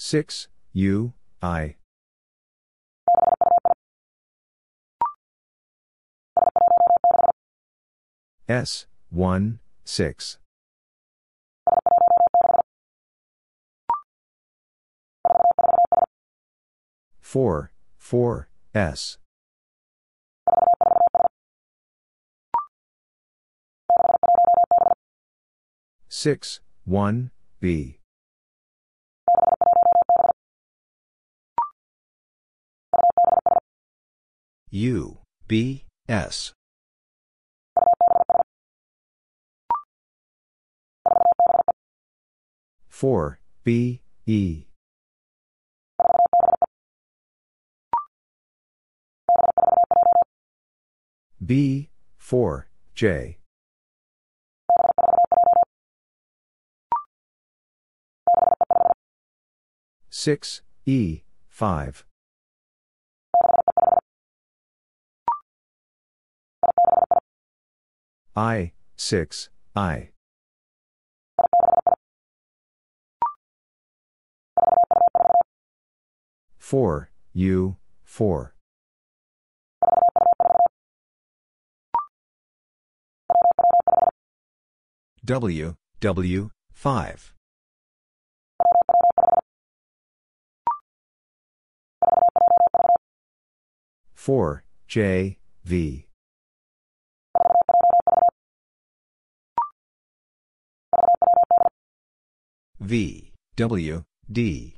6, U, I. 1, 6. 4, 4, S. 6, 1, B. 1, B, S. 4, B, E. 4, J. 6, E, 5. 6, I. 4, U, 4. 5. 4, J, V. D.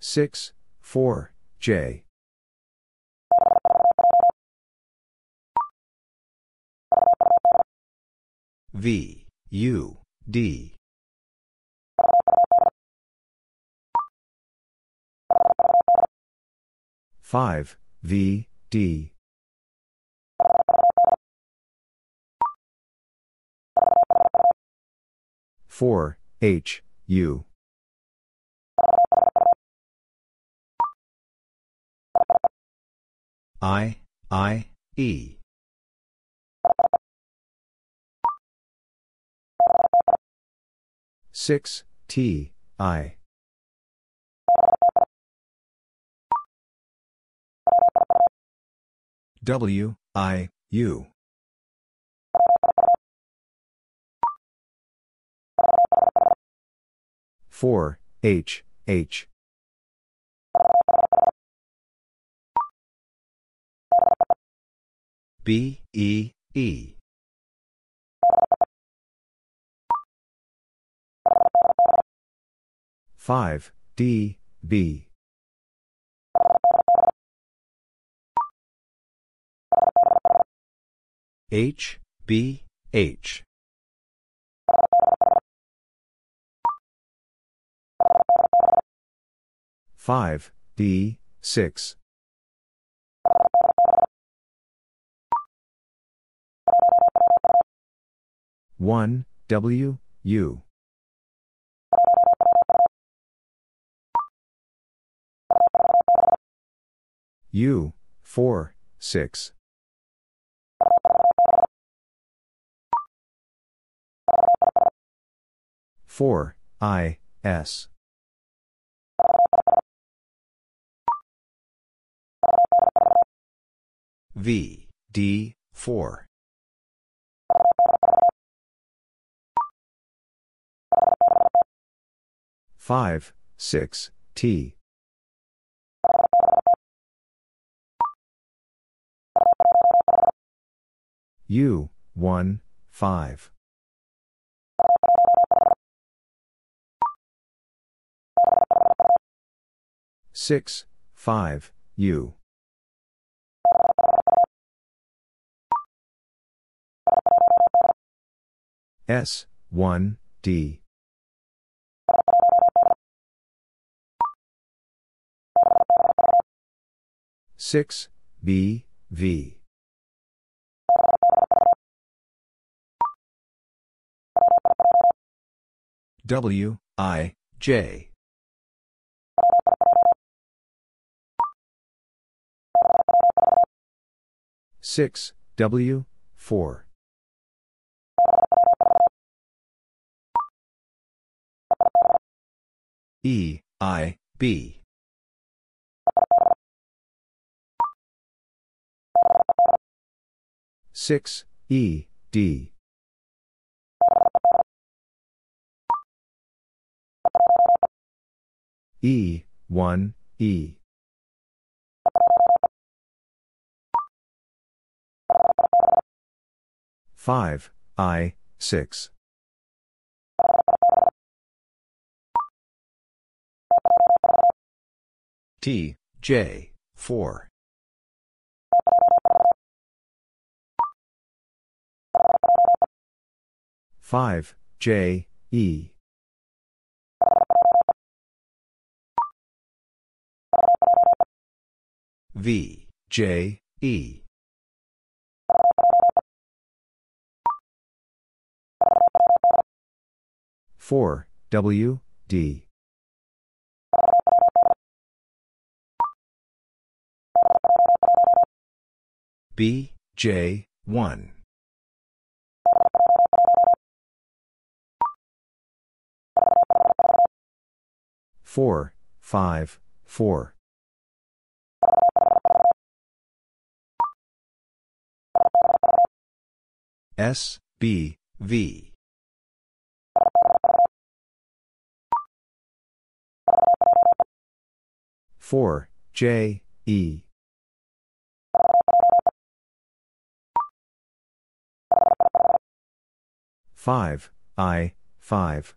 6, 4, J. D. 5, V, D. 4, H, U. 1, E. 6, T, I. 1, U. 4, H, H. 1, E, E. 5, D, B. 8, B, H. 5, D, 6. 1, W, U. 4, 6. 4, I, S. D, 4. 5, 6, T. 1, 5. 6, 5, U. 1, D. 6, B, V. I, J. 6, W, 4. E, I, B. Six, E, D. E, 1, E. 5, I, 6. T, J, 4. 5, J, E. V, J, E. 4, W, D. B, J, 1. Four, five, four. S, B, V. 4, J, E. Five, I, 5.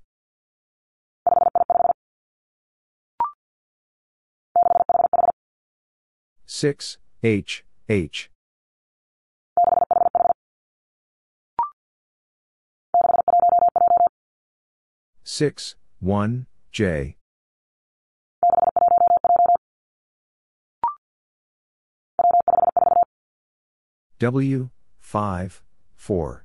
Six, H, H. 6, 1, J. W, 5, 4.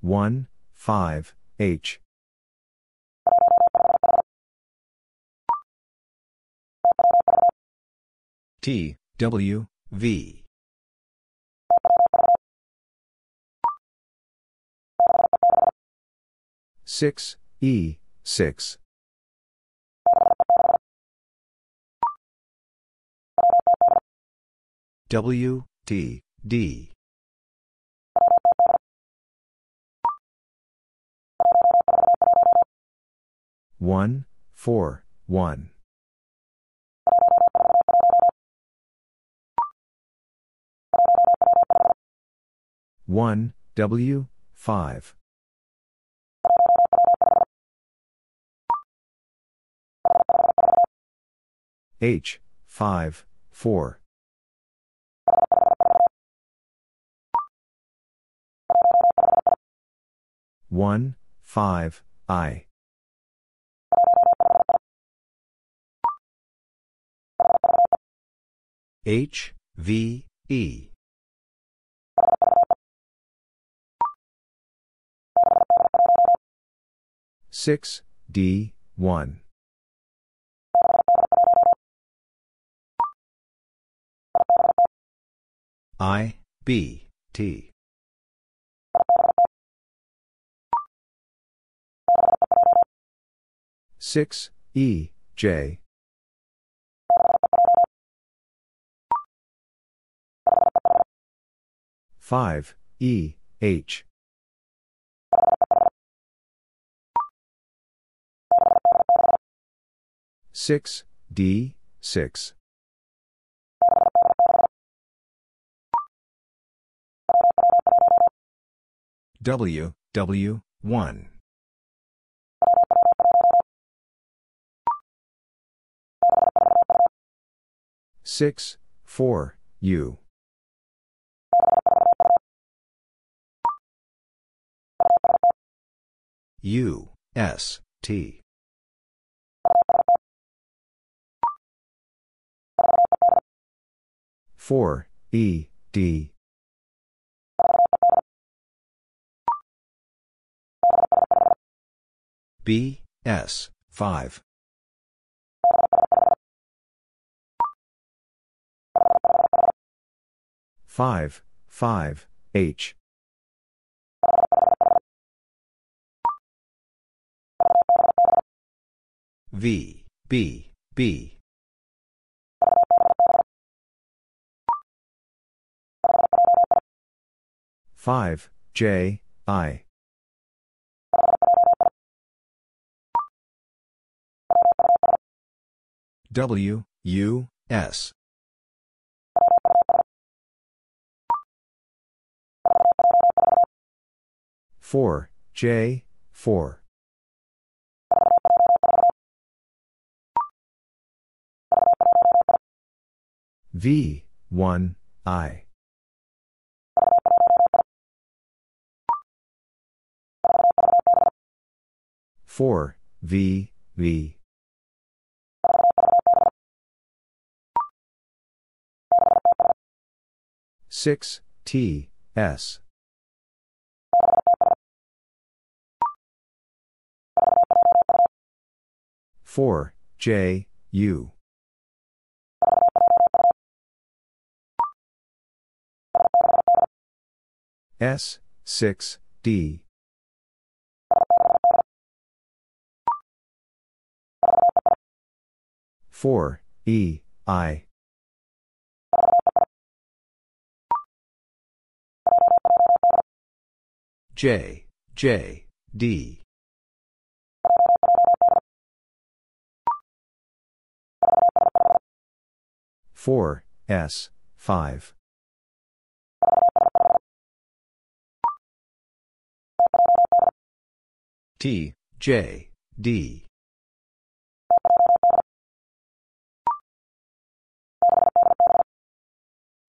1, 5, H. T, W, V. 6, E, 6. W, T, D. 1, 4, 1. One, W, 5. H, 5, 4. One, 5, I. H, V, E. 6, D, 1. 1, B, T. 6, E, J. 5, E, H. Six, D, 6. W, W, 1. 6, 4, U. U, S, T. 4, E, D. B, S, 5. 5, 5, H. V, B, B. Five, J, I. W, U, S. 4, J, 4. V, 1, I. 4, V, V. Six T S four J U S six D four E I 5, J, J, D. 4, S, 5. T, J, D.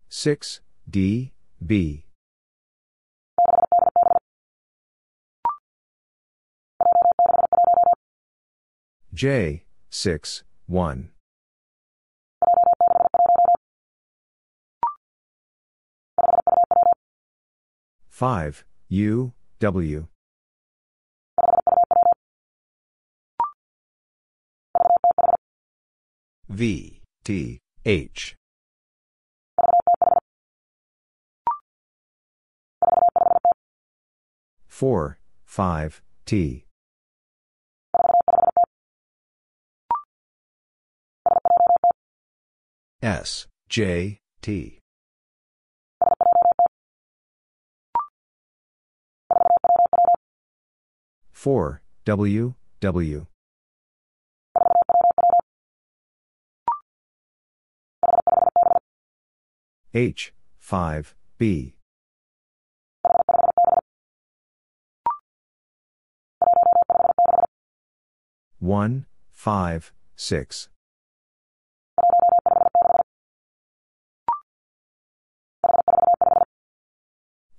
6, D, B. J, 6, 1. Five, U, W. V, T, H. Four, 5, T. S, J, T. 4, W, W. H, 5, B. 1, 5, 6.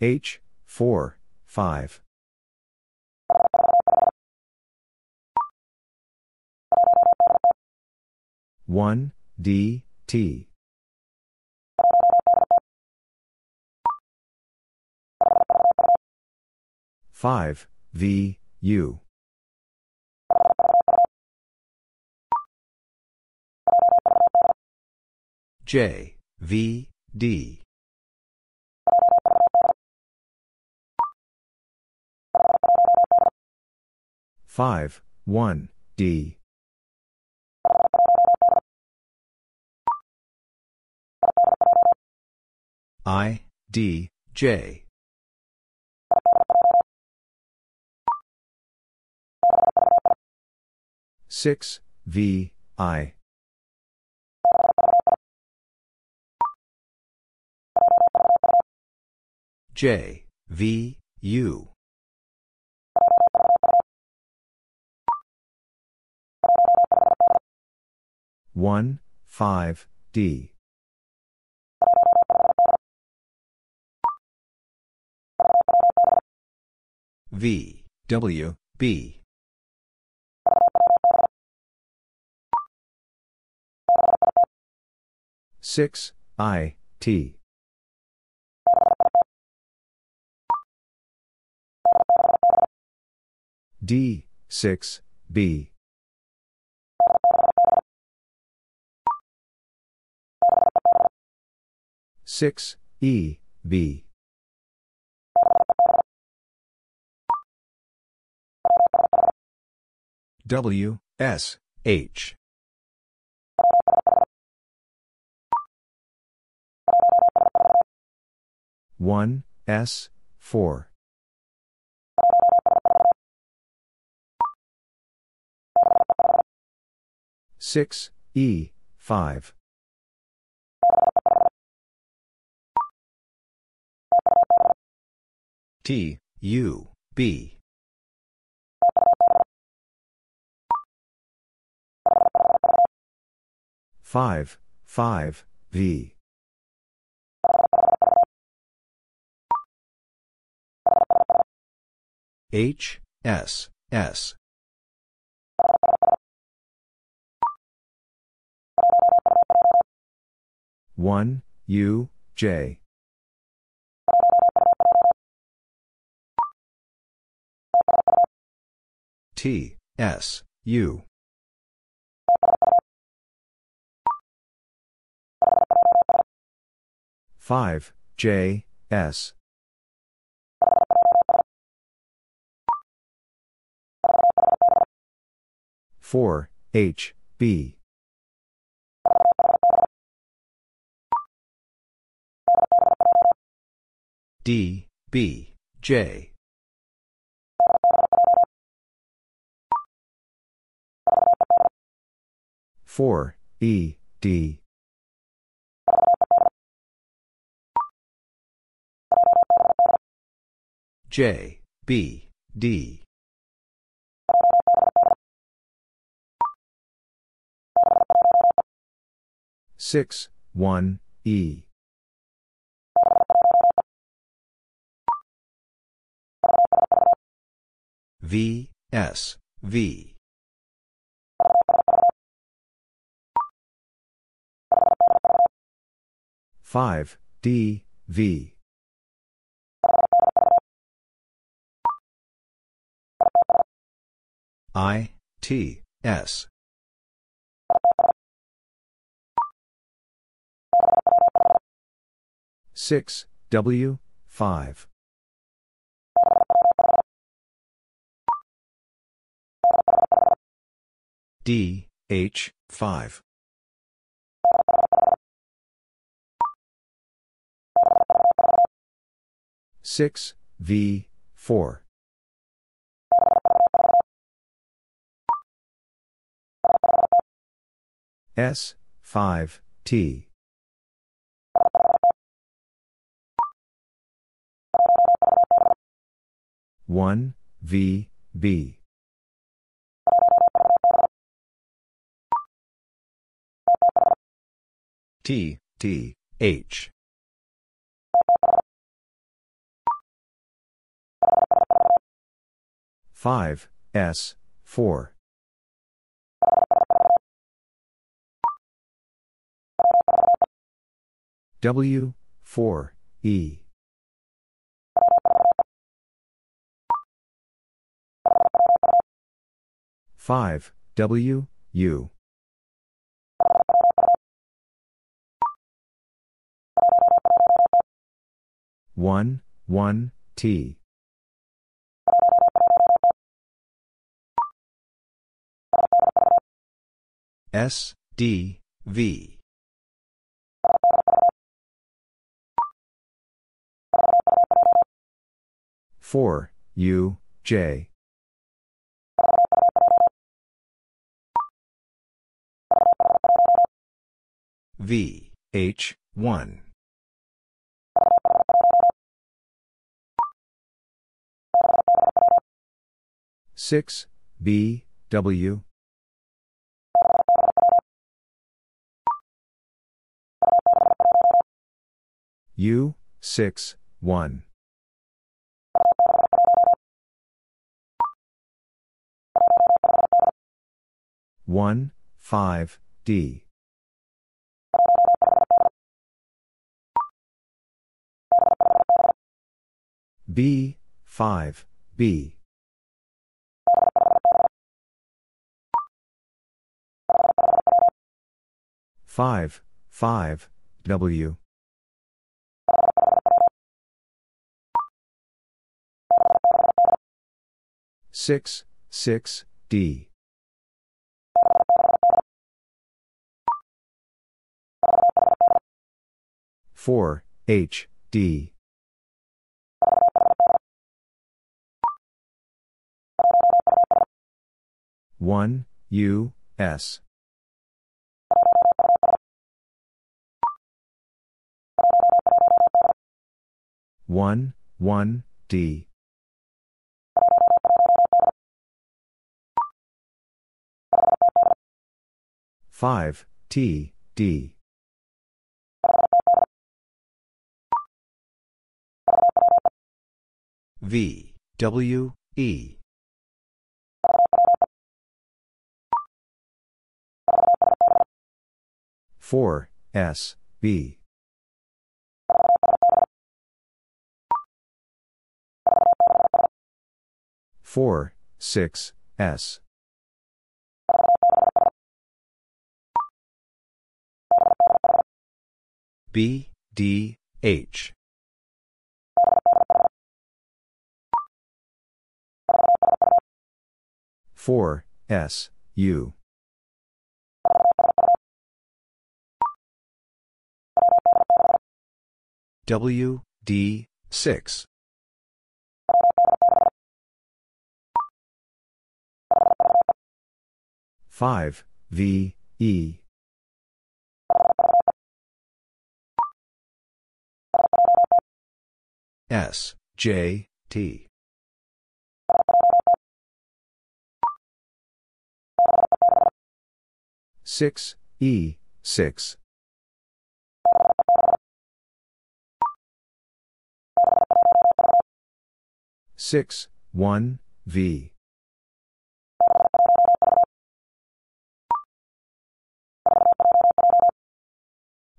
H, 4, 5. One, D, T. Five, V, U. J, V, D. 5, 1, D. I, D, J. 6, V, I. J, V, U. 1, 5, D. V, W, B. 6, I, T. D, 6, B. Six E B W S H. One S 4 6 E 5 T U B 5 5 V 8 S S 1 U J 2 S U 5 J S 4 H B D B J 4 E D 2 B D 6 1 E 2 S V 5 D V 1 T S 6 W 5 D H 5 6 V 4 S 5 T 1 V B 2 T H 5 S 4 W 4 E 5 W U 1 1 T 6 D V 4 U J 2 H 1 6 B W 6 1 1 5 D 5 B 5 5 W 6 6 D 4, H, D. 1, U, S. 1, 1, D. 5, T, D. 5, W, E. 4, S, B. 4, 6, S. 1, D, H. 4, S, U. 1, D, 6. 5, V, E. 6, J, T. 6, E, 6. 6, 1, V.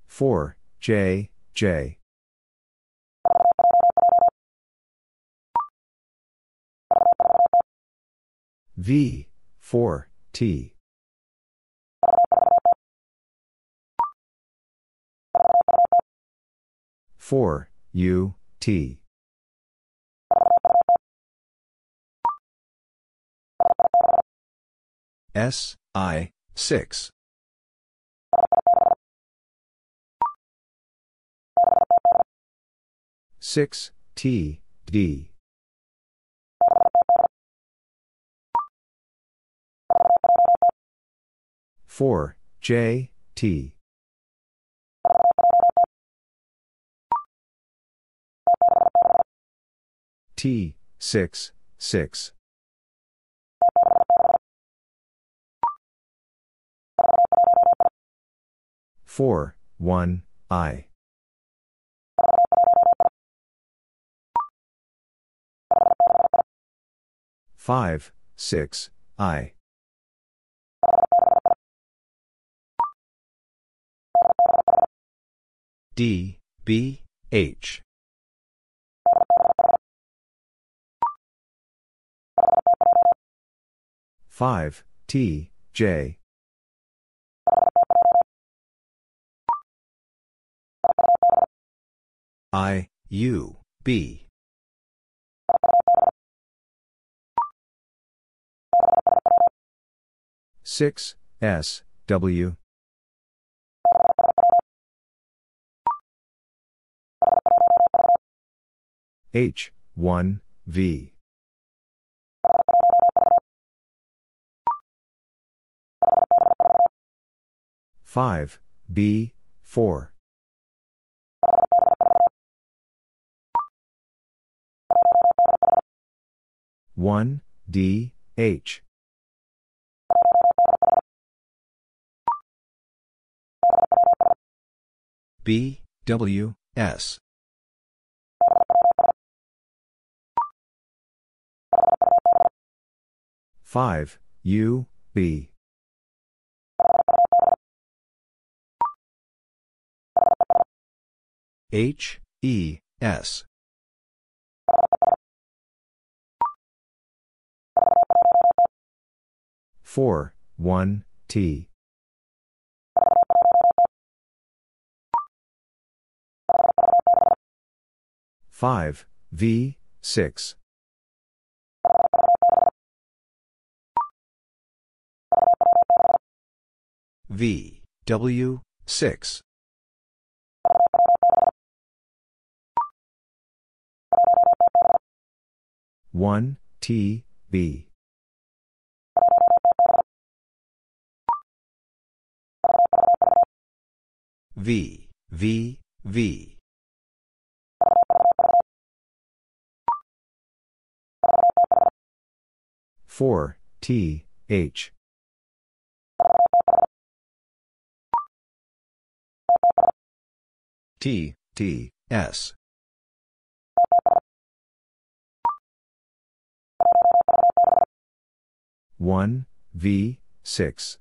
4, J, J. 5, 4, T. 4, U, T. 6, I, 6. 6, T, D. 4, J, T. 6, 6. 4, 1, I. 5, 6, I. D, B, H. 5, T, J. 1, U, B. 6, S, W. 8, 1, V. 5, B, 4. 1, D, H. B, W, S. 5, U, B. 8, E, S. 4, 1, T. 5, V, 6. 5, W, 6. 1, T, B. V, V, V. Four T H T T S one V six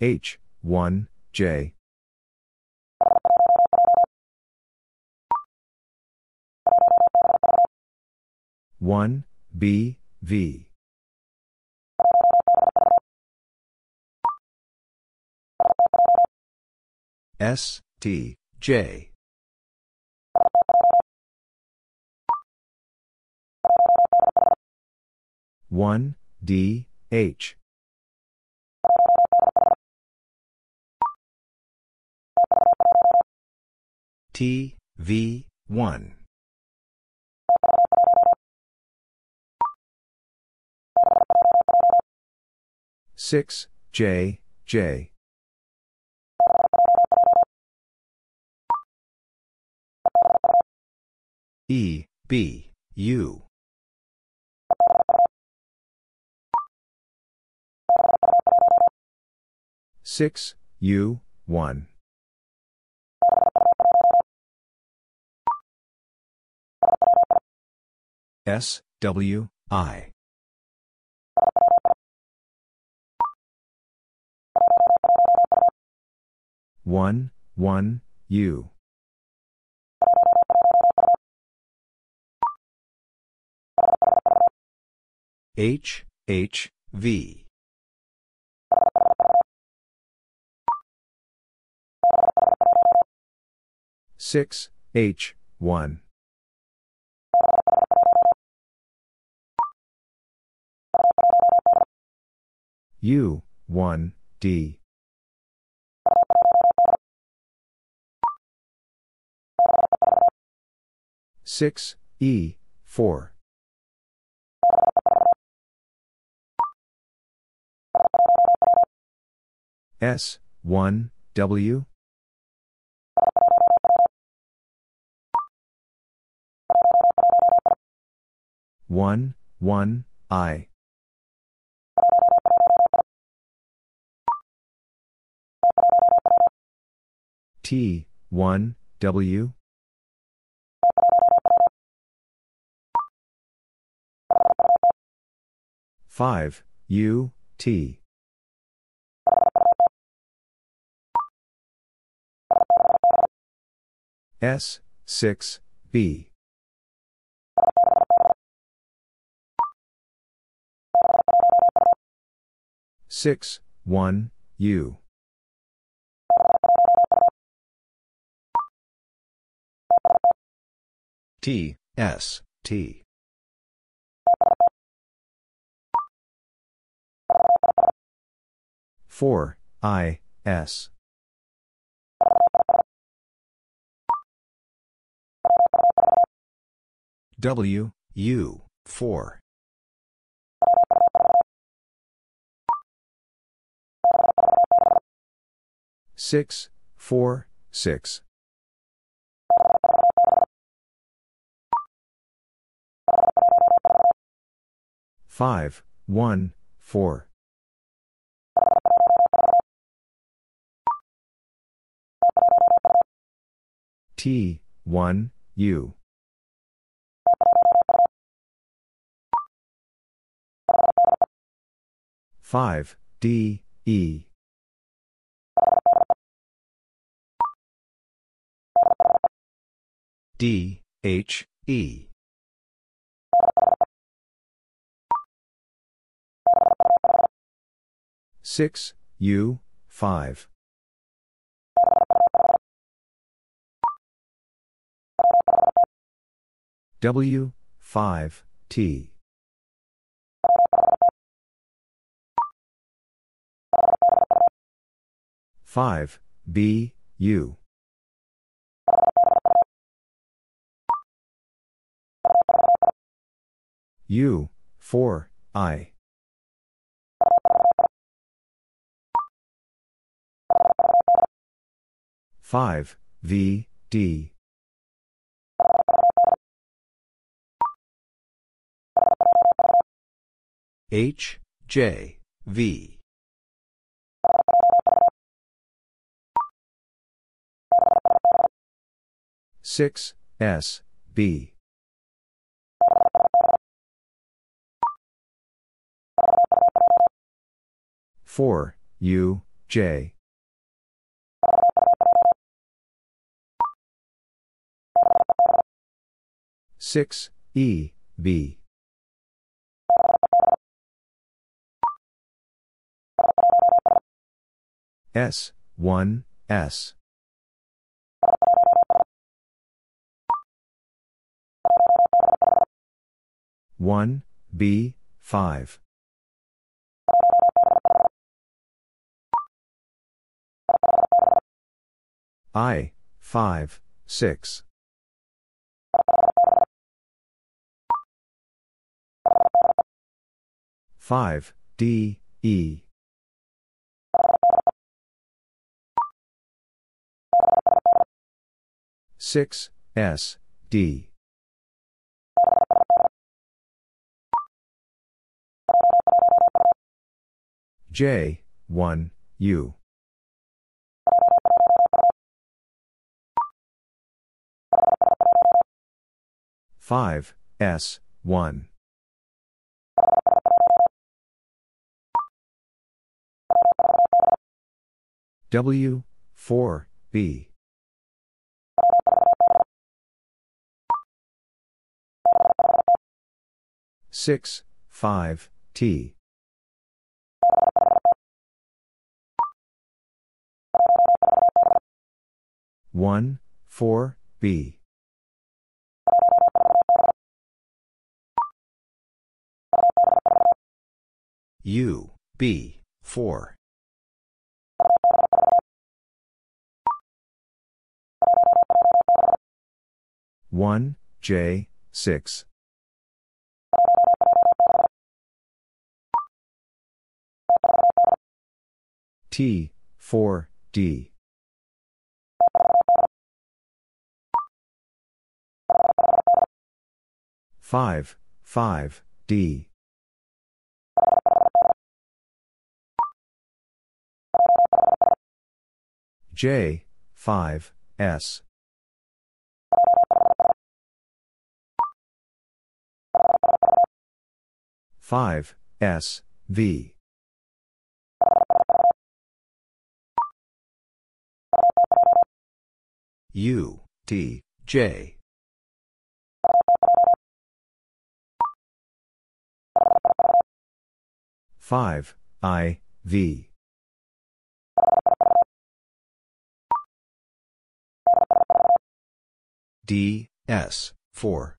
H one J One B V S T J one D H T V one Six J J E B U six U one S W I One one U H V six H one U one D Six E four S one W one one I T one W Five U T S six B six one U T S T Four I S W U four six four six five 1 4 T one U five D E D H E six U five W five T five B U U, 4, I. Five V D H J V six S B four U J six E B S one S one B five I 5 6 5, D, E. 6, S, D. 6, J, 1, U. 5, S, 1. W, 4, B. 6, 5, T. 1, 4, B. U, B, 4. 1, J, 6. T, 4, D. 5, 5, D. 5, J, 5, S. 5, S, V. 5, U, T, J. 5, I, V. 5, D, S, 4.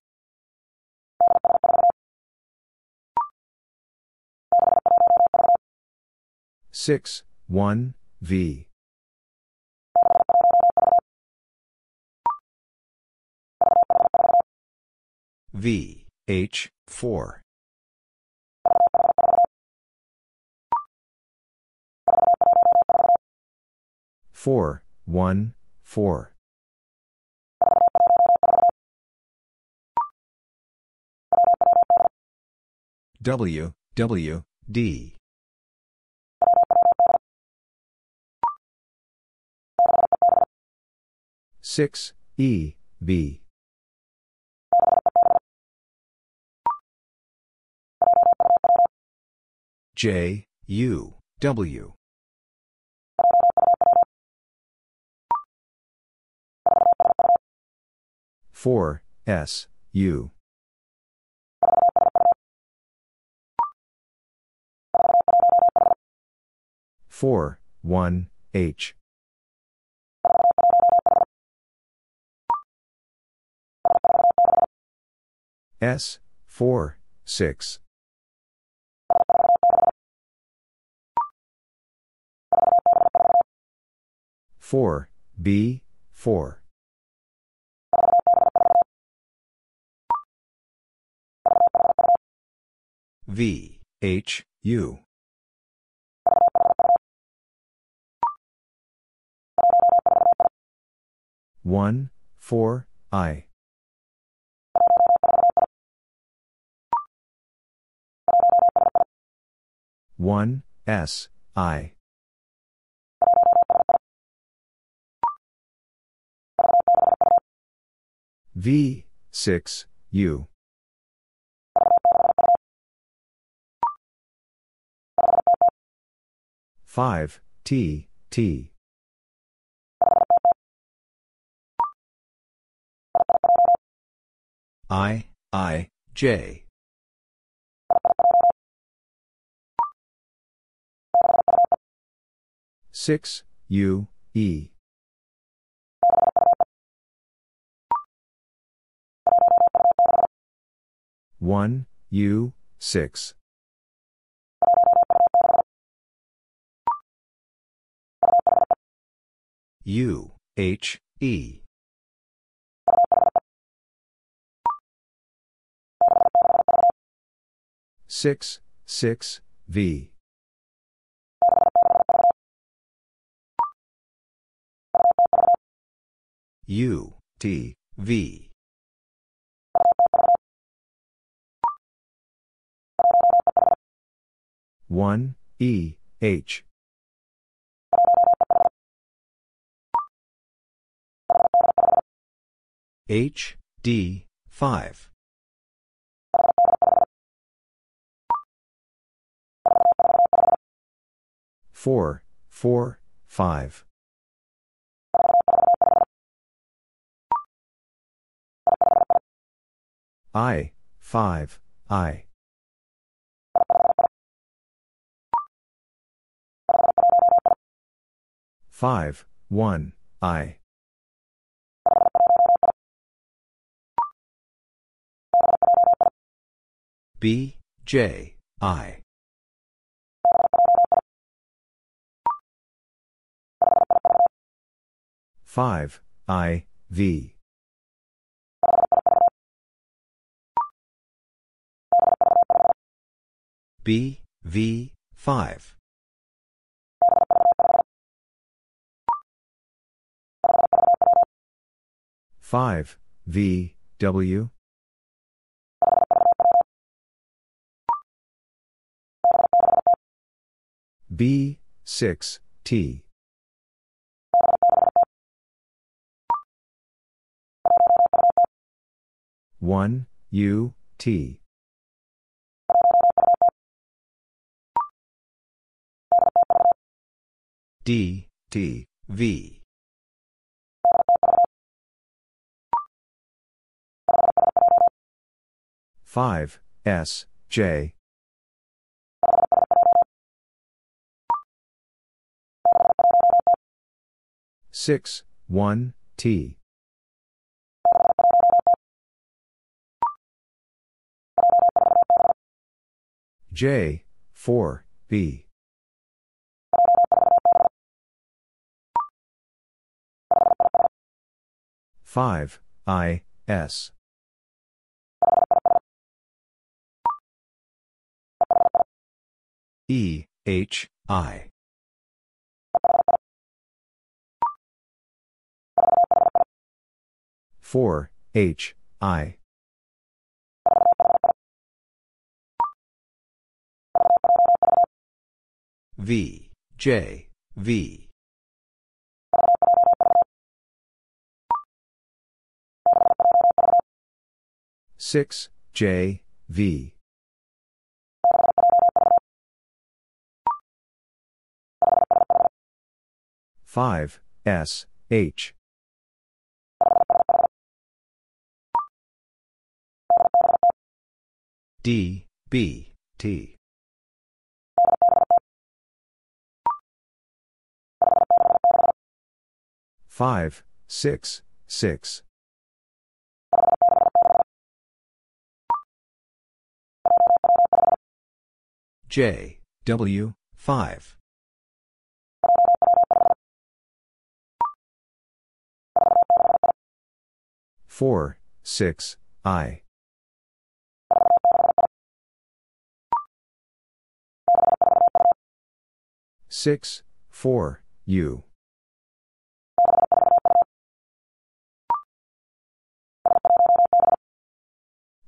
6, 1, V. 5, V, H, 4. 4, 1, 4. W, W, D. 6, E, B. 6, J, U, W. 4, S, U. 4, 1, H. S, 4, 6. 4, B, 4. V, H, U. One, four, I. One, S, I. V, six, U. Five, T, T. I, J. Six, U, E. One, U, six. U, H, E. Six, six, V. U, T, V. One, E, H. H, D, five. Four, four, five. I, five, I. Five, one, I. B, J, I. Five, I, V. B, V, five. Five, V, W. B, six, T. One, U, T. D, T, V. Five, S, J. Six, one, T. J, four, B. Five, I, S. E, H, I. Four, H, I. V, J, V. Six, J, V. Five, S, H. D, B, T. Five, six, six. J, W, five. Four, six, I. 6, 4, U.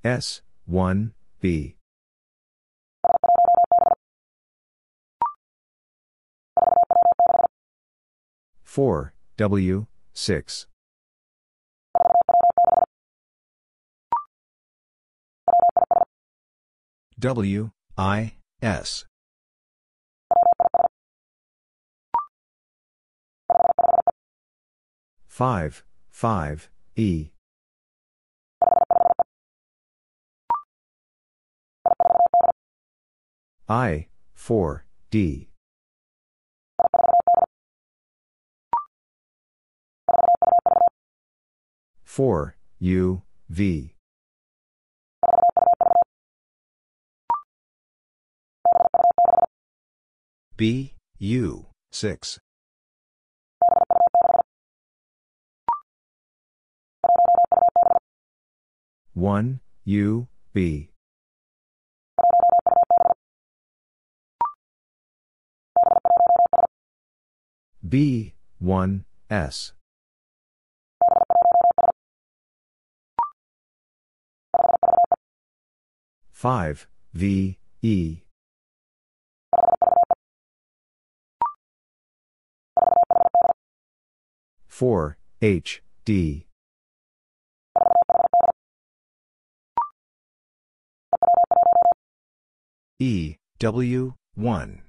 S, 1, B. Four W six W I S five five E I 4 D Four U V B U 6 1 U B B 1 S 5, V, E. Four, H, D. E, W, 1.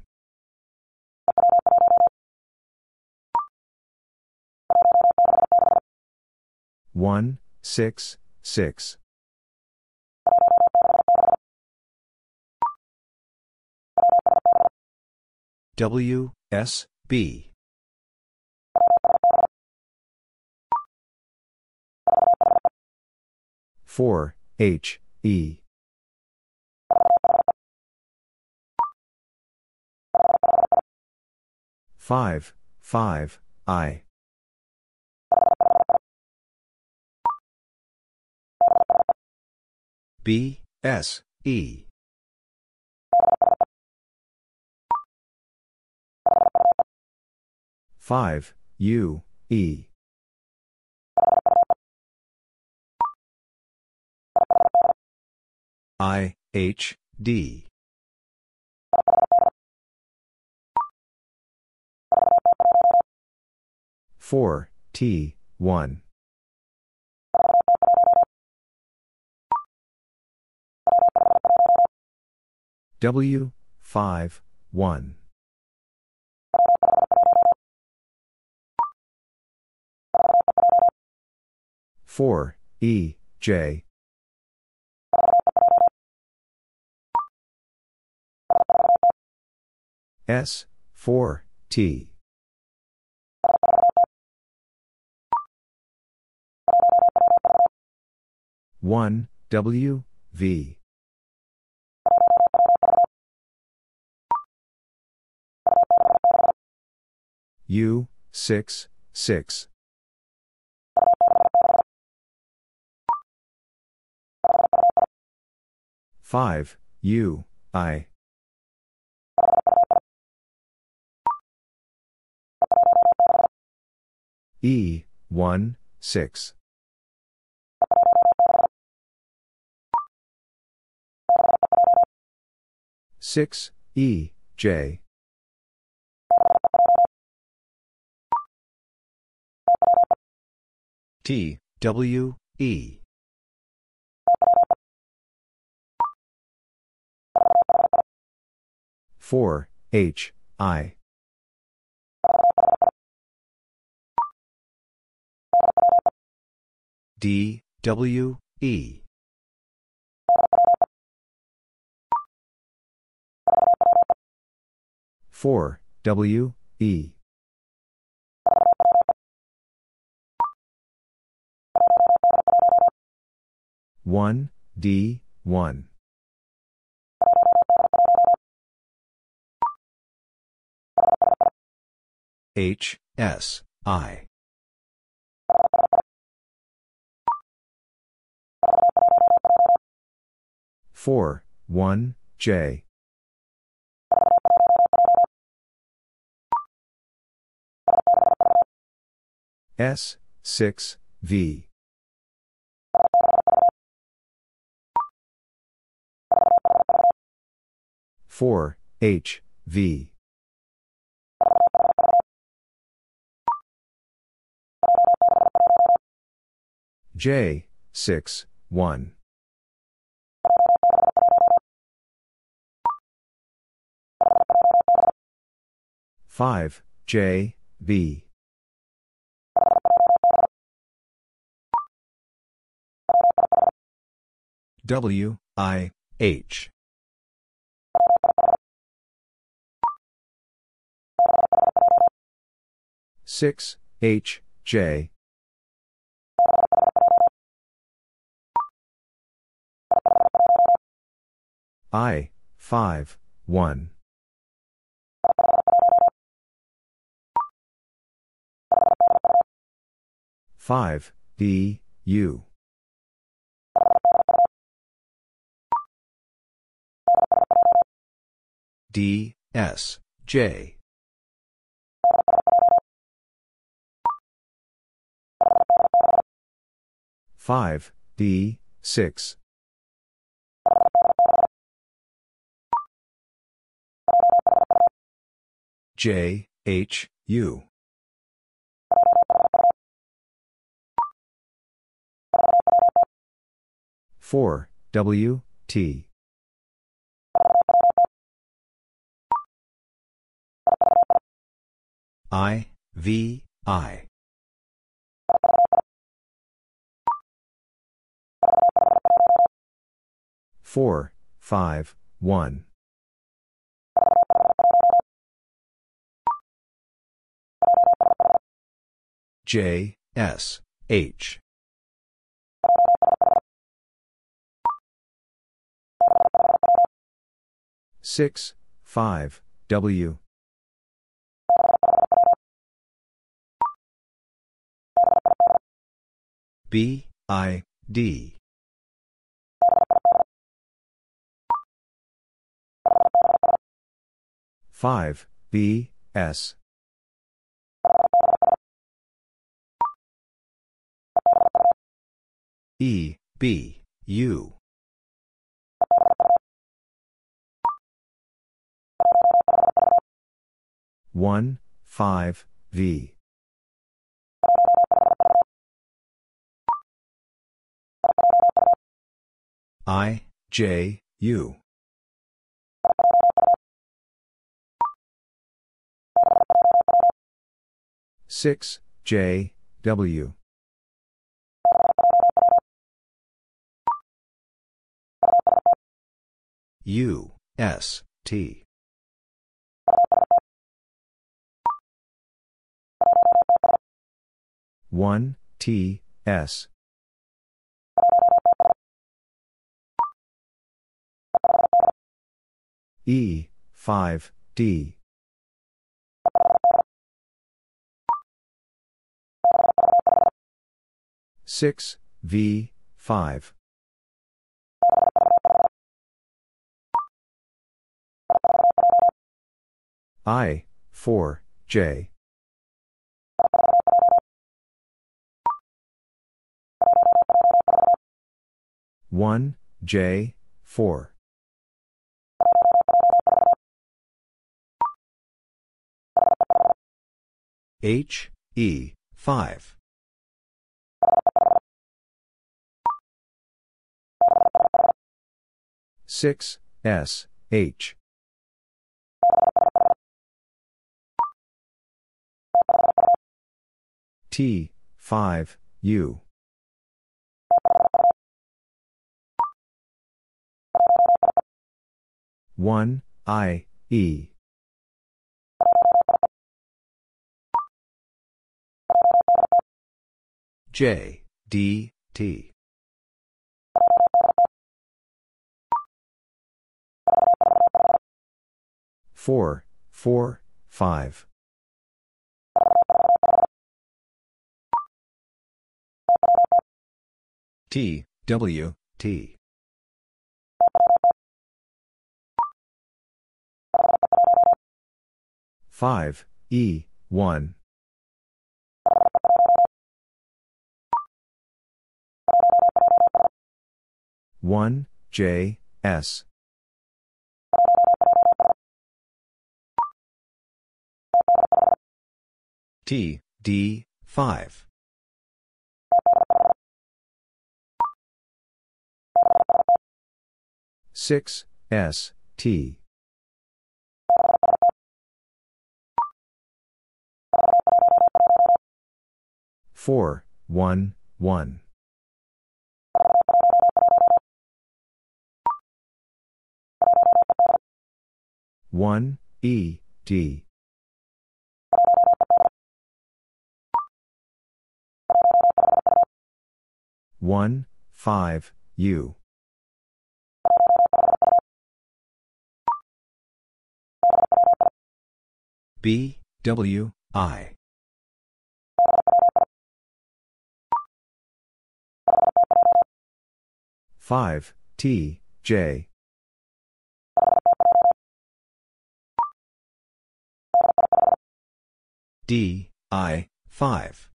One, 6, 6. W, S, B. 4, H, E. Five, 5, I. B, S, E. 5, U, E. I, H, D. 4, T, 1. W, 5, 1. Four E J S 4 T one W V U 6 6 5, U, I. 1, 6. 6, E, J. T, W, E. 4, H, I. D, W, E. 4, W, E. One, D, 1. H, S, I. 4, 1, J. S, 6, V. Four H V J 6 1 5 J B W I H 6, H, J. I, 5, 1. Five, D, U. D, S, J. 5, D, 6. J, H, U. 4, W, T. I, V, I. 4, 5, 1. J, S, H. 6, 5, W. B, I, D. 5, B, S. E, B, U. 1, 5, V. I, J, U. 6, J, W. U, S, T. 1, T, S. E, 5, D. Six V 5 I 4 J one J 4 H E 5 6, S, H. T, 5, U. One, I, E. J, D, T. 4, 4, 5. T, W, T. 5, E, 1. 1, J, S. 5. Six S T four 1 1 1 E D 1 5 U 5 T J 5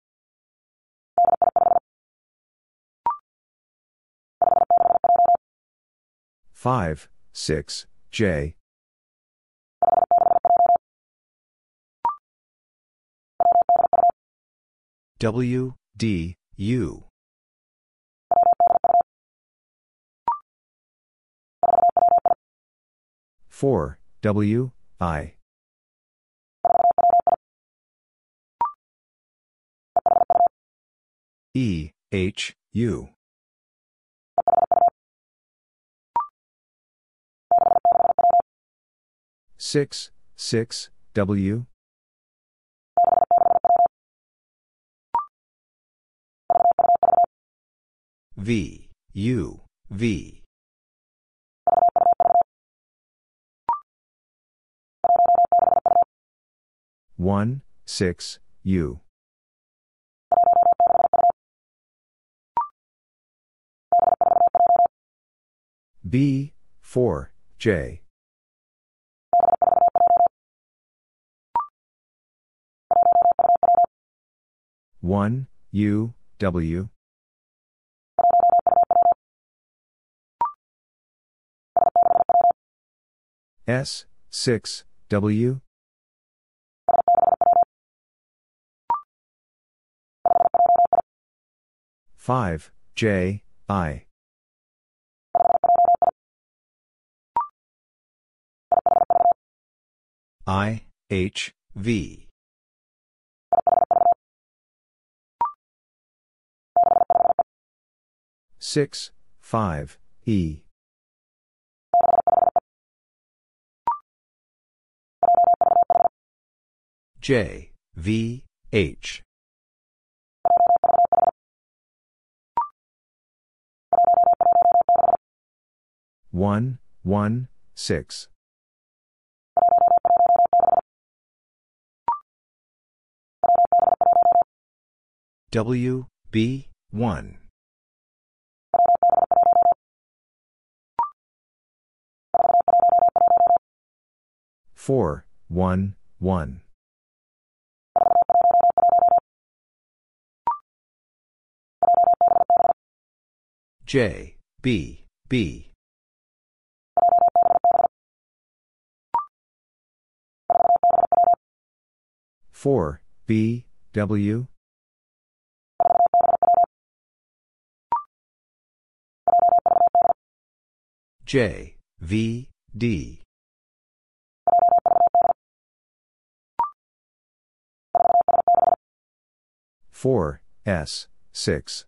6 J 4 W I 8 U 6 W 5 1 6 U 4 J 1 U W 6 W 5 J I H V 6 5 E 5 1 1 6 B 1 4 1 1 B 4 B W 5 4 S 6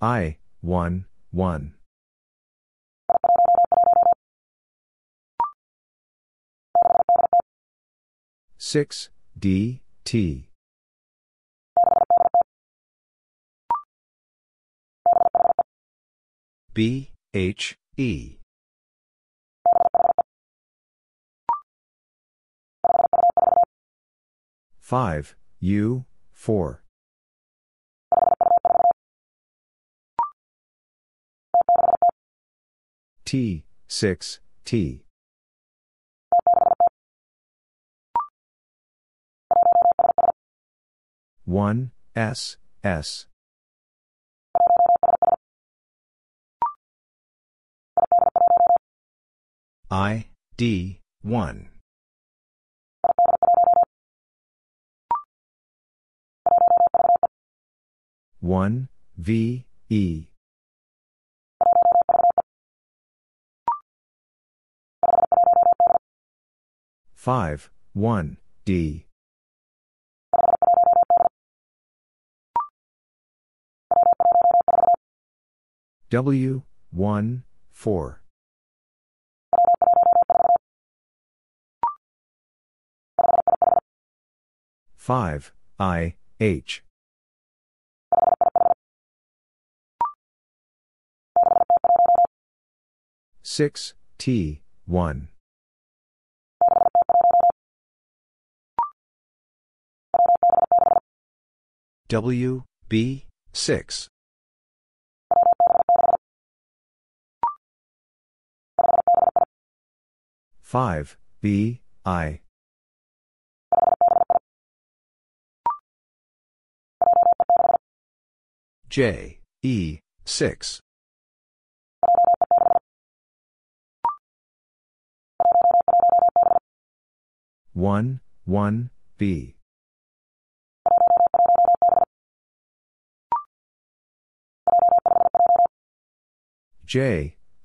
I 1 1 6 D T 5 U 4 T 6 T 1, S, S. 1. 1, V, E. 5, 1, D. 1, 4. 5, I, H. 6, T, 1. B, 6. 5, B, I. E, 6. 1, B.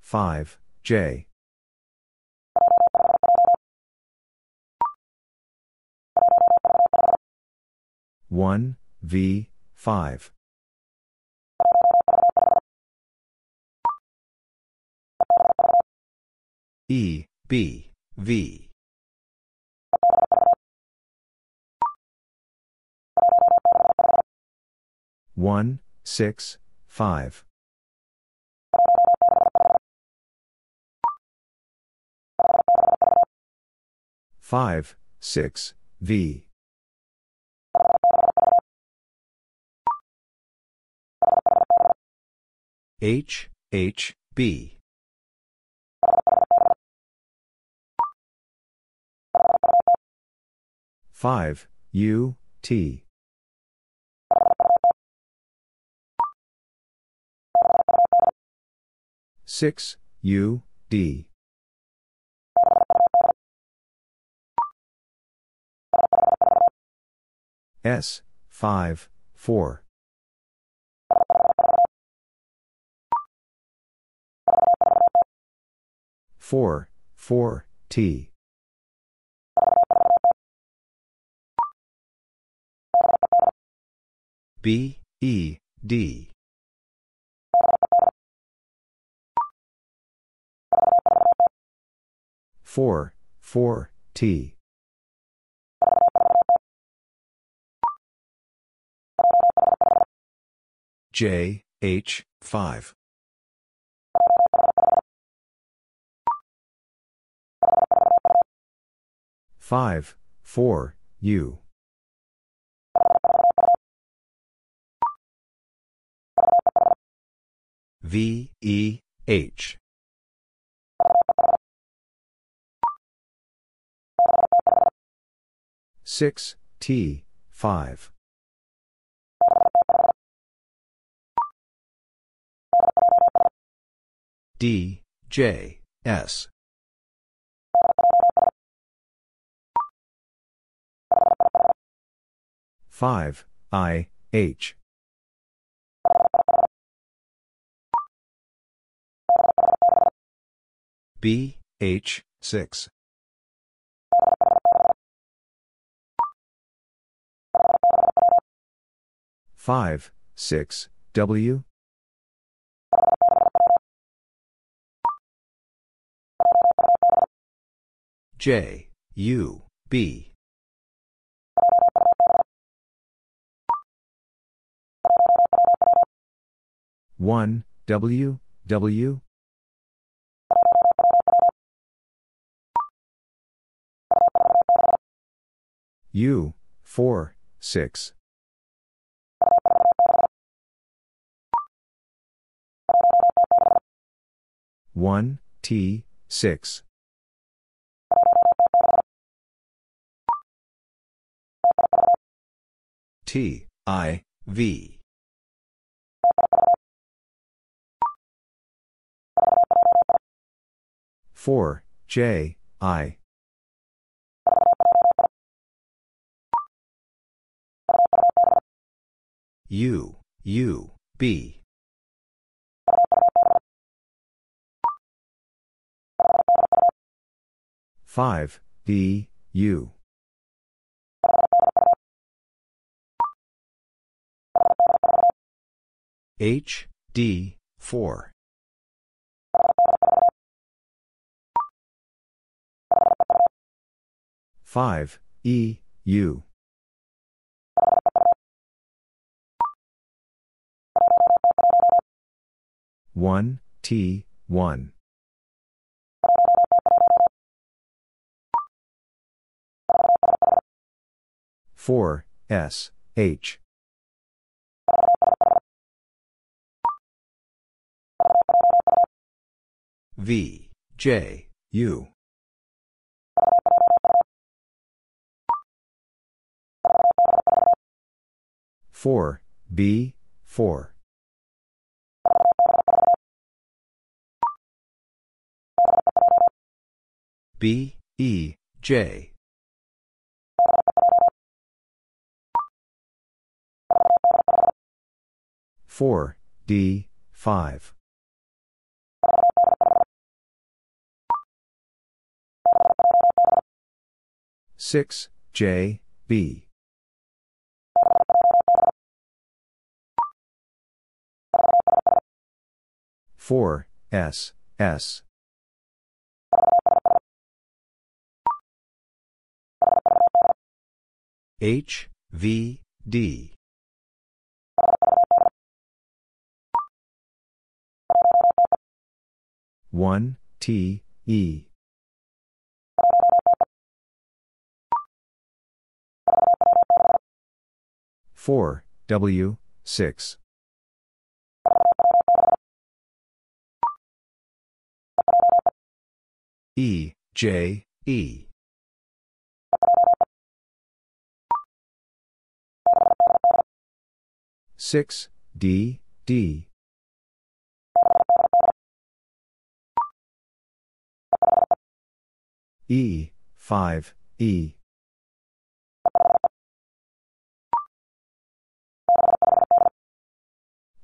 5, J. 1, V, 5. 1, B, V. 6, 5. 5, 6, V. 8, B. 5, U, T. 6, U, D. 5, 4. 4, T. B, E, D. 4, T. H, 5. 5, 4, U. H. 6, T, 5. J, S. 5, I, H. H, 6. 5, 6, W. U, B. 1, W, W. 4, 6. 1, T, 6. IV. Four J I. U U B. Five D U. H D 4. 5 E U. One T 1. 4 S H. 5 J U. 4 B 4. 4 B E J. 4 D 5. Six J B. Four S S. H V D. One T E. 4 W 6. 6 E J E. 6 D D. 5 E 5 E.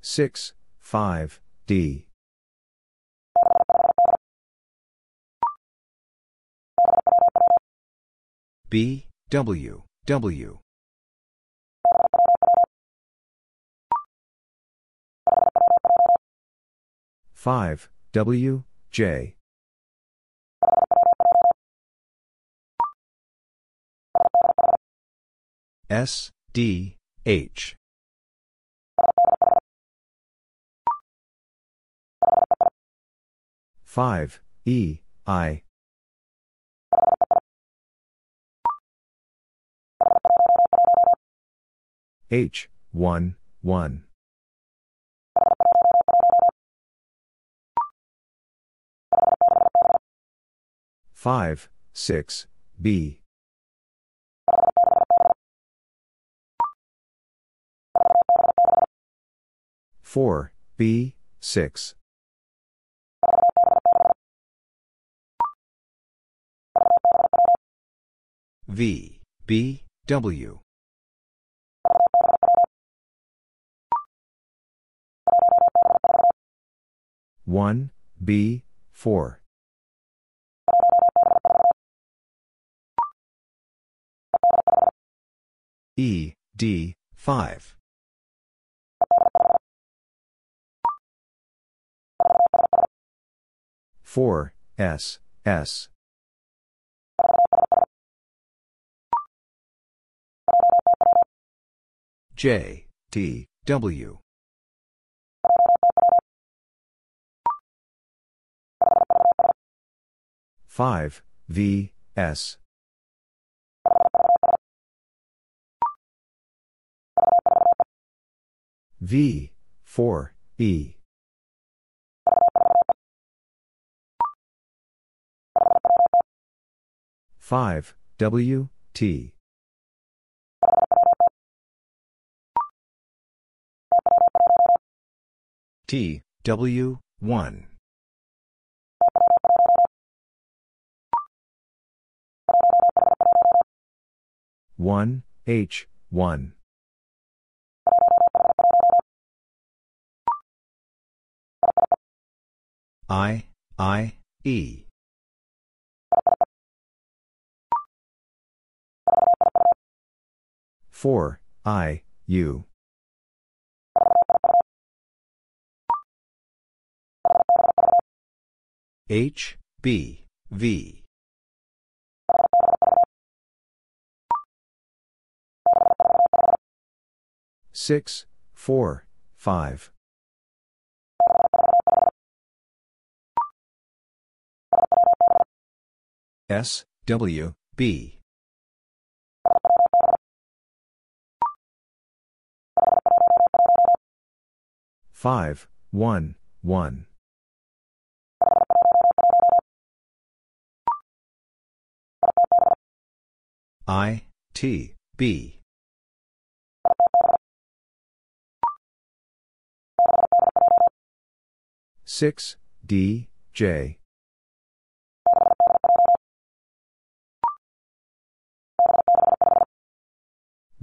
6, 5, D. B, W, W. 5, W, J. S, D, H. 5 E I. 8 1 1. 5 6 B. 4 B 6. 5 V B W. 1 B 4. 4 E D 5. 4 S S. 5 J T W. 5 V S. 5 4 E. 5 W T. T, W, 1. One H 1 I E 4 I U 8 B V 6, 4, 5. S, W, B. 5, 1, 1. I, T, B. 6, D, J.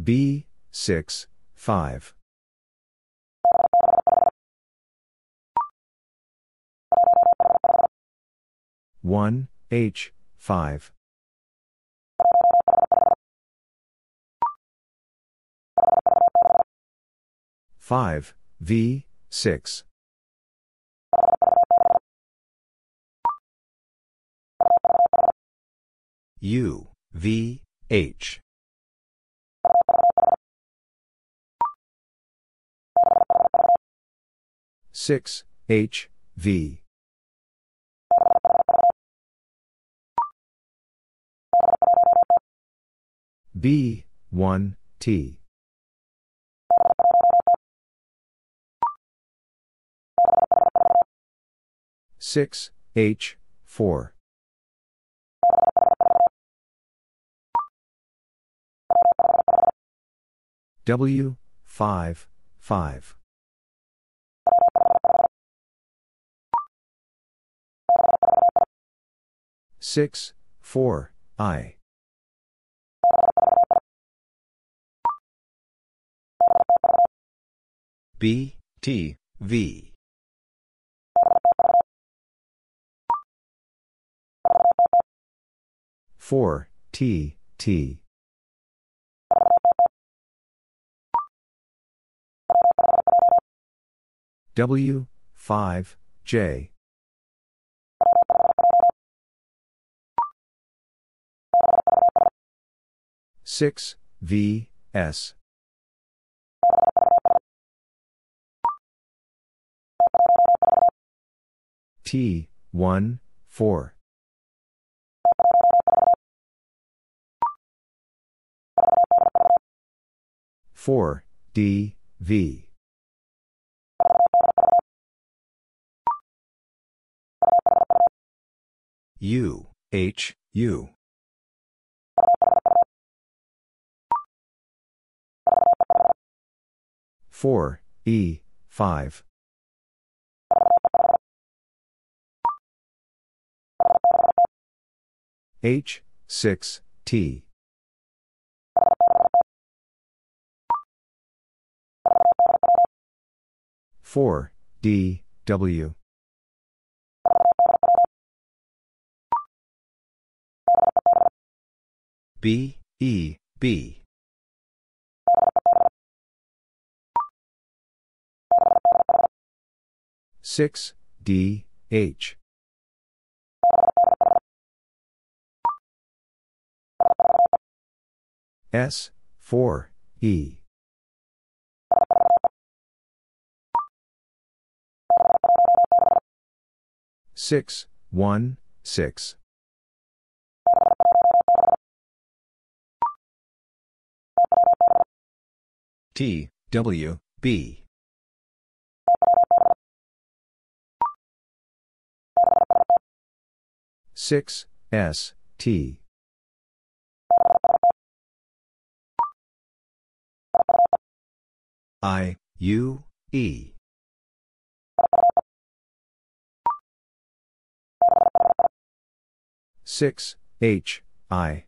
B, 6, 5. One H 5. Five V 6. 1 V H 6 H V 1 T 6 H 4 W 5 5 6 4 I B T V 4 T T 5 J 6 V S 1 4 4 D V H U 4 E 5 H 6 T 4 D W B E B 6 D H 4 E 6 1 6 T W B 6 S T 1 U E 6, H, I.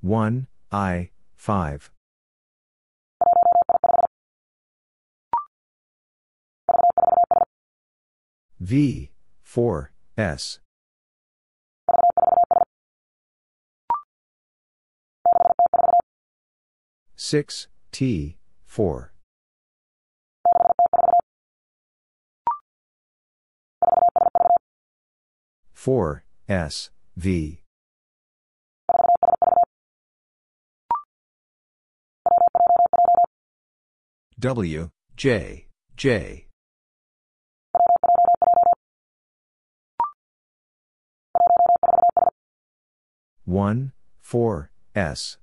1, I, 5. 5, 4, S. 6, T, 4. 4, S, V. 1, J, J. 1, 4, S.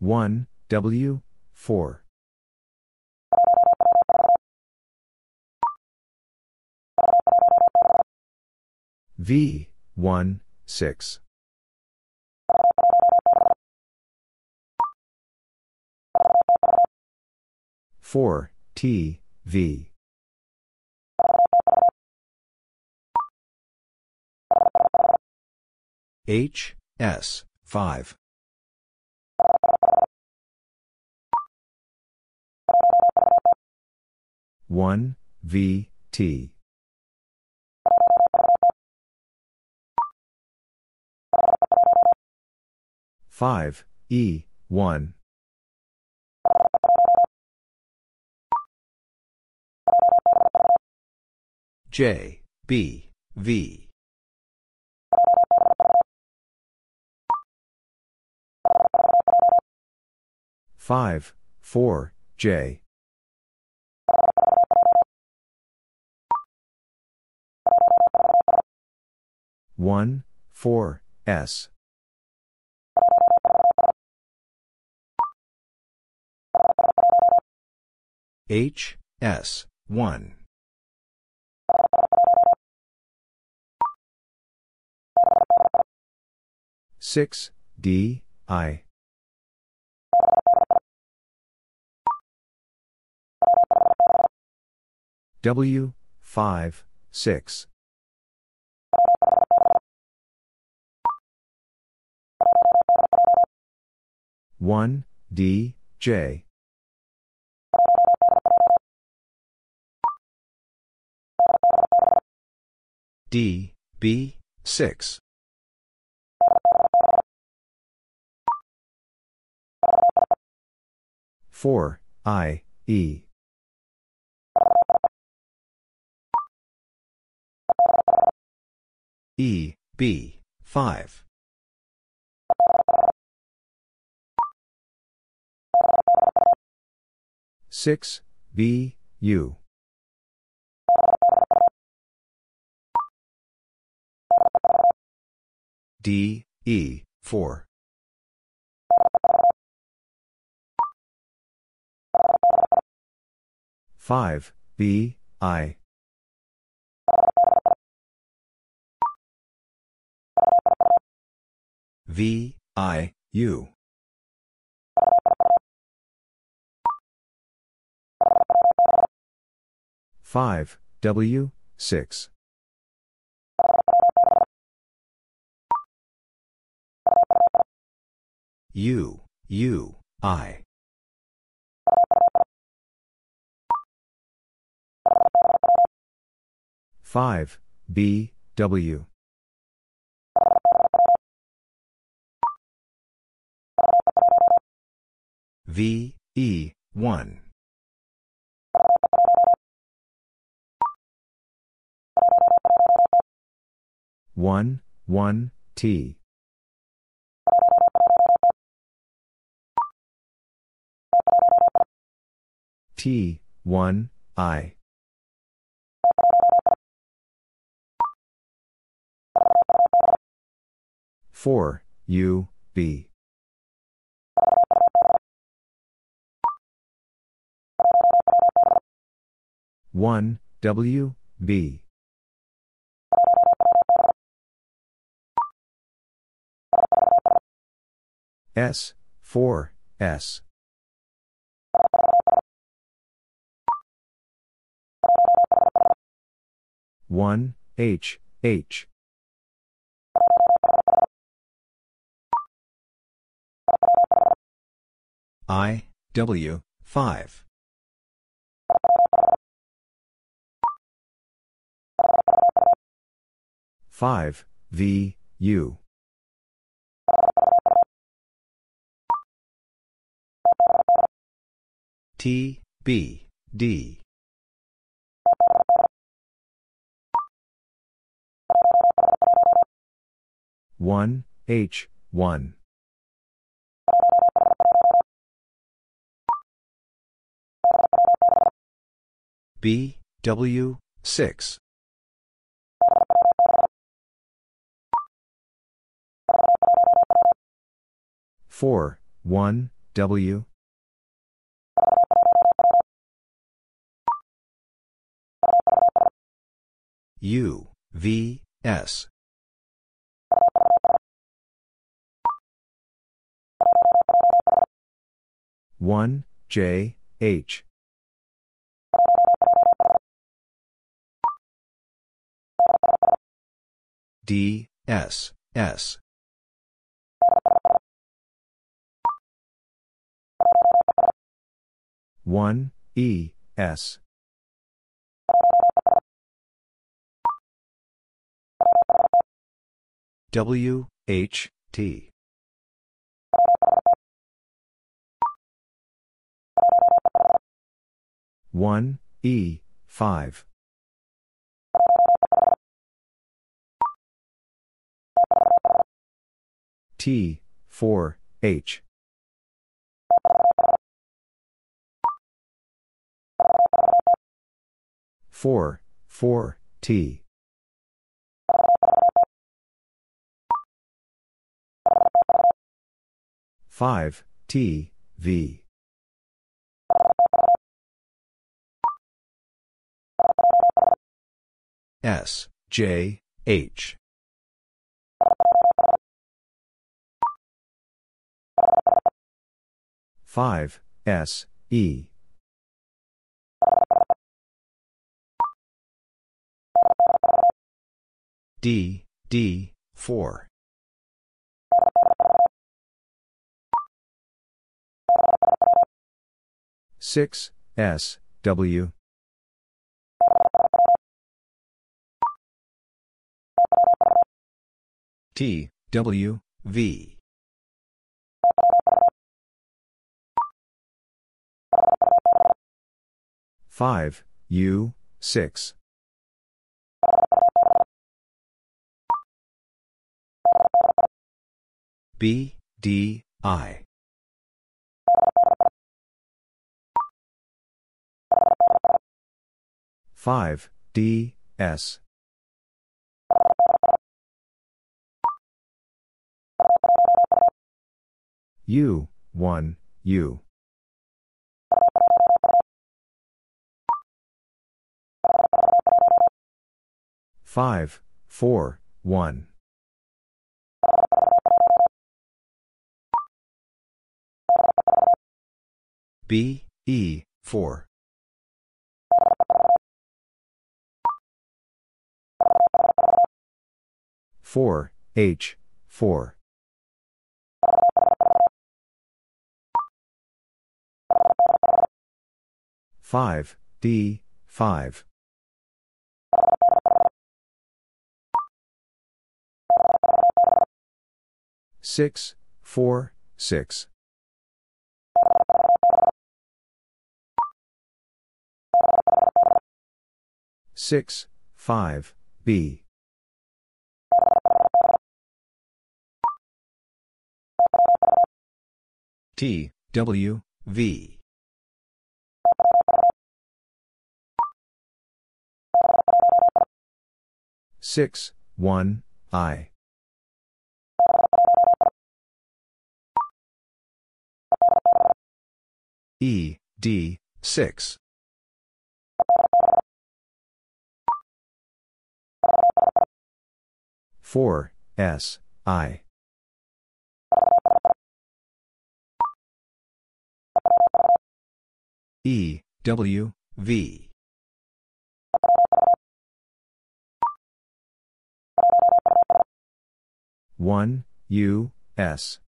1, W, 4. 5, 1, 6. 4, T, V. 8, S, 5. 1, V, T. 5, E, 1. J, B, V. 5, 4, J. 1, 4, S. 8, S, 1. 6, D, I. 1, 5, 6. 1, D, J. D, B, 6. 4, I, E. 1, B, 5. 6, B, U. 1, E, 4. 5, B, I. V, I, U. 5, W, 6. 1, U, I. 5, B, W. V, E, 1. 1, 1, T. 1, I. 4, U, B. 1, W, B. S, 4, S. 1, H, H. 1, W, 5. 5, V, U. 1, B, D. 1, H, 1. B, W, 6. 4, 1, W. 1, V, S. 1, J, H. 1, D, S, S. 1, E, S. 1, W, H, T. 1, E, 5. 1, T, 4, H. 4, 4, T. 5, T, V. 1, S, J, H. 5, S, E. 1, D, D, 4. 6, S, W. 1, T, W, V. 5, U, 6. 1, B, D, I. 5, D, S. 1, U, 1, U. 5, 4, 1. B, E, 4. 4, H, 4. 5, D, 5. 6, 4, 6. 6, 5, B. 1, T, W, V. 6, 1, I. 1, E, D, 6. 4, S, I. E, W, V. One, U, S.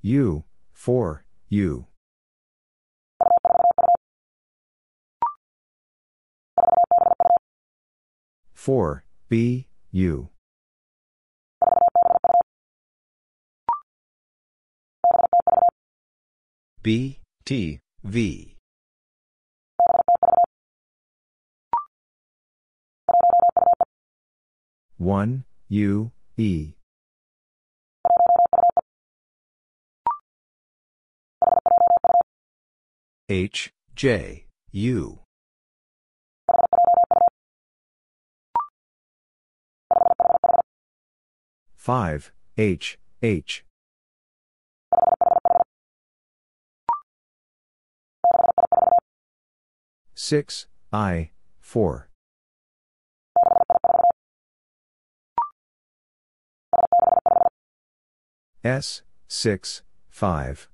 U, 4, U. Four, B, U. B, T, V. One, U, E. H, J, U. Five, H, H. Six, I, 4. S, 6, 5.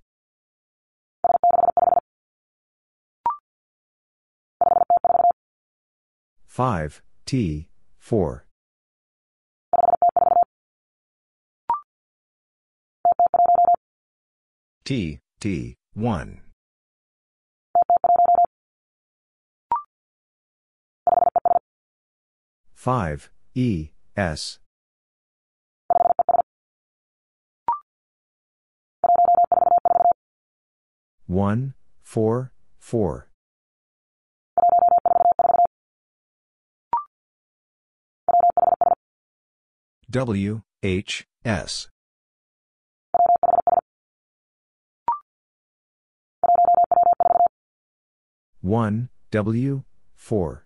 Five, T, 4. T, T, 1. 5, E, S. One, 4, 4. W, H, S. 1, W, 4.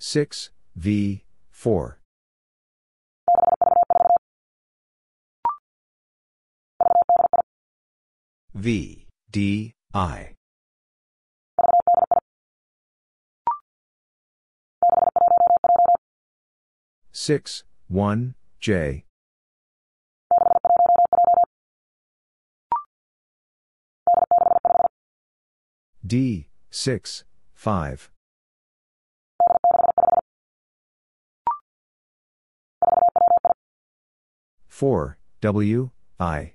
Six, V, 4. V, D, I. 6, 1, J. D, 6, 5. 4, W, I.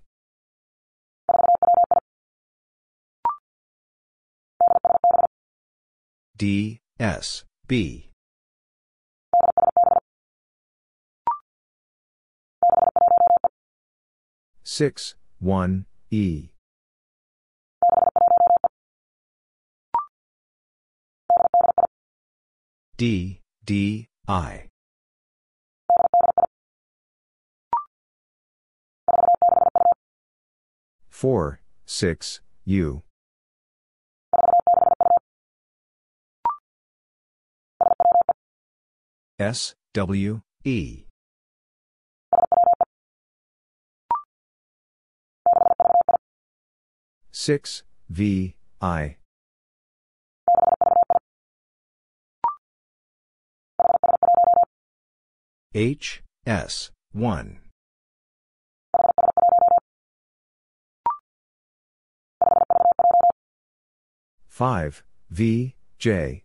D, S, B. 6, 1, E. D, D, I. 4, 6, U. S, W, E. 6, V, I. H, S, 1. 5, V, J.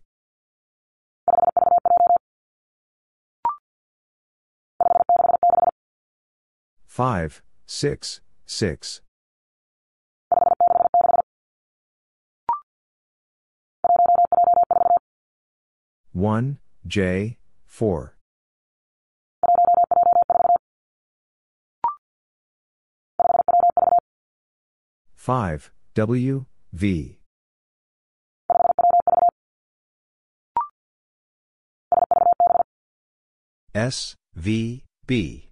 Five, 6, 6. One, J, 4. Five, W, V. S, V, B.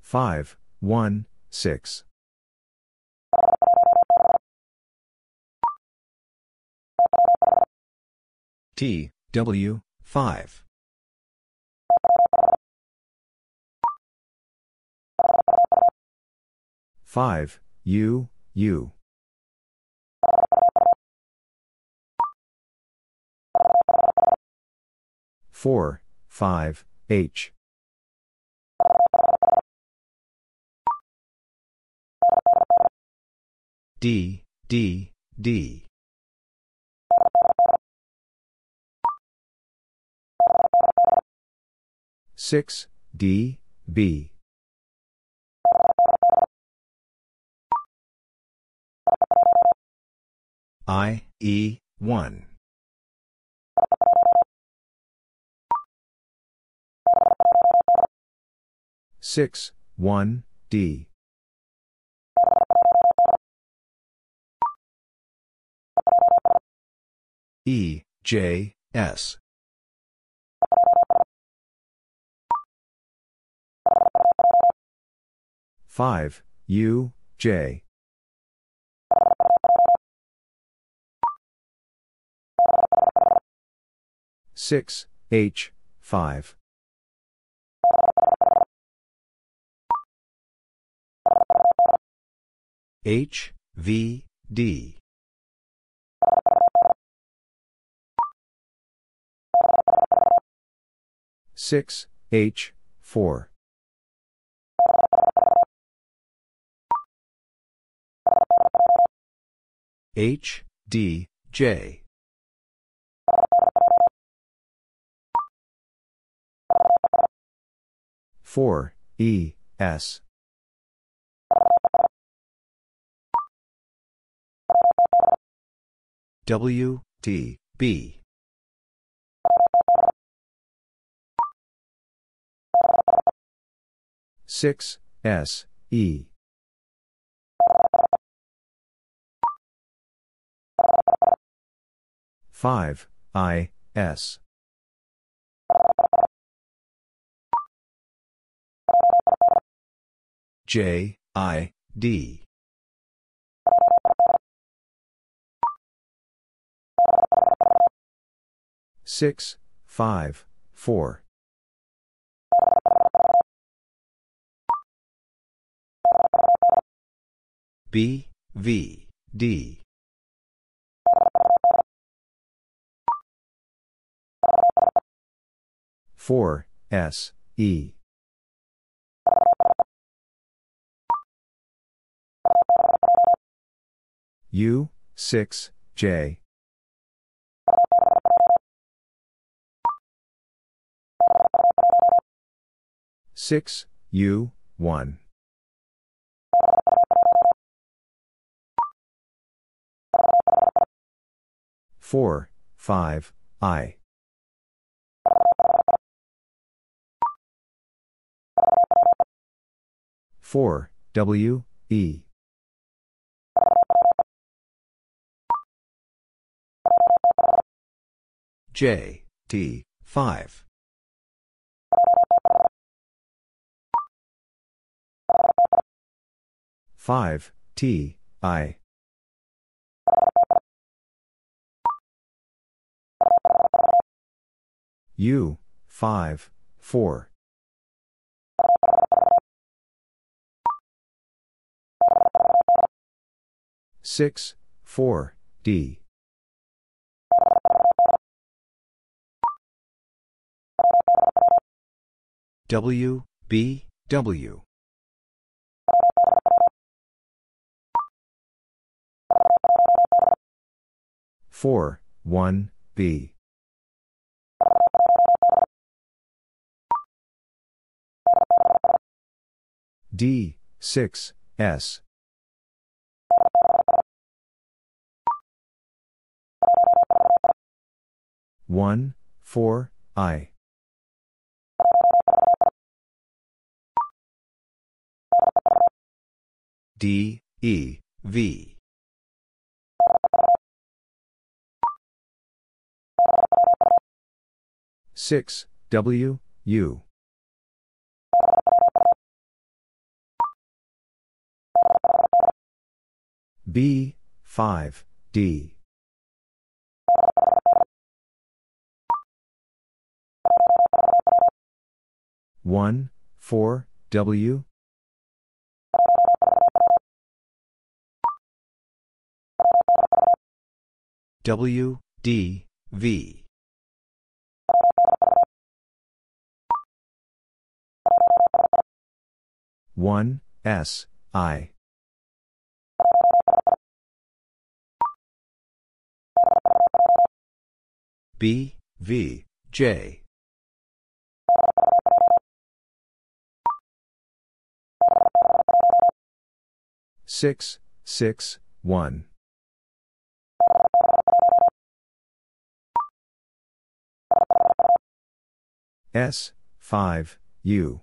5, 1, 6. T, W, 5. 5, U, U. 4, 5, H. 6, D, B. 1. 6, 1, D. J, S. 5, U, J. 6, H, 5. 8, V, D. 6, H, 4. 8, D, J. 4, E, S. W, T, B. 6, S, E. 5, I, S. J, I, D. 6, 5, 4. B, V, D. 4, S, E. 6, J. 6, U, 1. 4, 5, I. 4, W, E. J, T, 5. 5, T, I. 5, 4. 6, 4, D. B, W. 4, 1, B. 6, S. 1, 4, I. D, E, V. 6, W, U. 5, D. 1, 4, W. D, V. 1, S, I. B, V, J. Six, six, one. S, 5, U.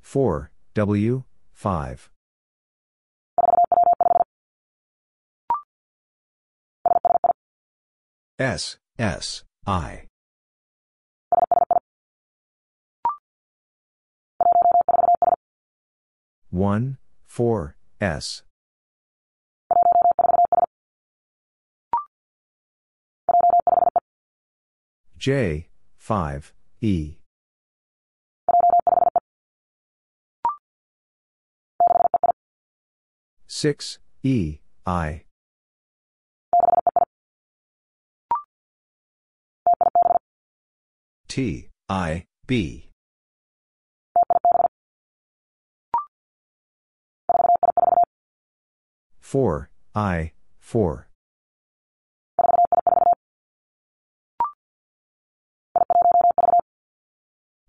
Four, W, 5. S, S, I. 1, 4, S. J, 5, E. Six, E, I. T, I, B. Four, I, 4.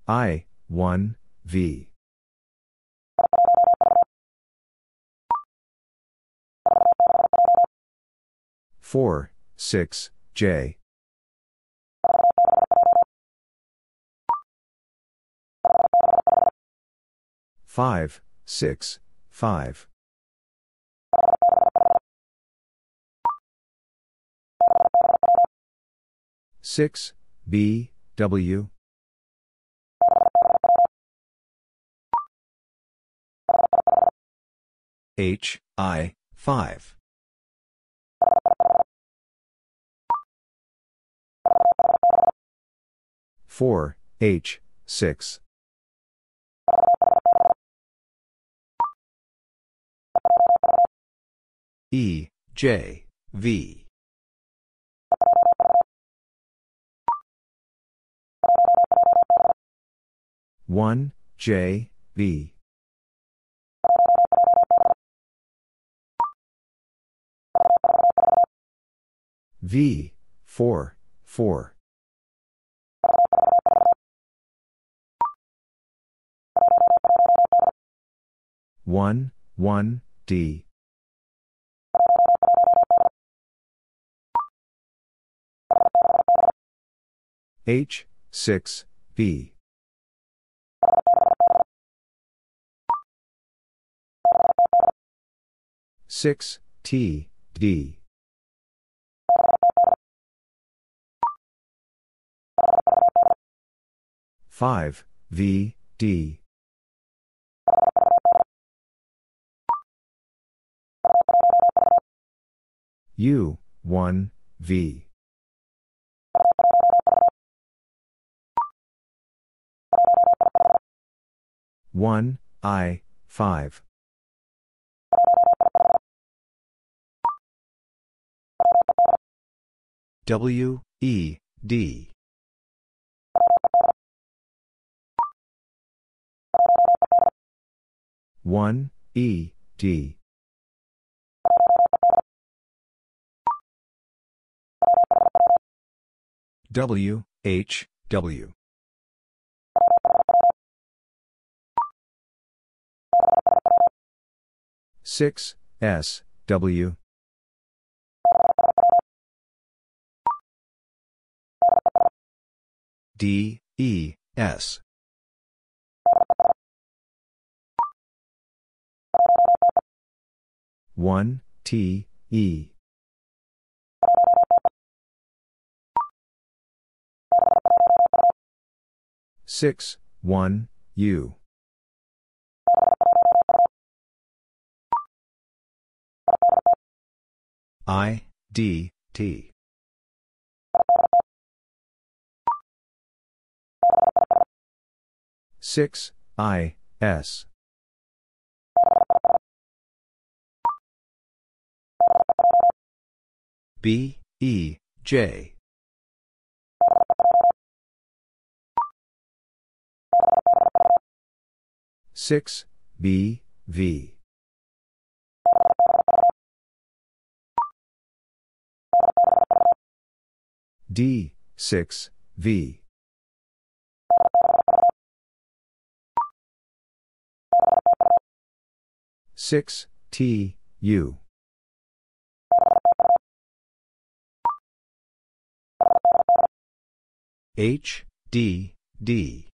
I, 1, V. Four, 6, J. Five, 6, 5. Six, B, W. H, I, 5. Four, H, 6. E, J, V. One, J, V. V, 4, 4. One, 1, D. H, 6, B. Six, T, D. Five, V, D. U, 1, V. One, I, 5. W, E, D. One, E, D. W, H, W. Six, S, W. D, E, S. One, T, E. Six, 1, U. I, D, T. Six, I, S. B, E, J. 6, B, V. 6, D, 6, V. 6, T, U. 8, D, D.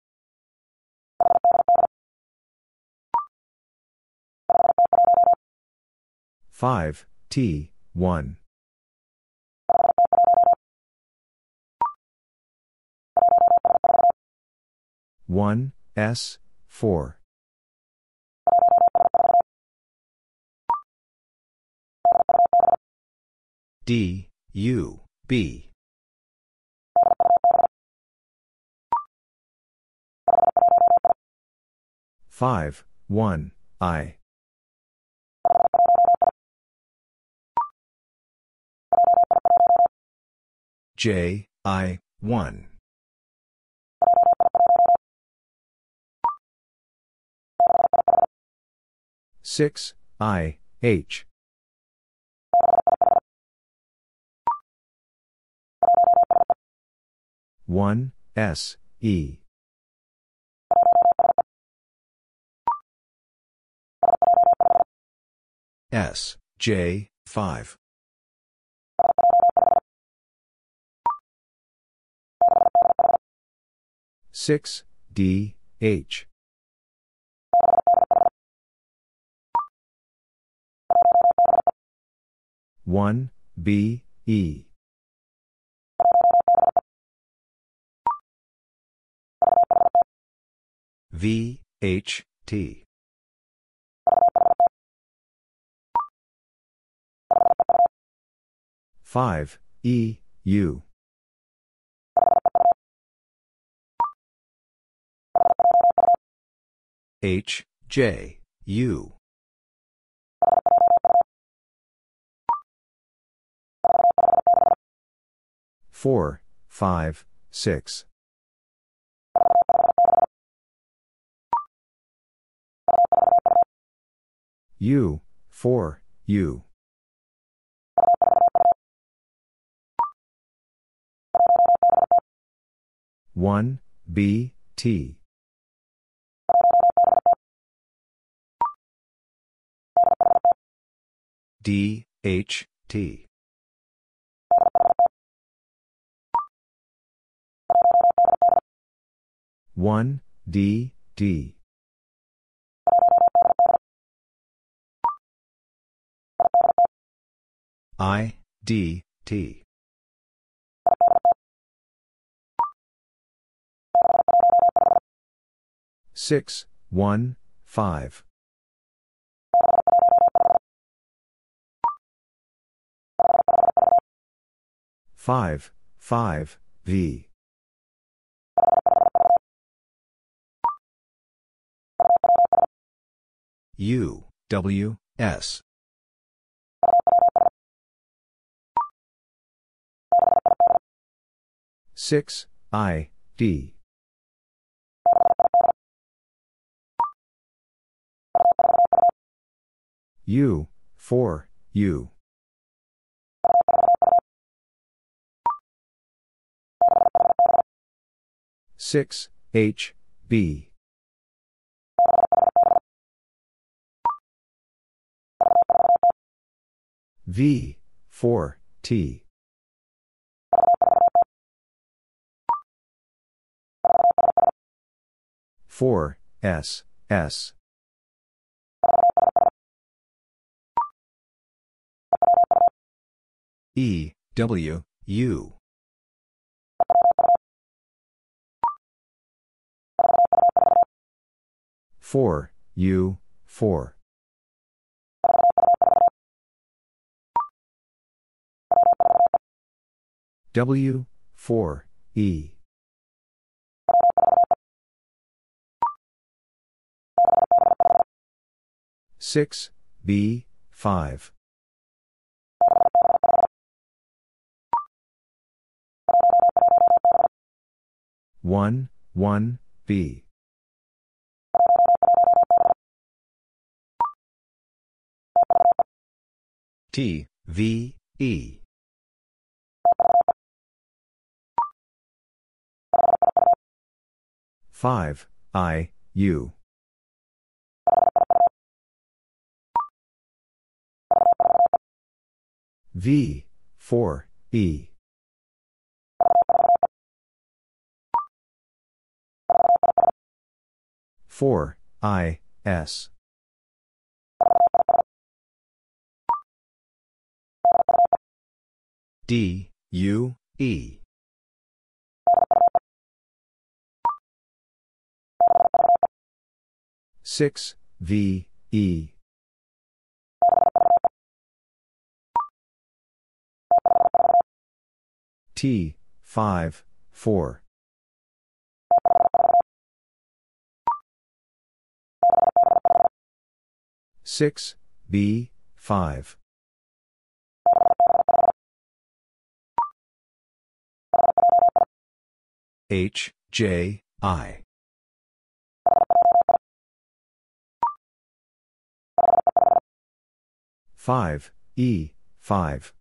5, T, 1. 1, S, 4. D, U, B. 5, 1, I. 5, J, I, 1. 6, I, H. 1, S, E. 6, J, 5. 6, D, H. 1, B, E. 5, H, T. 5, E, U. 8, J, U. 4, 5, 6. U, 4, U. 1, B, T. D, H, T. 1, D, D. 1, D, T. 6, 1, 5. 5, 5, V. 5, W, S. 6, I, D. 4, U. 6, H, B. 5, 4, T. 4, S, S. 5, E, W, U. 4, U, 4. 5, W, 4, E. 6, B, 5. 1, 1, B. T, V, E. Five, I, U. V, 4, E. Four, I, S. D, U, E. Six, V, E. T, 5, 4. Six, B, 5. H, J, I. 5, E, 5.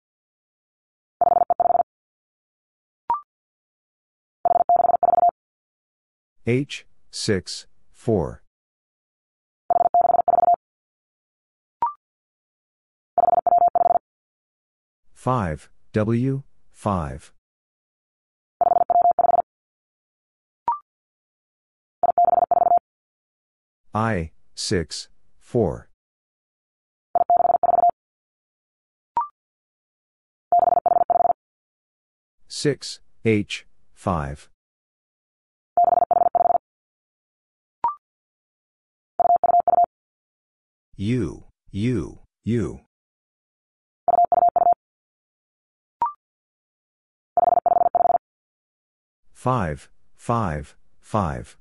H, 6, 4. Five, W, 5. I, 6, 4. Six, H, 5. U, U, U. 5, 5, 5.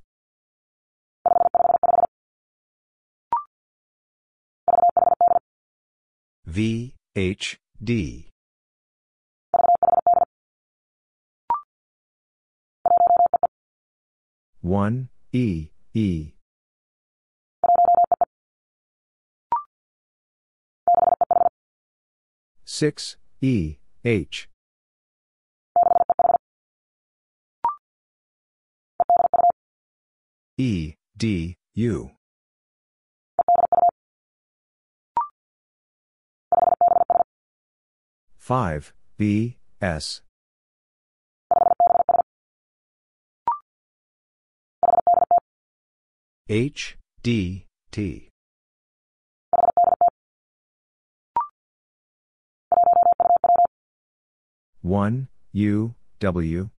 V, H, D. 1, E, E. Six, E, H. E, D, U. 5, B, S. H, D, T. 1, U, W.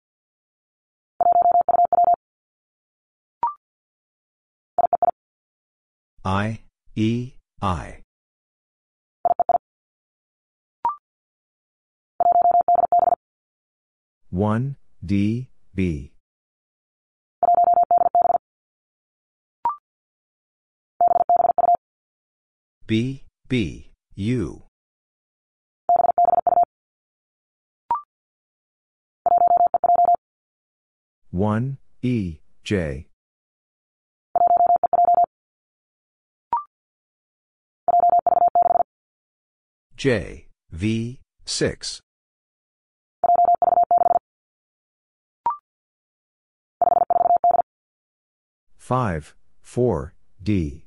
I, E, I. 1, D, B. B, B, U. 1, E, J. J, V, 6. Five, 4, D.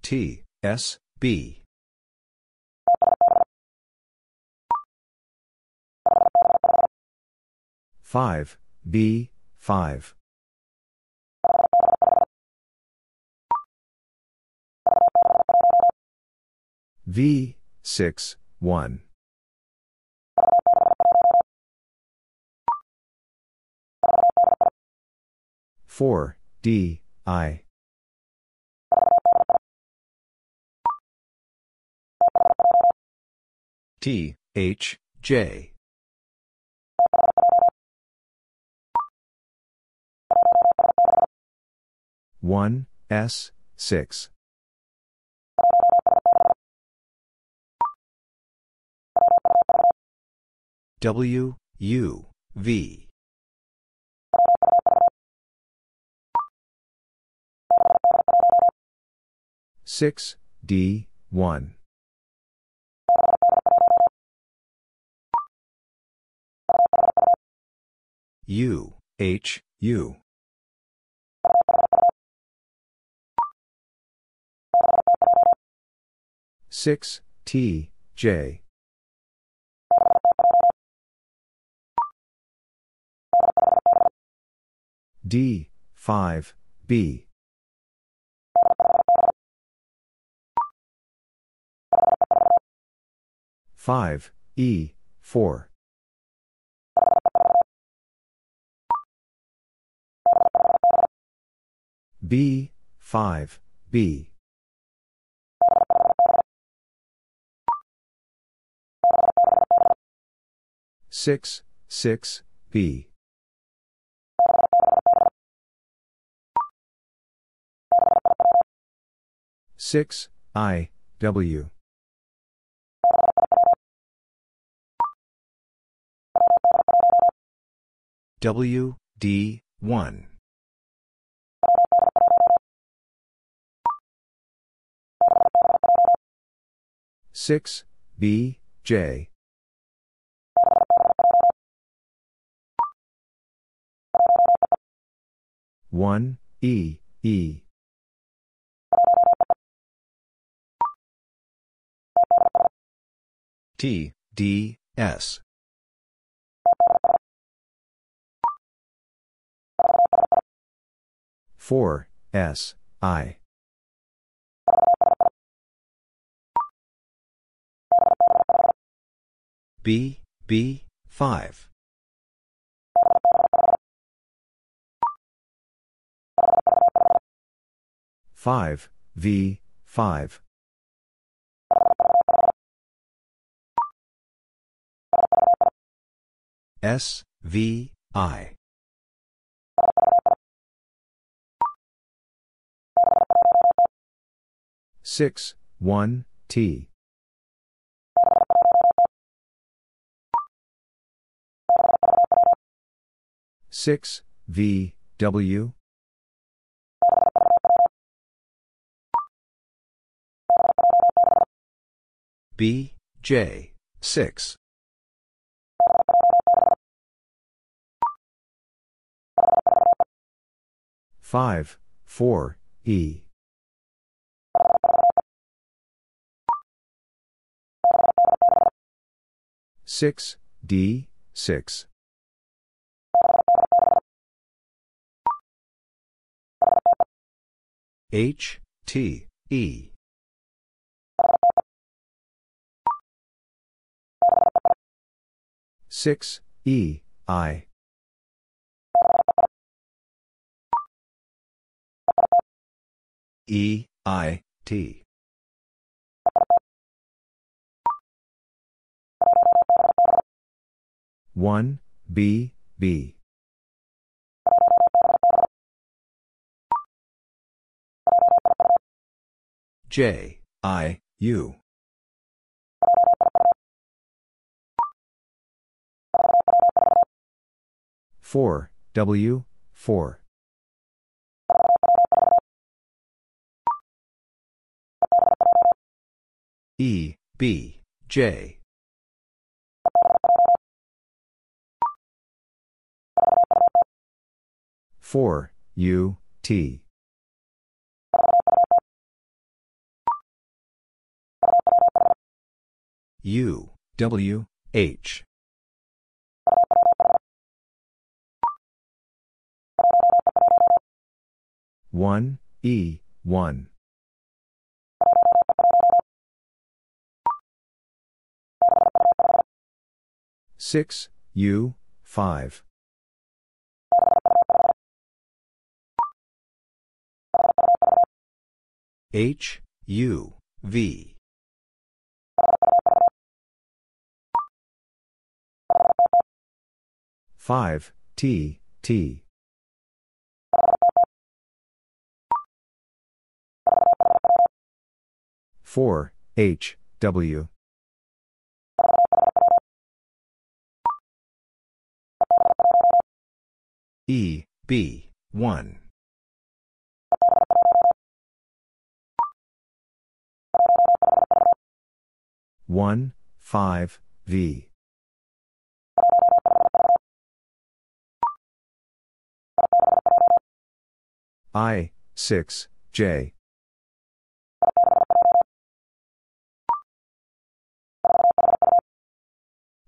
T, S, B. 5, B, 5. V, 6, 1. Four, D, I. T, H, J. 1, S, 6. W, U, V. 6, D, 1. 2, H, U. 6, T, J. 2, 5, B. 5, E, 4. 2, 5, B. 6, 6, B. 6, I, W. 2, D, 1. 6, B, J. 1, E, E. 2, D, S. 4, S, I. 2, B, 5. 5, V, 5. 6, V, I. 6, 1, T. 6, V, W. 2, J, 6. 5, 4, E. 6, D, 6. 8, T, E. 6, E, I. 2, I, T. 1, B, B. 2, J, I, U. 4, W, 4. 2, B, J. 4, U, T. 2, W, H. 1, E, 1. 6, U, 5. 8, U, V. 5, T, T. 4, H, W. 2, B, 1. 1, 5, v. 6, j.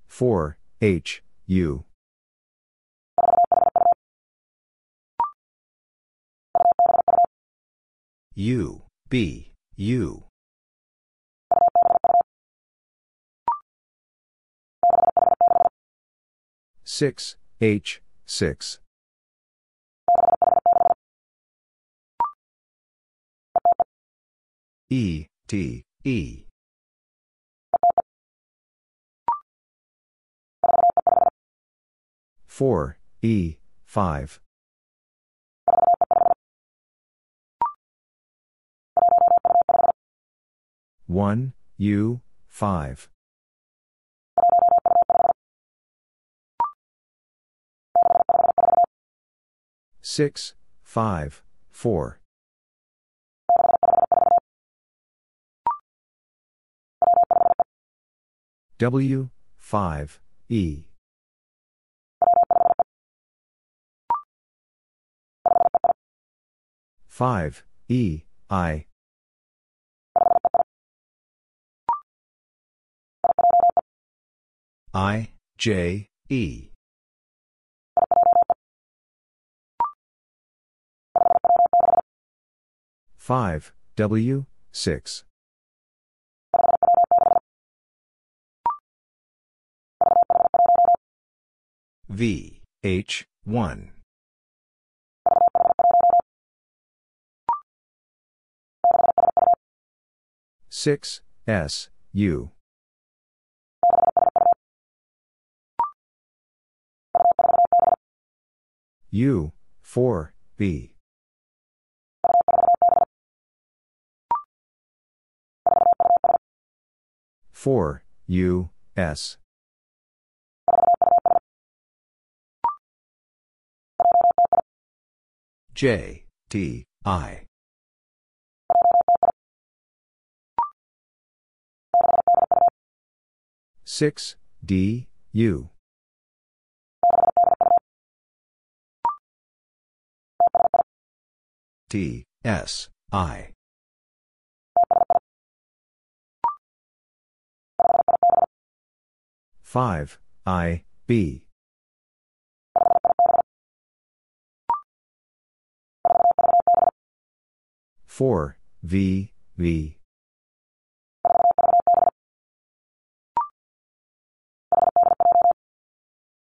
4, h, u. 6, h, 6. 4, e, 5. 1, u, 5. 6, 5, 4. 5, e. 5, e, I. j, e. 5, w, 6. h, 1. 6, s, u. 4, b. 4, u, s. t, I. 6, d, u. s, I. 5, I, b. 4, v, v.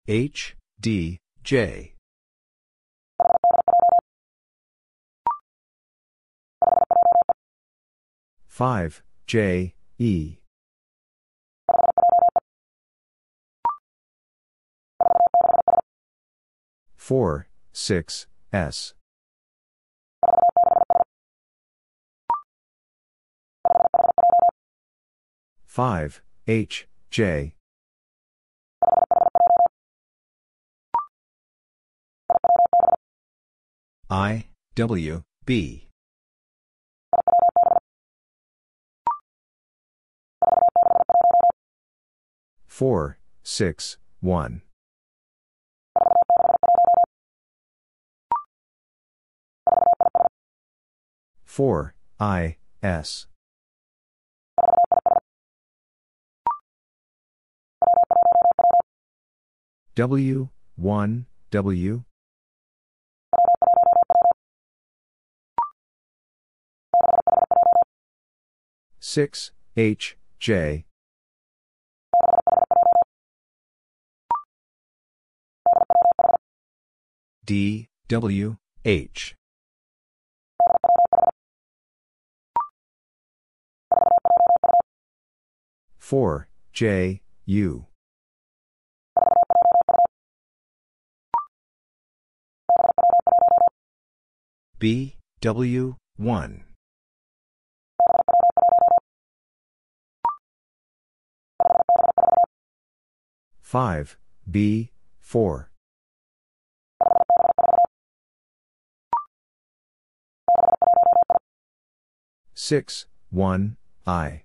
h, d, j. 5, j, e. 4, 6, s. 5, h, j. w, b. 4, 6, 1. 4, I, s. 1, w. 6, h, j. h. 4, j, u. 1. 5, b, 4. 6, 1, I.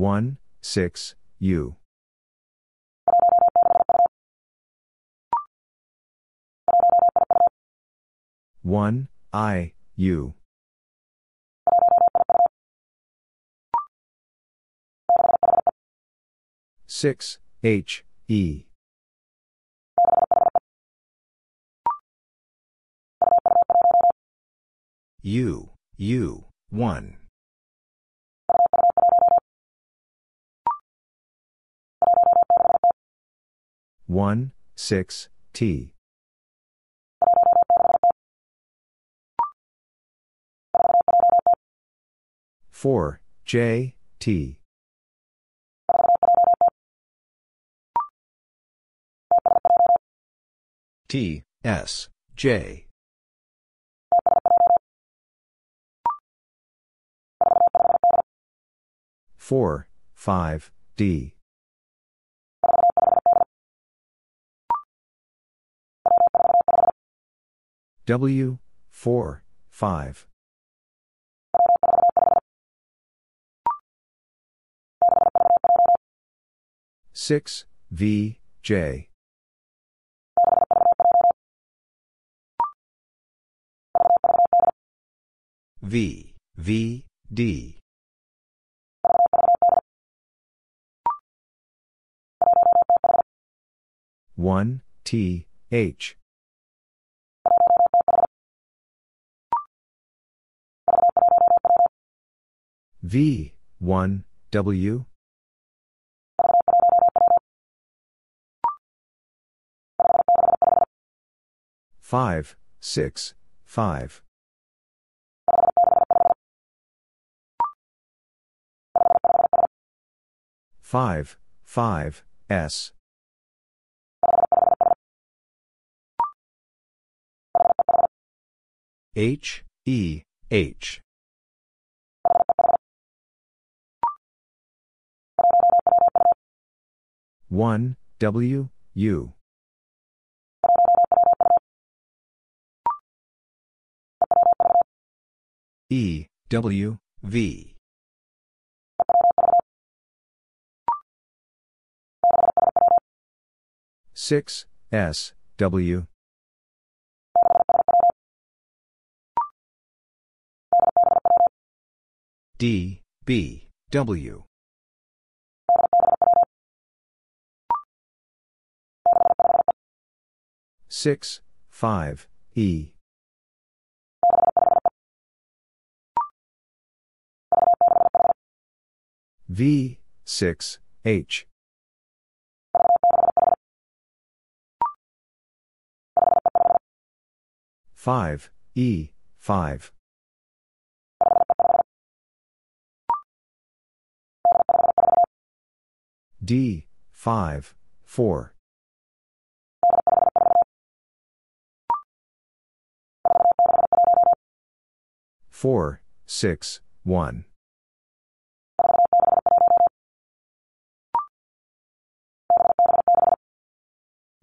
1, 6, U. One, I, U. Six, H, E. U, U, one. One, six, T. Four, J, T. T, S, J. Four, five, D. W, 4, 5. Six, V, J. V, V, D. One, T, H. V, 1, W. 5, 6, 5. Five, five, S. H, E, H. One, W, U. E, W, V. Six, S, W. D, B, W. Six, five, E. V, 6, H. 5, E, 5. D, 5, 4. 4, 6, 1.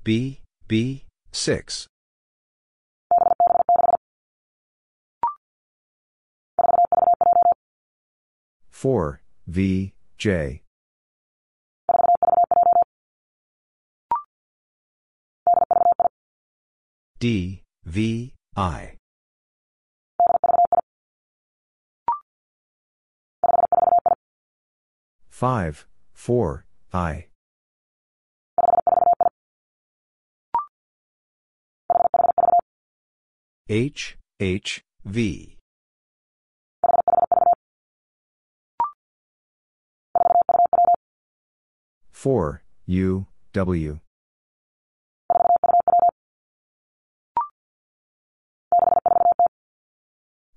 B, B, 6. Four, V, J. D, V, I. Five, 4, I. 8, H, V. 4, U, W.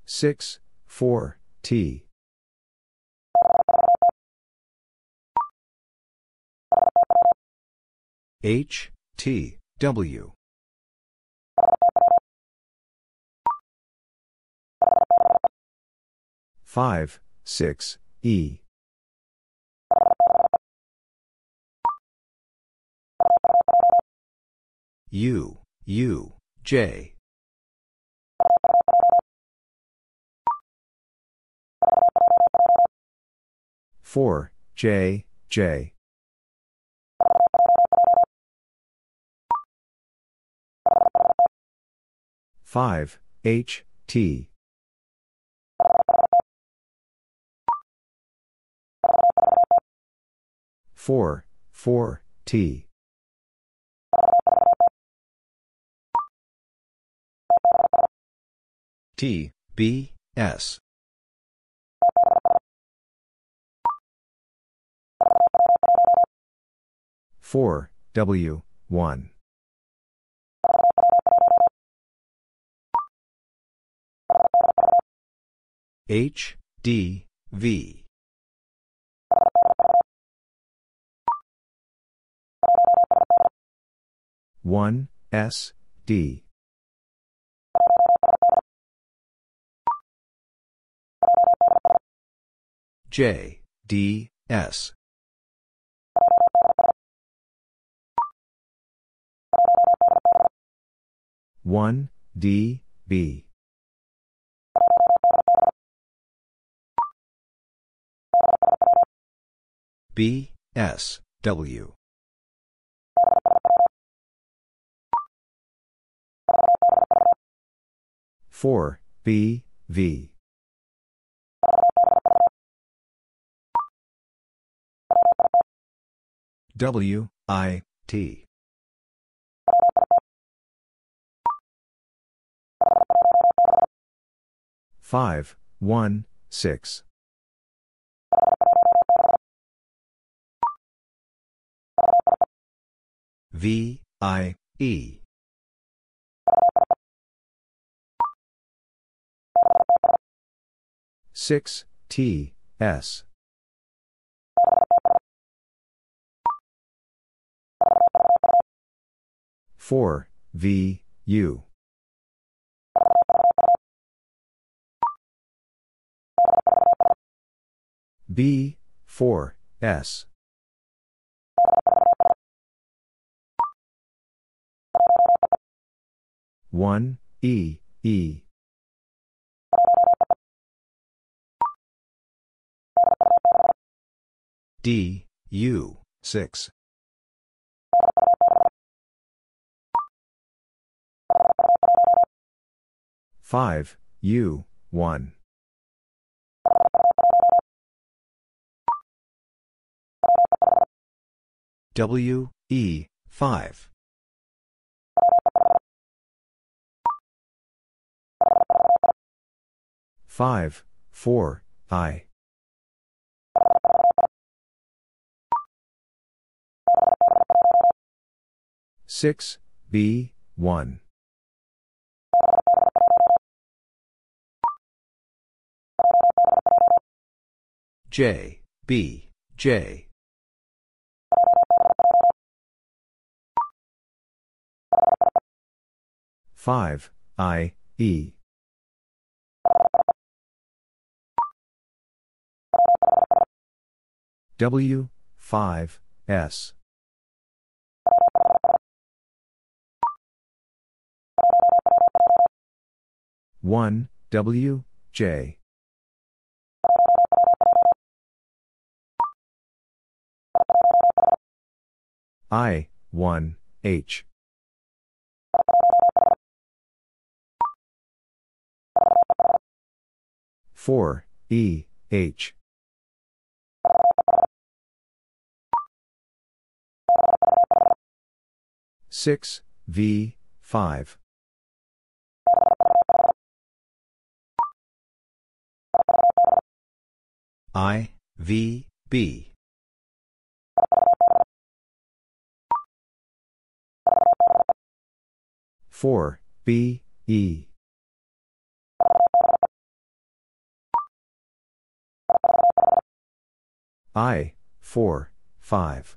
Six, 4, T. H, T, W. 5, 6, E. U, U, J. 4, J. Five H T four T T B S four W 1 H, D, V. 1, S, D. 1, J, D, S. 1, D, B. 1, B, S, W. 4, B, V. 1, W, I, T. 5, 1, 6. V, I, E. 6, T, S. 4, V, U. B, 4, S. 1, E, E. D, U, 6. 5, U, 1. W, E, 5. 5, 4, I. Six B 1 J B J 5 I E 5 S 1, W, J. 1, H. 4, E, H. 6, V, 5. I, V, B. 4, B, E. I, 4, 5.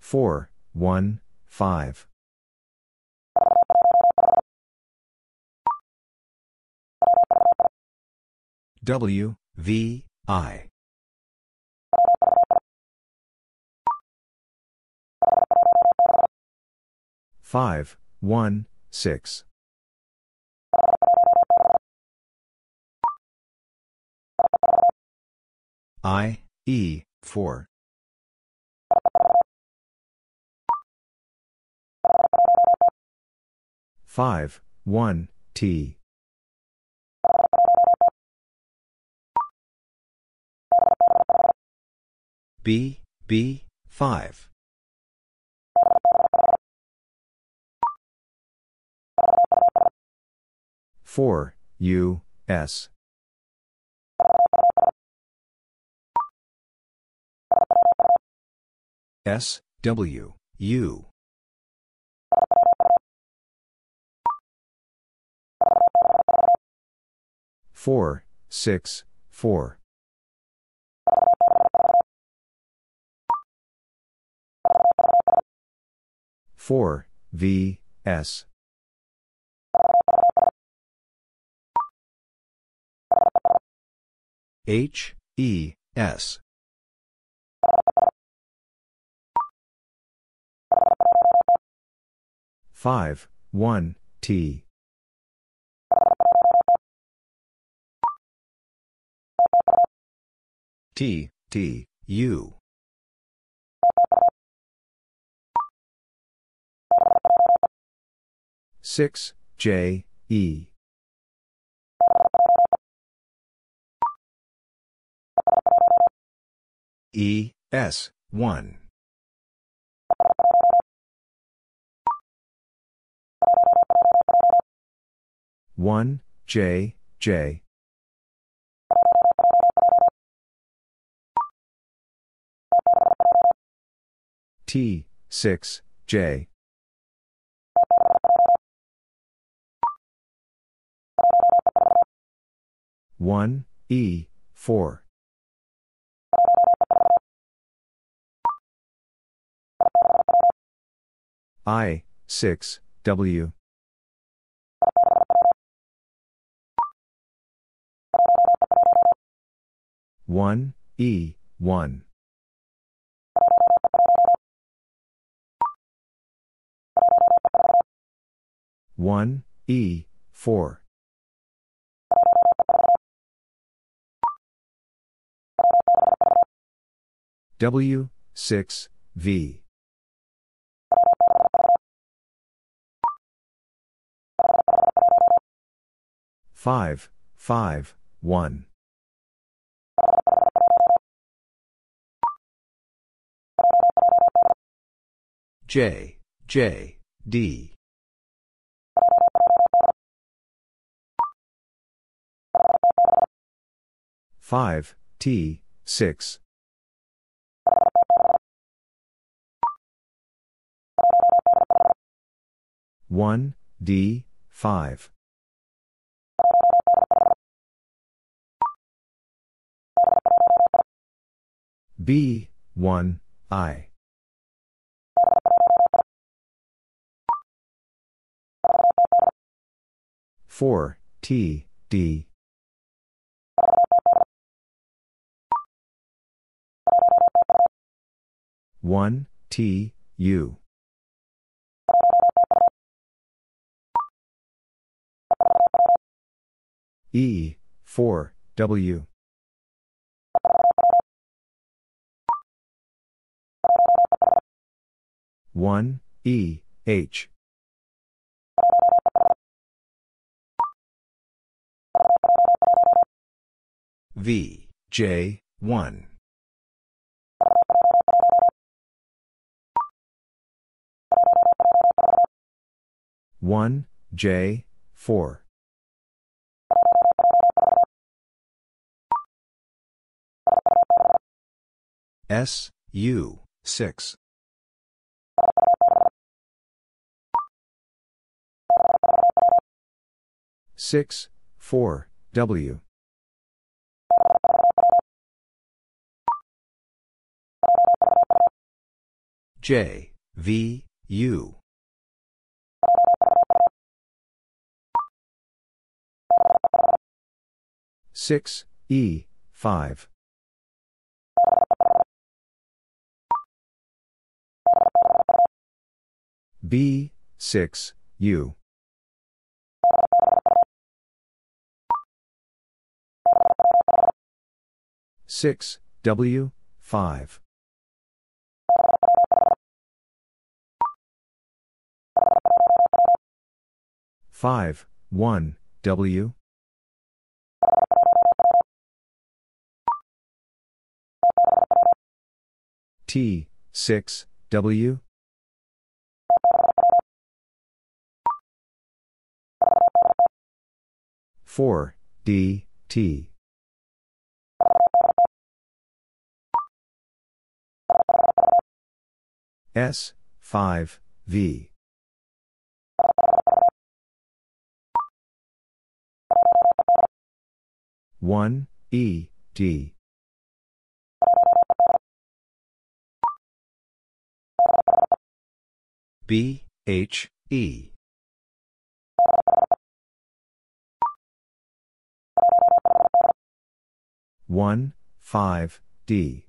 Four, 1, 5. W, V, I. 5, 1, 6. I, E, 4. Five, 1, T. B, B, 5. 4, U, S. 6, W, U. 4, 6, 4. Four V S H E S Five 1 T T T U 6, J, E. 's 1. 1, J, J. 't, 6, J. One E 4 I 6 W 1 E 1 1 E 4 W, 6, V. 5, 5, 1. 5, J, D. 5, T, 6. 1, D, 5. B, 1, I. 4, T, D. 1, T, U. 4, W. 1, E, H. 5, J, 1. 1, J, 4. 's, U, 6. 6, 4, W. J, V, U. 6, E, 5. B, 6, U. 6, W, 5. Five, 1, W. 6, W. 4, D, T. 5, V. 1, E, D. 1, 5, D.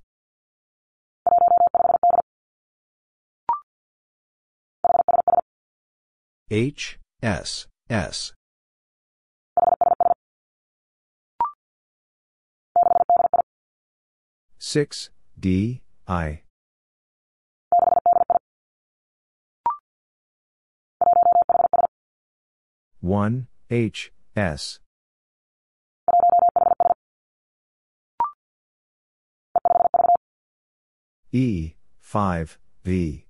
6, D, I. 1, H, S. 5, V.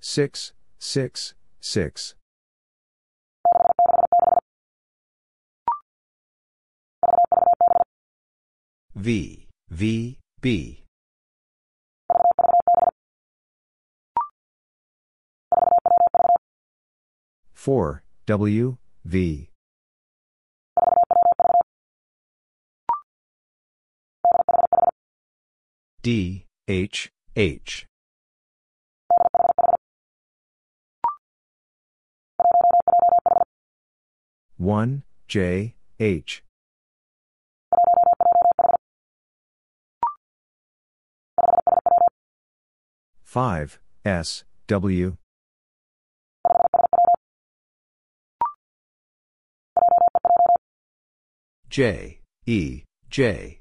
6, 6, 6. V, B. 4, W, V. D, H, H. 1, J, H. 5, S, W. J, E, J.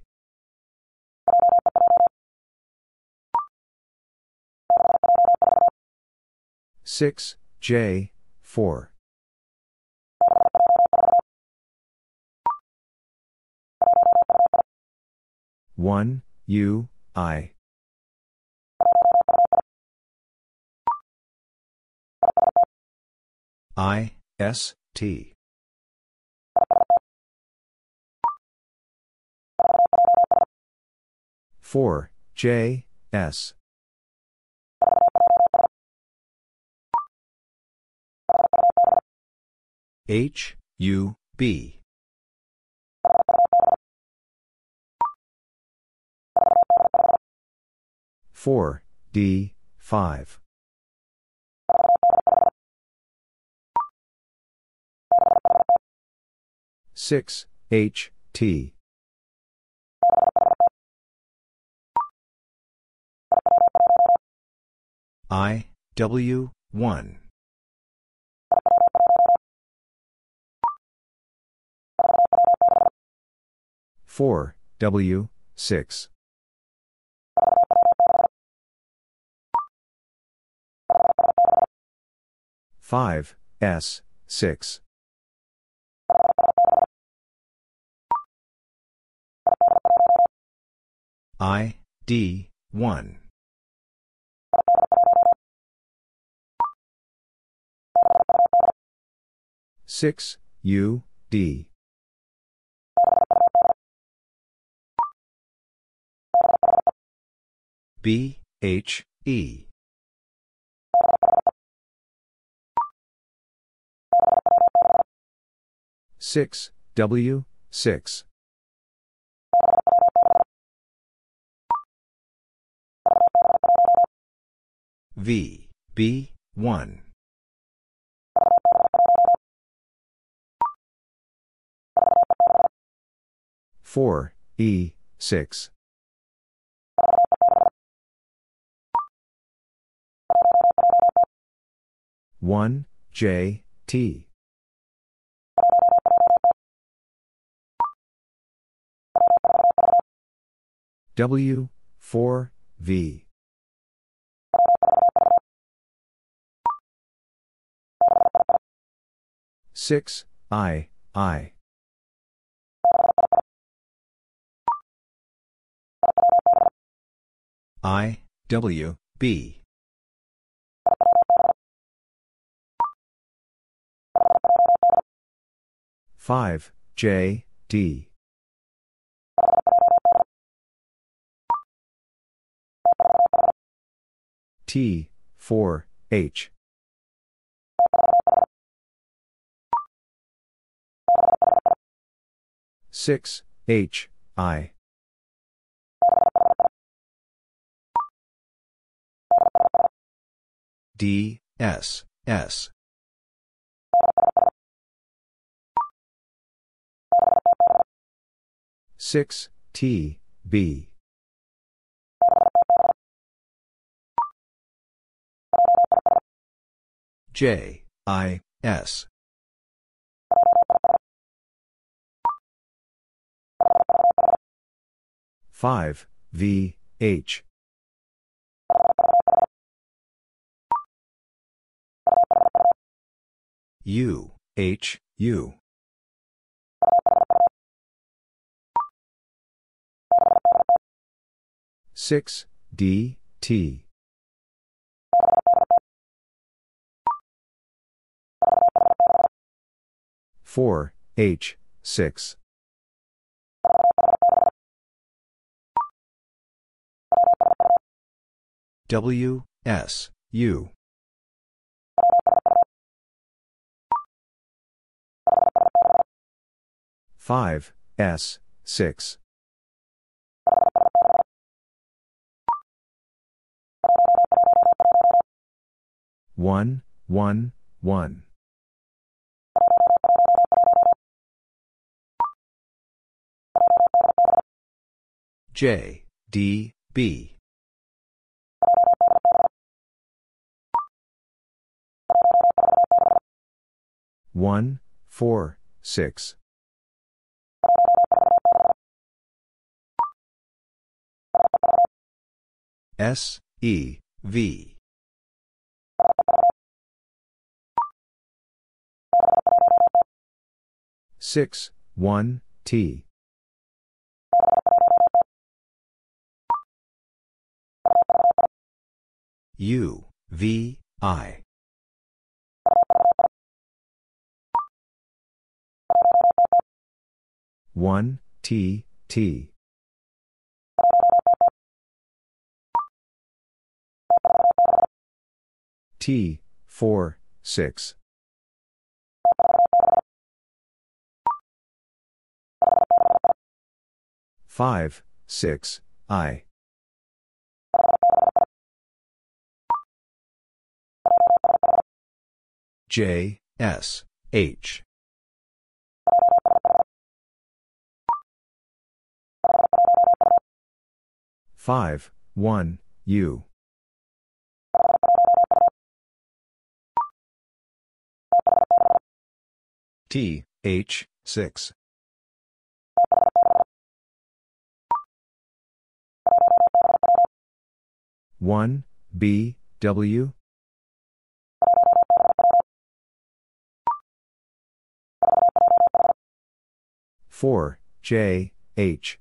6, J, 4. 1, U, I. S, T. 4, J, S. 8, U, B. 4, D, 5. 6, H, T. W, 1. 4, W, 6. 5, S, 6. D, 1. 6, U, D. B, H, E. 6, W, 6. B, 1. 4, E, 6. 1, J, T. W, 4, V. Six, I. I, W, B. Five, J, D. T, 4, H. Six, H, I. D, S, S. Six, T, B. J, I, S. Five, V, H. U, H, U. Six, D, T. Four, H, six. W, S, U. Five, S, six. One, one, one. J, D, B. One, 4, 6. S, E, V. Six, 1, T. U, V, I. 1, T, T. 4, 6. Five, six, I. J, S, H. Five, 1, U. T, H, 6. 1, B, W. Four, J, H.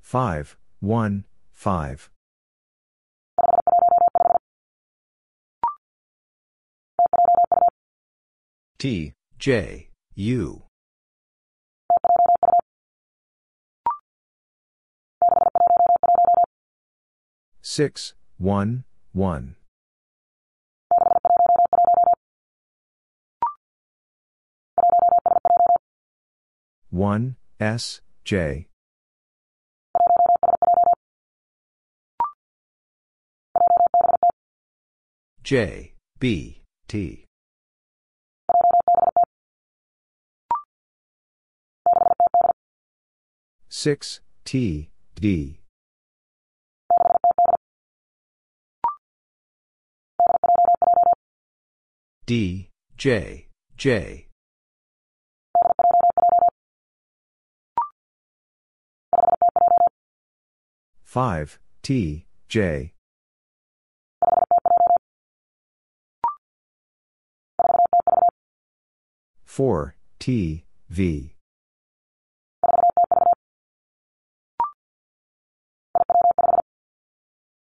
Five, 1, 5. T, J, U. 6, 1, 1. One, S, J. J, B, T. 6, T, D. D, J, J. 5, T, J. Four T V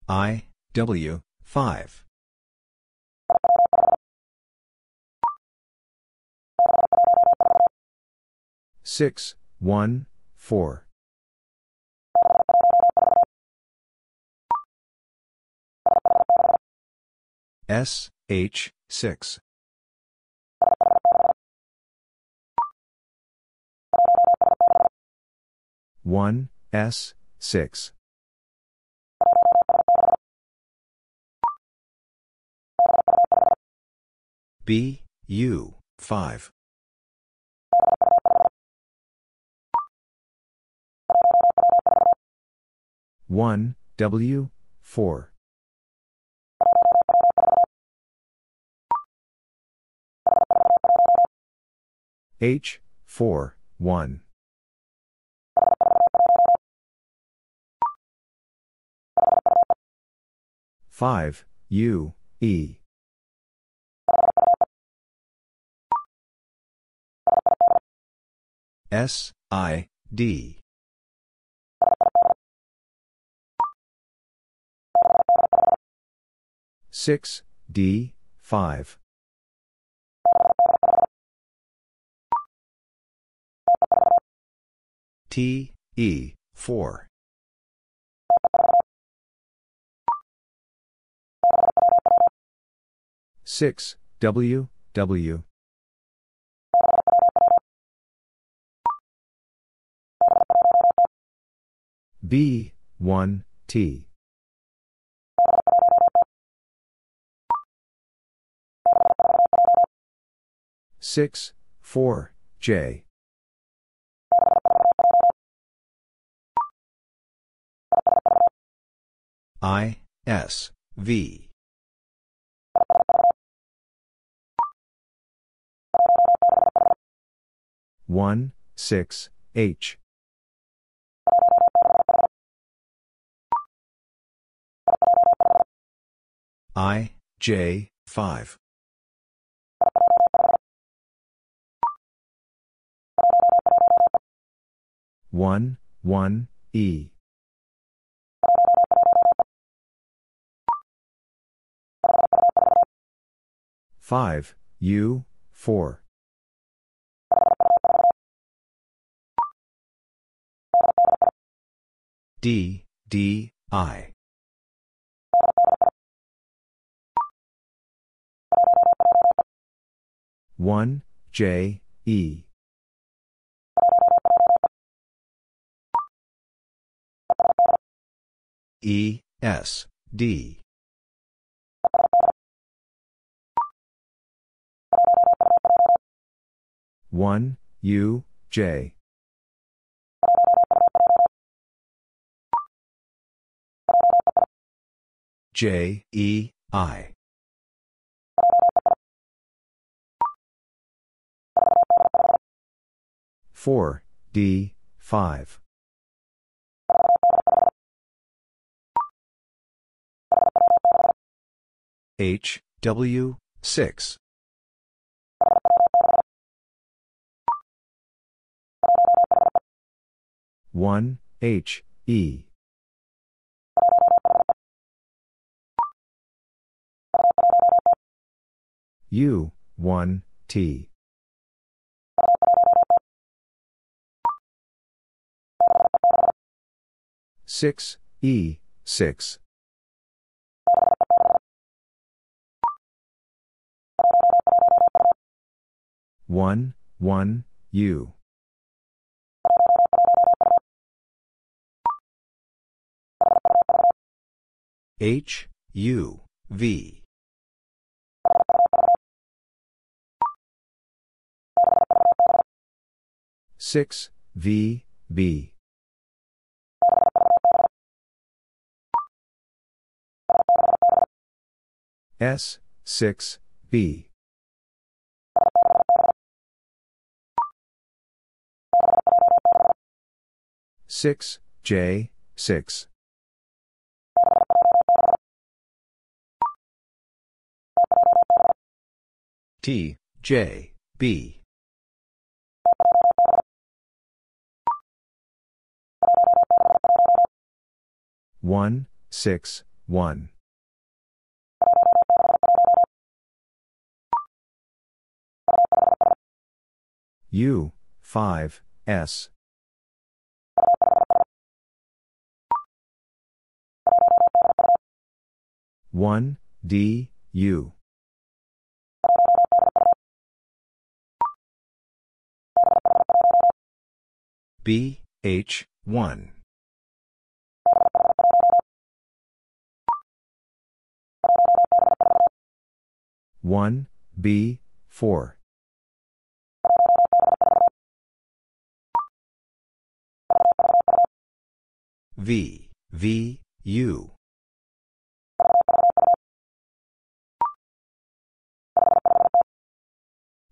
I W 5 6 1 4 S H 6 1, S, 6. B, U, 5. 1, W, 4. H, 4, 1. Five U E S I D six D 5 T E 4 6, W, W. B, 1, T. 6, 4, J. I, S, V. 1, 6, H. I, J, 5. 1, 1, E. Five U 4 D D I one J E E S D 1, U, J. J, E, I. 4, D, 5. H, W, 6. One H E U 1 T six E 6 1 1 U H, U, V. 6, V, B. S, 6, B. Six, J, 6. T, J, B. One, 6, 1. 5, S. 1, D, U. 1, B, H, 1. 1, B, 4. 1, V, U.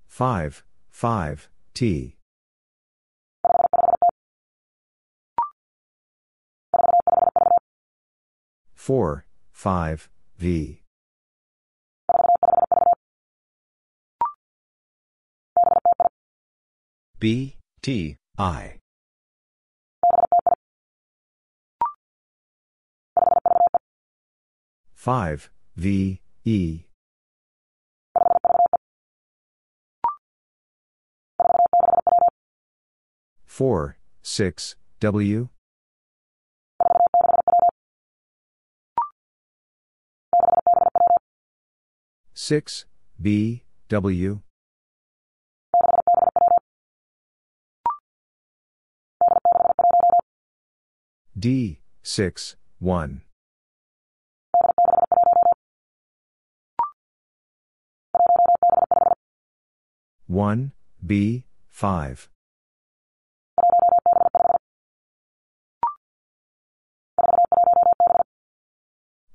5, T. 4, 5, V. 1, B, T, I. 5, V, E. 4, 6, W. 6, B, W. D, 6, 1. 1, B, 5.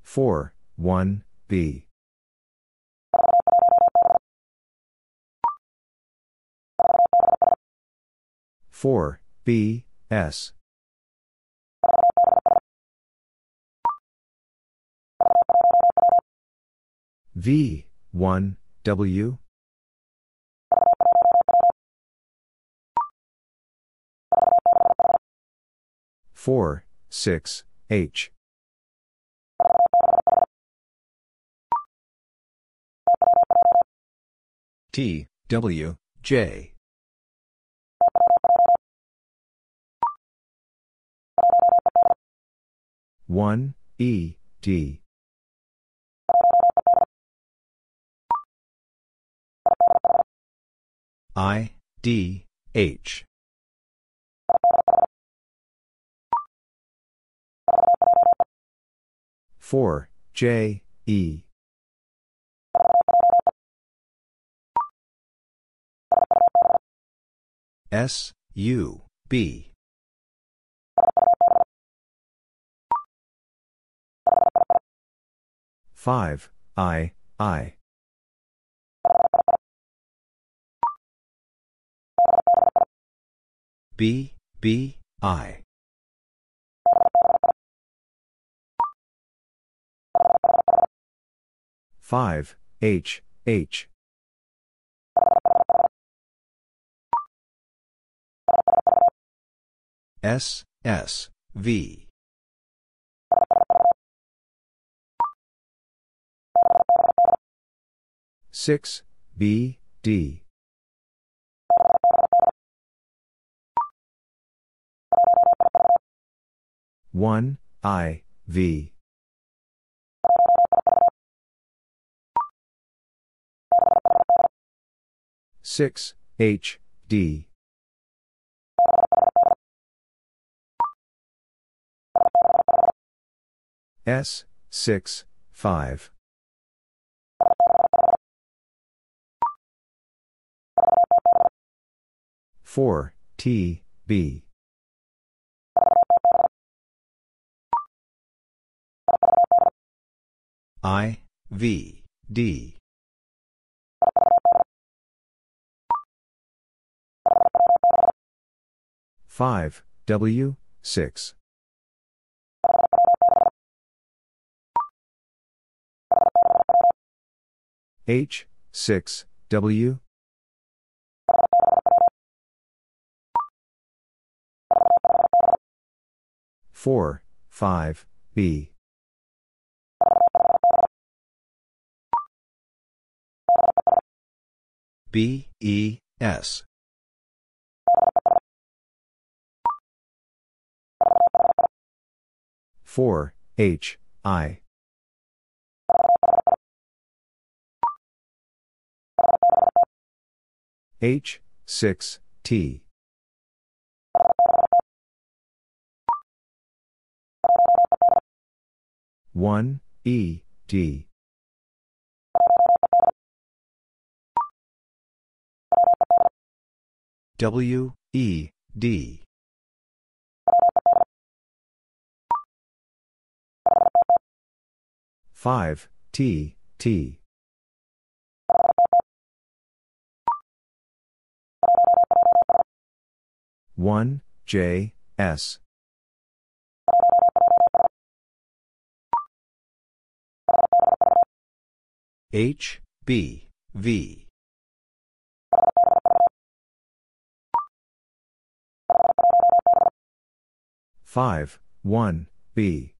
4, 1, B. 4, B, S. 1, W. 4, 6, H. 1, T, W, J. 1, E, T. 1, I, D, H. 4, J, E. 1, S, U, B. 5, I, I. 1, B, B, I. 5, H, H. 1, S, S, V. 6, B, D. 1, I, V. 6, H, D. S, 6, 5. 4, T, B. 1, I, V, D. 5, W, 6. H, 6, W? Four, five, B. B, E, S. Four, H, I. H, six, T. One, E, D. W, E, D. Five, T, T. One, J, S. H, B, V. Five, one, B.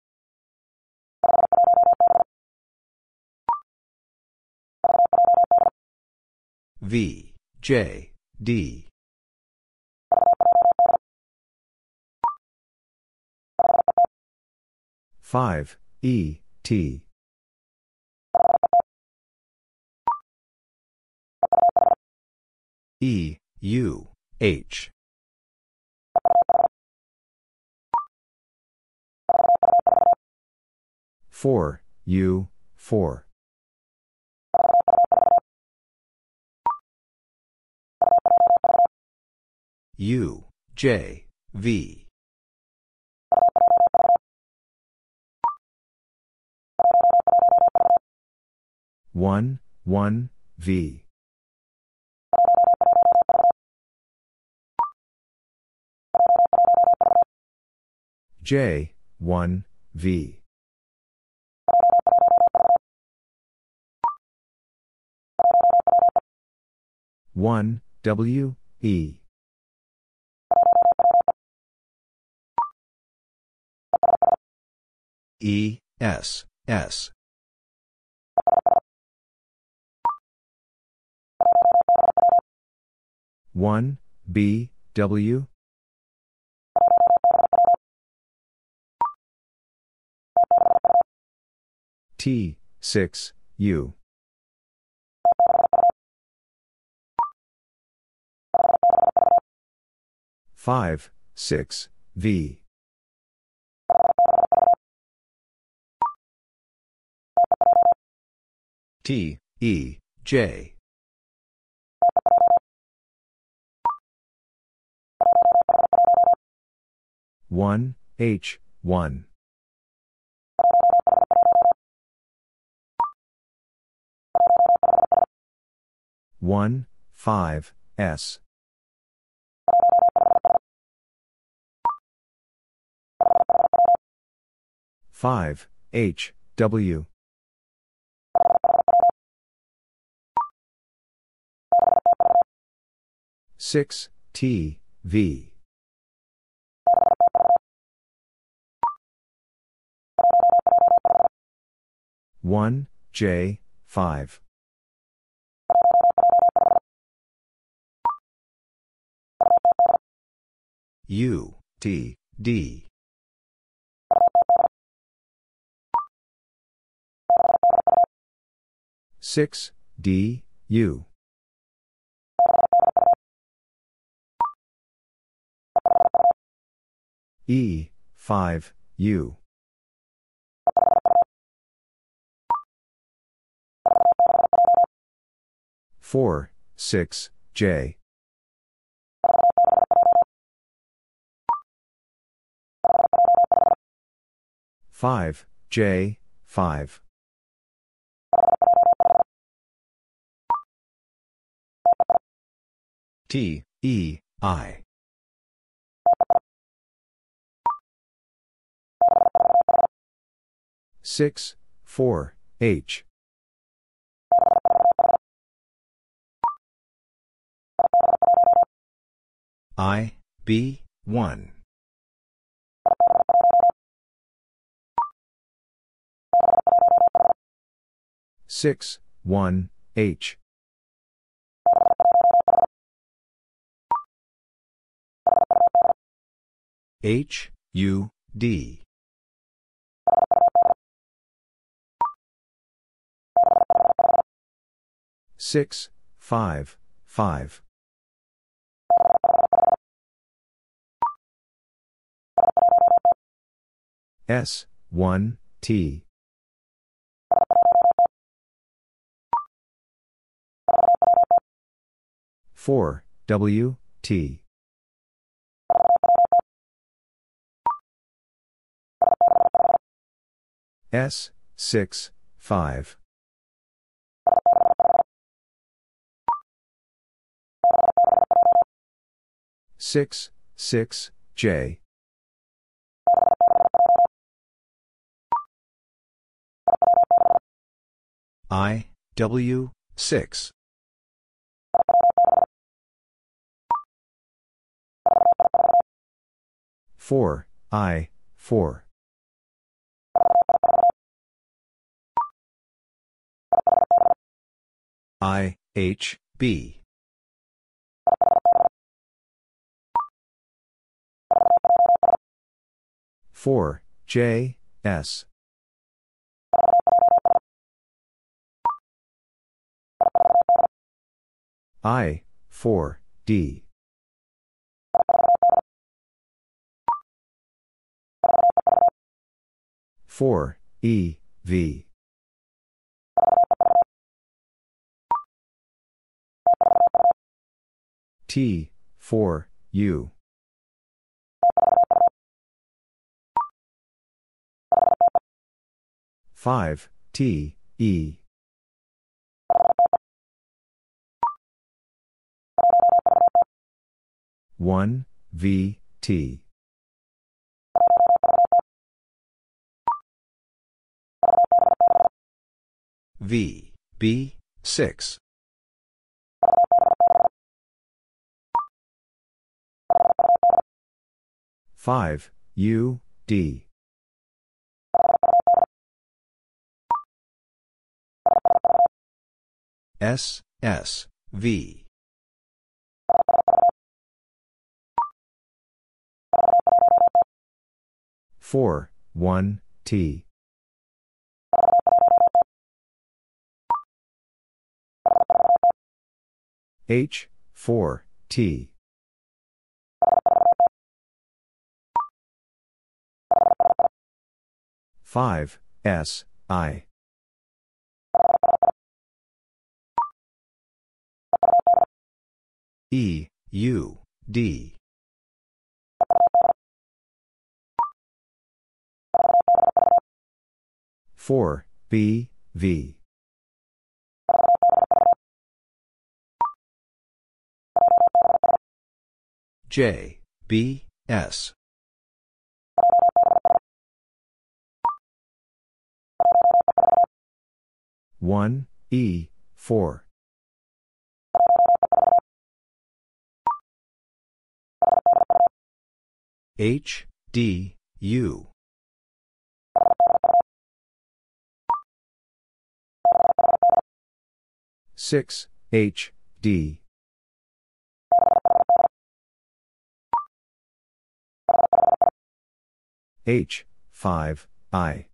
V, J, D. Five, E, T. E, U, H. Four, U, four. U, J, V. One, one, V. J, 1, V. 1, W, E. E, S, S. 1, B, W. T, 6, U. 5, 6, V. T, E, J. 1, H, 1. One, five, S. Five, H, W. Six, T, V. One, J, five. U, T, D. Six, D, U. E, five, U. Four, six, J. Five, J, five. T, E, I. Six, four, H. I, B, 1. Six, 1, H. H, U, D. 6, 5, 5. S, 1, T. 4, W, T. S, 6, 5. Six, six, J. I, W, 6. 4, I, 4. I, H, B. 4, J, S. I, 4, D. 4, E, V. T, 4, U. 5, T, E. One, V, T. V, B, 6. 5, U, D. S, S, V. 4, 1, T. H, 4, T. Five, S, I. E, U, D. 4, B, V. J, B, S. 1, E, 4. H, D, U. 6, H, D. H, 5, I.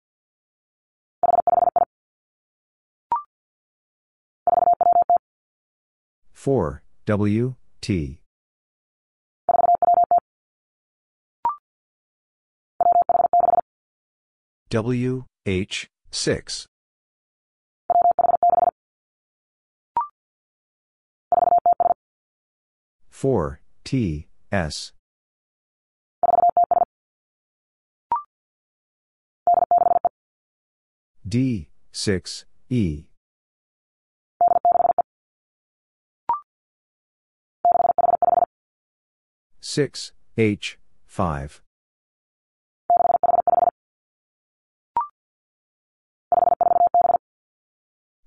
Four, W, T. W, H, 6. 4, T, S. D, 6, E. 6, H, 5.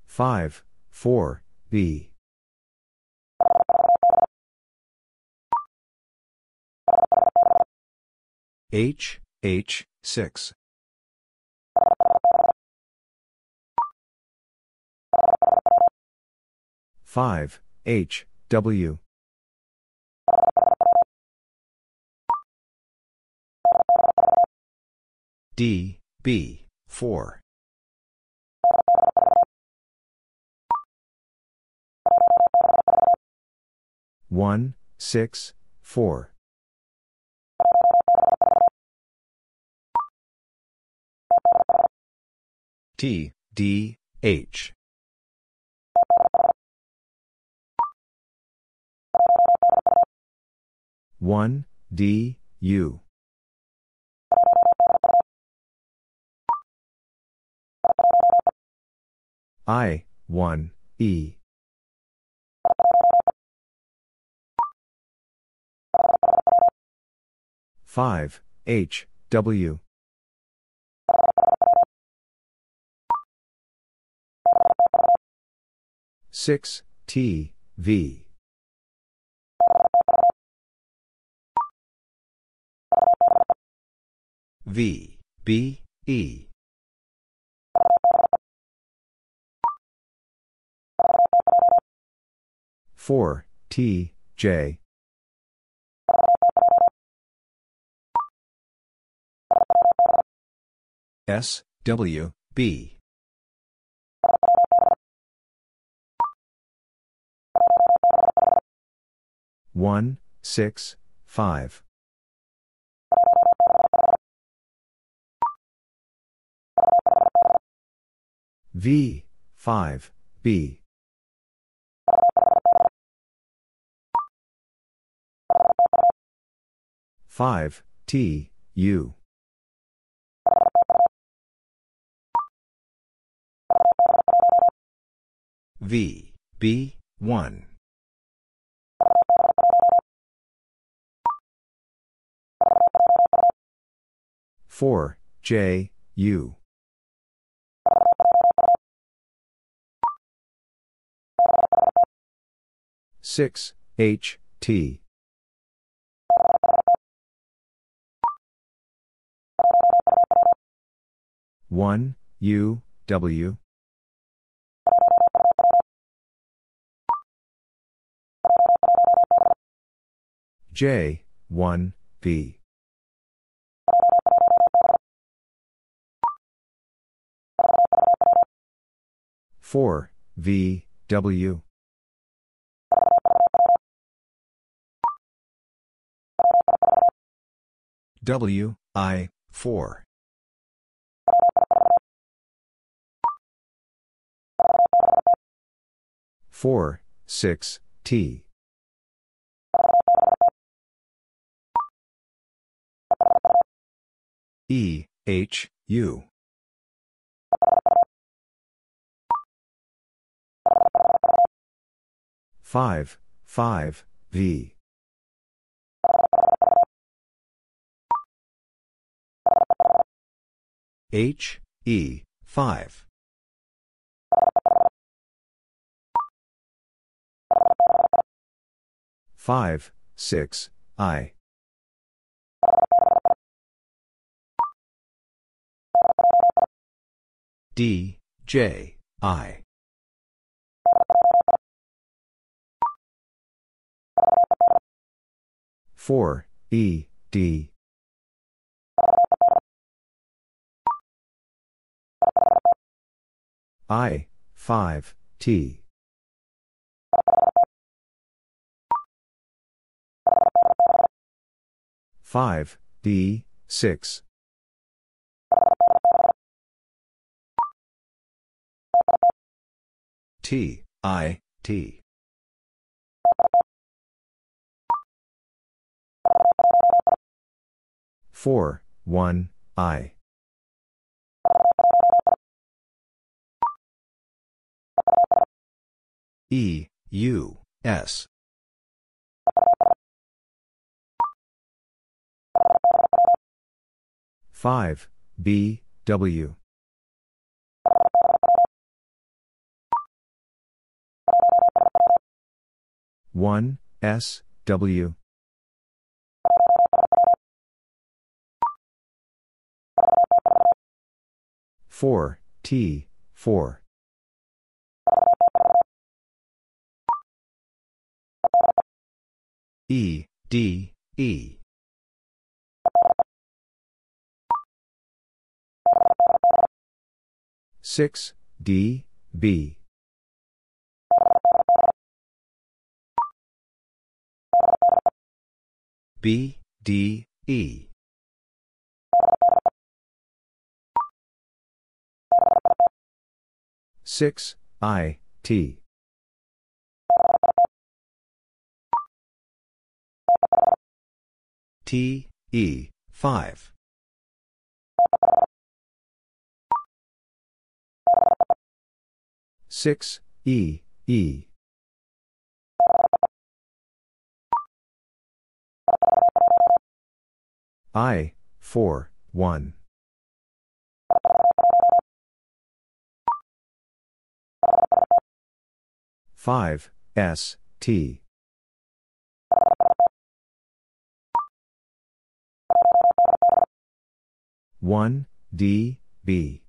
Five, 4, B. H, 6. Five H W D B 4 1 6 4 T D H 1, D, U. 1, E. 5, H, W. Six, T, V. 4 T J 's W B 1 6 5 V, 5, B. 5, T, U. 5, B, 1. 4, J, U. 6, H, T. 1, U, W. 1, J, 1, V. 4, V, W. W, I, 4. 4, 6, T. E, H, U. 5, 5, V. H, E, 5. 5, 6, I. D, J, I. 4, E, D. 5, T. 5, D, 6. T, I, T. 4, 1, I. E, U, S. 5, B, W. 1, S, W. 4, T, 4. 4E, D, E. 6, D, B. 6B, D, E. 6, I, T. 6T, E, 5. 6, E, E. 6I, 4, 1. 5, S, T. 1, D, B.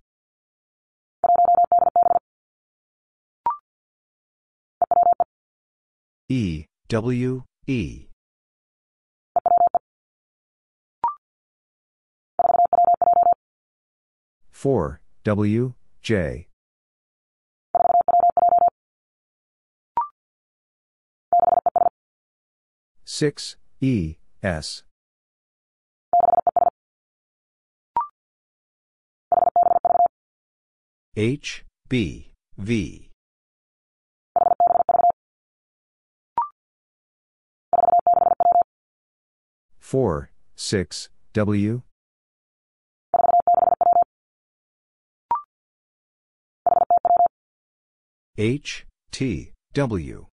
6E, W, E. 4, W, J. 6, E, S. 8, B, V. 4, 6, W. 8, T, W.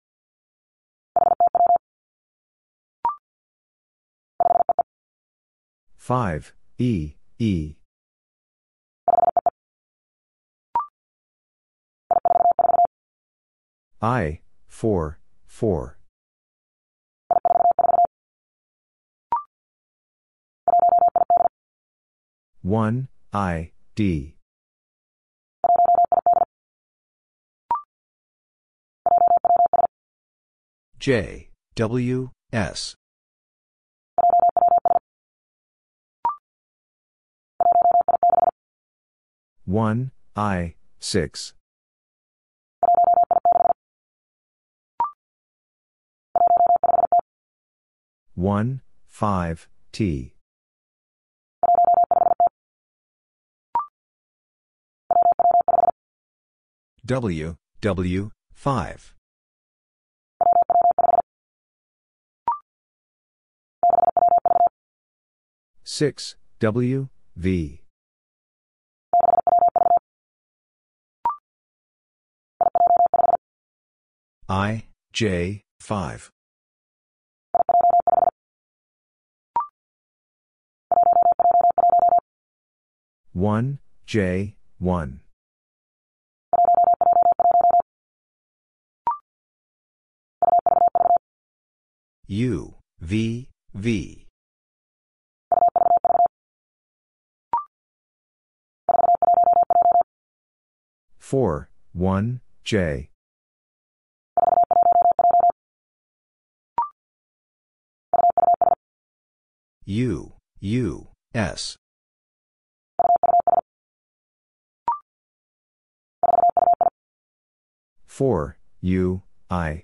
5, E, E. 6I, 4, 4. 1, I, D. 6J, W, S. 1, I, 6. 1, 5, T. 6W, W, 5. 6, W, V. 6I, J, 5. 1, J, 1. 6U, V, V. 4, 1, J. 6U, U, S. 4, U, I.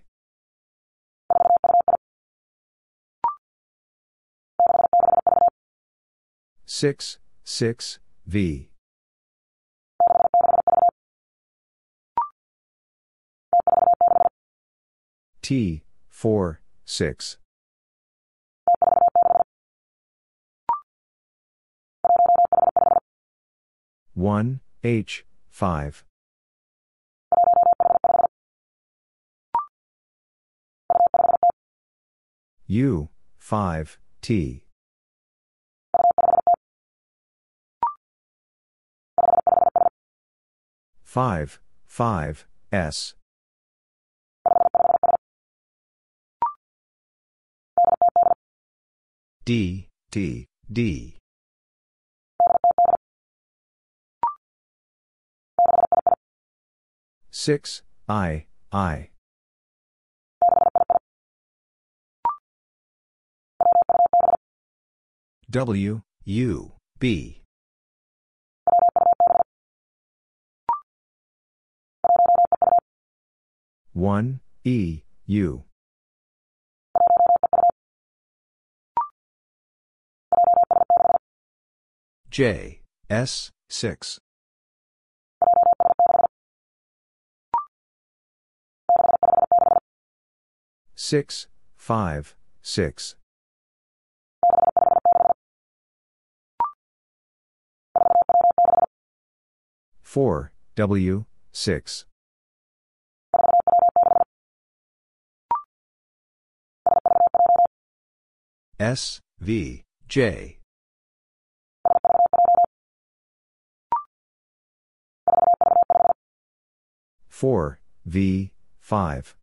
6, 6, V. 6T, 4, 6. 1, H, 5. 6U, 5, T. 5, 5, S. 6D, D, T, D. 6, I. W, U, B. One, E, U. J, S, 6. Six, 5, 6. Four, W, 6. S, V, J. Four, V, 5.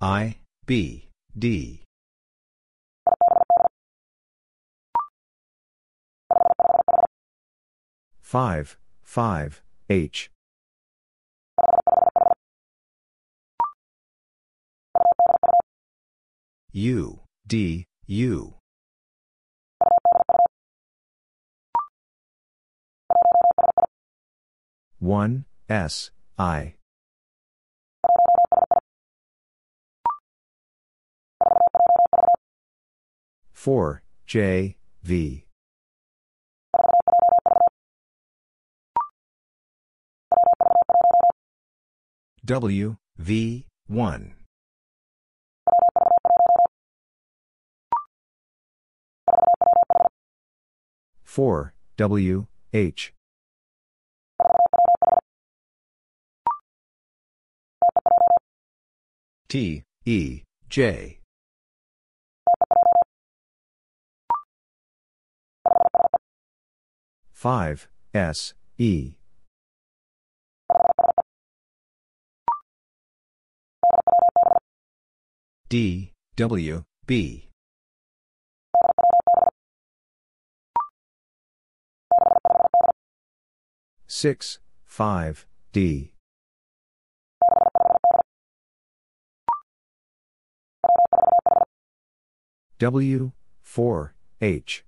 I, B, D. 5, 5, H. U, D, U. 1, S, I. 4, J, V. W, V, 1. 4, W, H. T, E, J. 5, S, E. D, W, B. 6, 5, D. W, 4, H.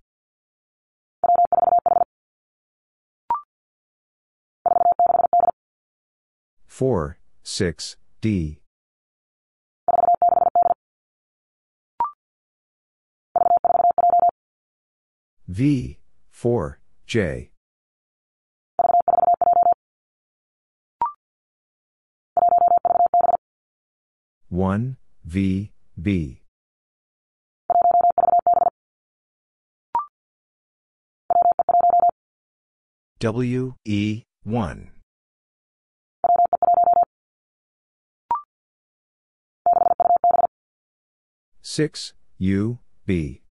Four, 6, D. V, 4, J. One, V, B. W, E, 1. 6, U, B.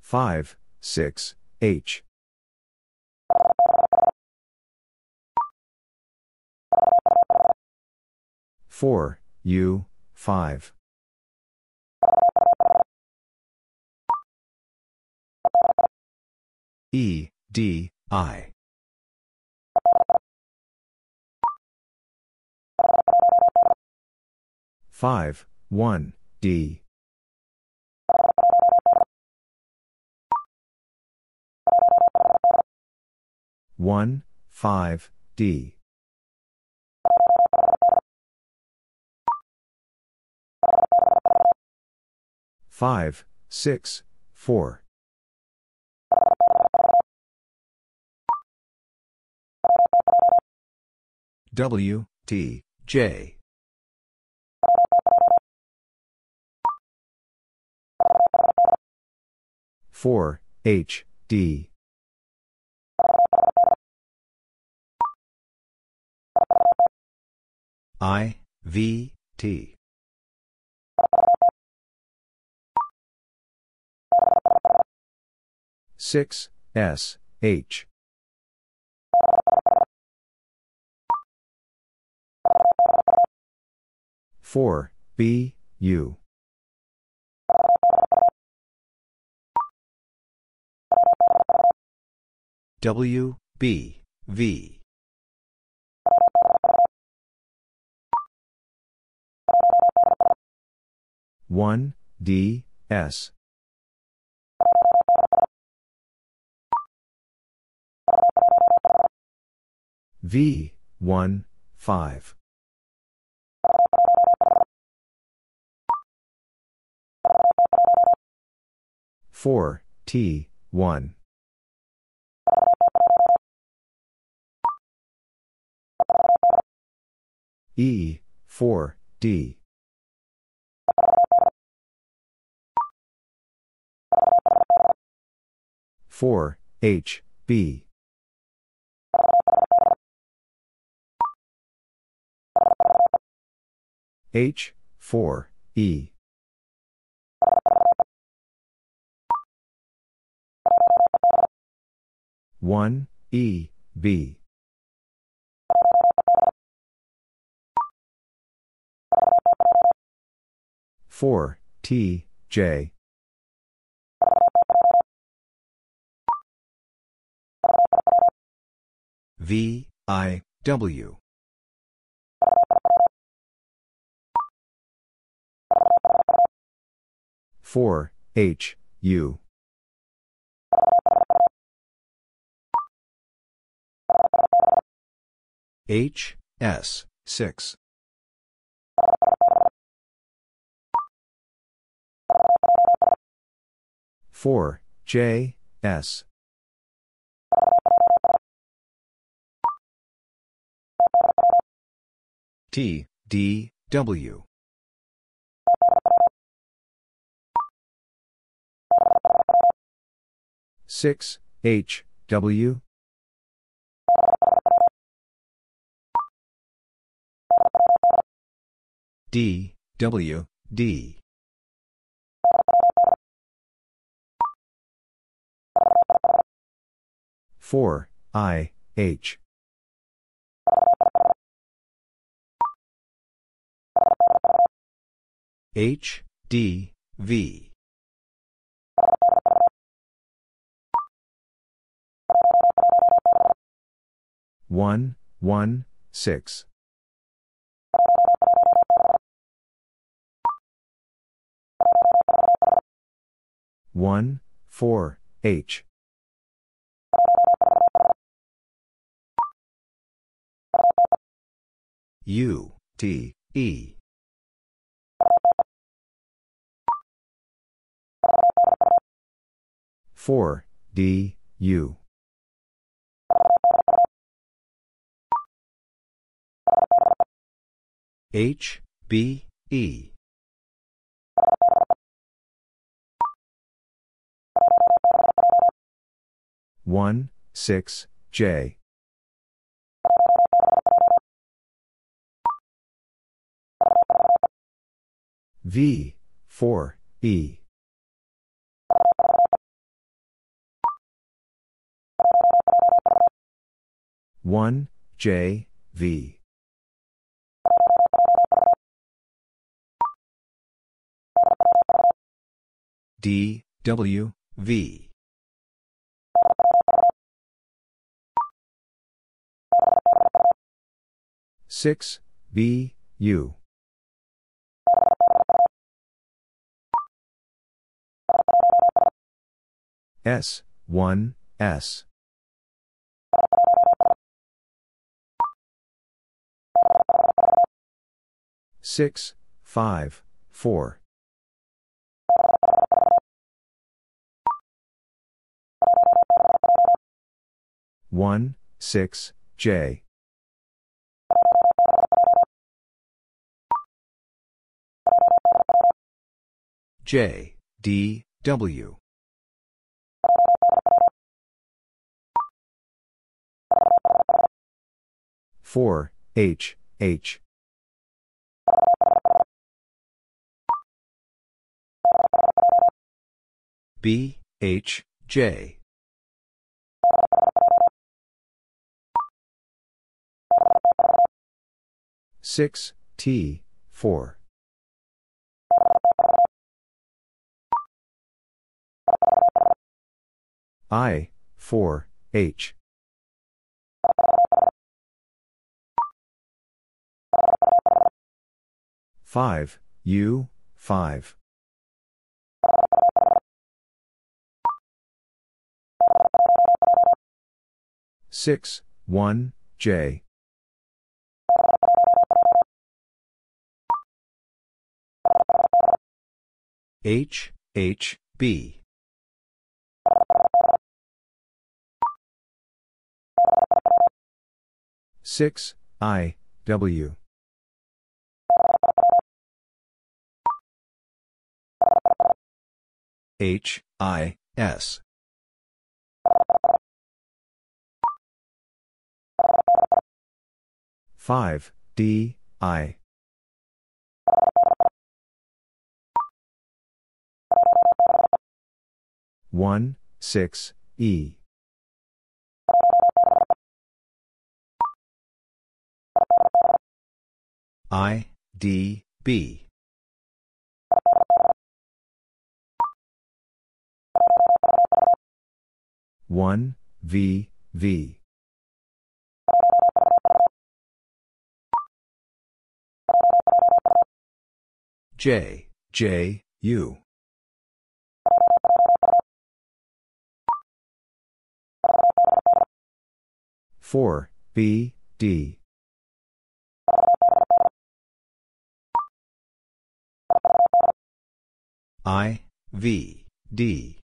Five, 6, H. Four, U, 5. E, D, I. 5, 1, D. One, 5, D. Five, 6, 4. W, T, J. 4, H, D. I, V, T. 6, S, H. Four, B, U. W, B, V. One, D, S. V, 1, 5. Four, T, 1. E, 4, D. Four, H, B. H, 4, E. One, E, B. Four, T, J. V, I, W. Four, H, U. H, S, 6. Four, J, S. T, D, W. Six, H, W. D, W, D. Four, I, H. H, D, V. One, 1, 6. One, 4, H. U, T, E. Four, D, U. H, B, E. One, 6, J. V, 4, E. One, J, V. D, W, V. Six, B, U. S, 1, S. Six, 5, 4. One, 6, J. J, D, W. Four, H, H. B, H, J. Six, T, 4. I, 4, H. 5, U, 5. 6, 1, J. 8, H, B. 6, I, W. 8, I, S. 5, D, I. 1, 6, E. 1, D, B. 1, V, V. 1, J, U. 4, B, D. 1, V, D.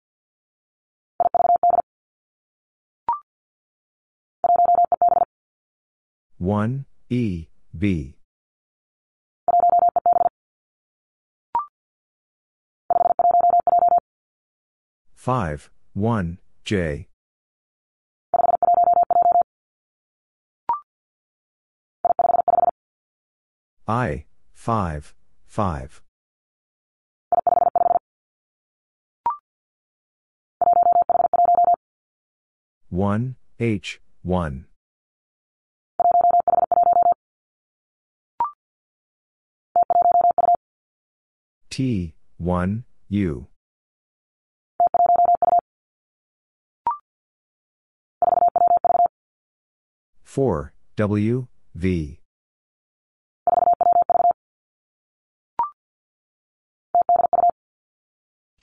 1, E, B. 5, 1, J. 1, 5, 5. 1, H, 1. 1, T, 1, U. 4, W, V.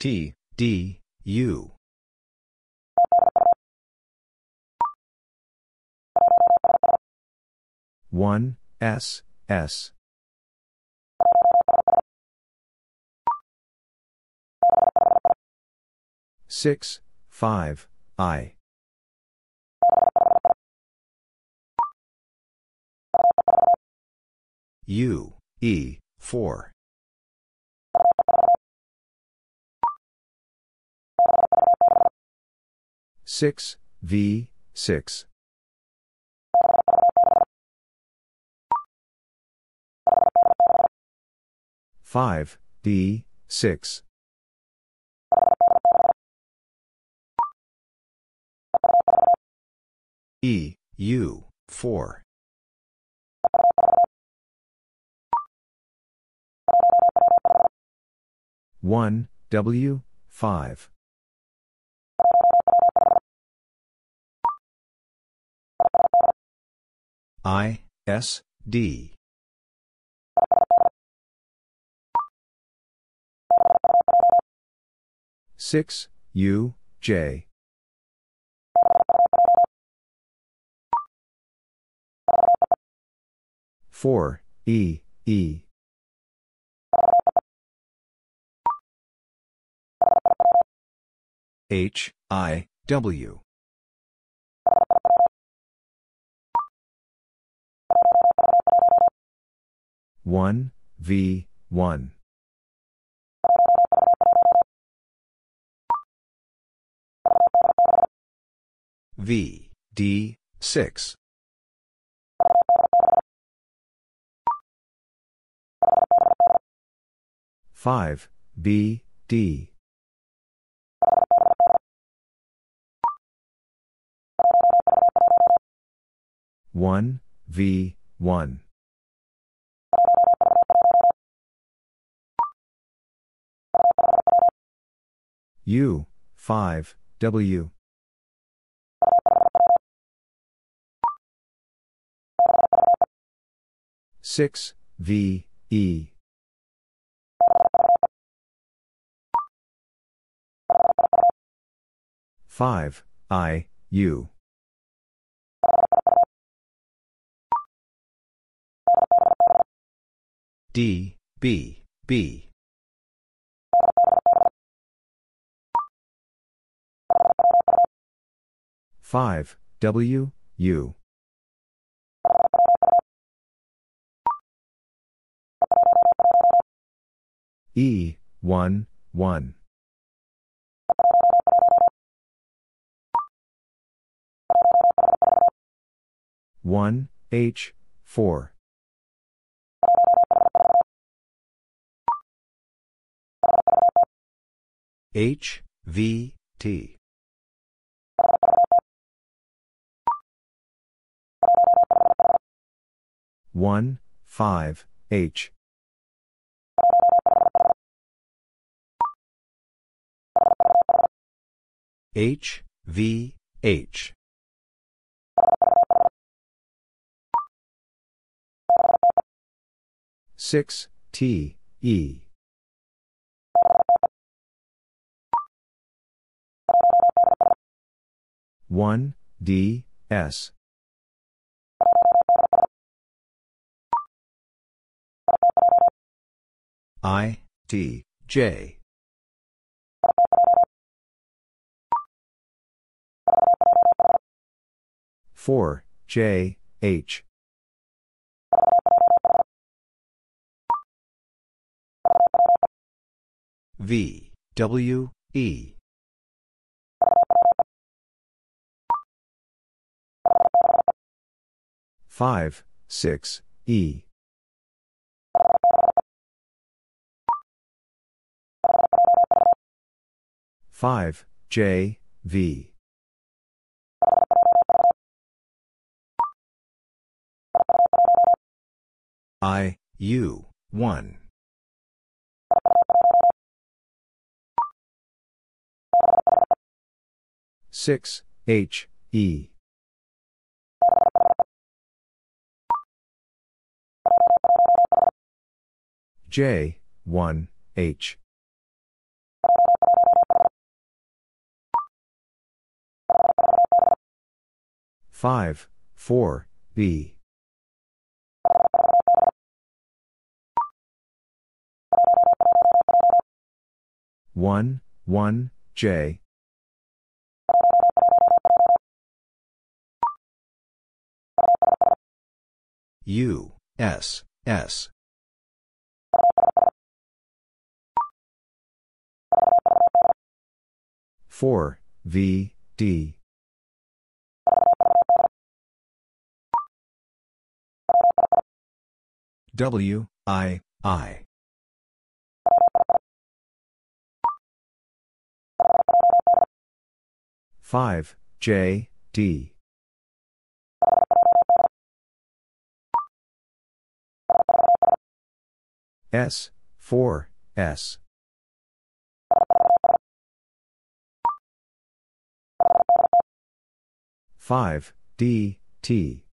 1, T, D, U. 1, S, S. 6, 5, I. 1, E, 4. 6, V, 6. 5, D, 6. 1, U, 4. 1, W, 5. 1, S, D. 6, U, J. 4, E, E. H, I, W. 1, V, 1. 1, V, D, 6. 5, B, D. 1, V, 1. 1, U, 5, W. 6, V, E. 5, I, U. 5, D, B, B. 5, W, U. 1, 1. 1, H, 4. 8, V, T. 1, 5, H. 8, V, H. 6, T, E. 1, D, S. 1, T, J. 4, J, H. 5, W, E. 5, 6, E. 5, J, V. 1, U, 1. 6, H, E. 1, J, 1, H. 5, 4, B. 1, 1, J. U, S, S. 4, V, D. 1, W, I, I. 5, J, D. 1, S, 4, S. 5, D, T.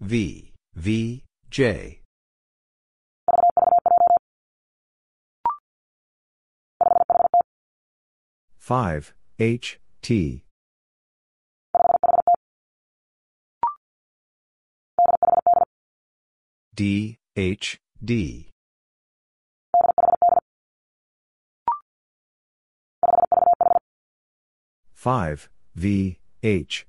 V, V, J. 5, H, T. D, H, D. 5, V, H.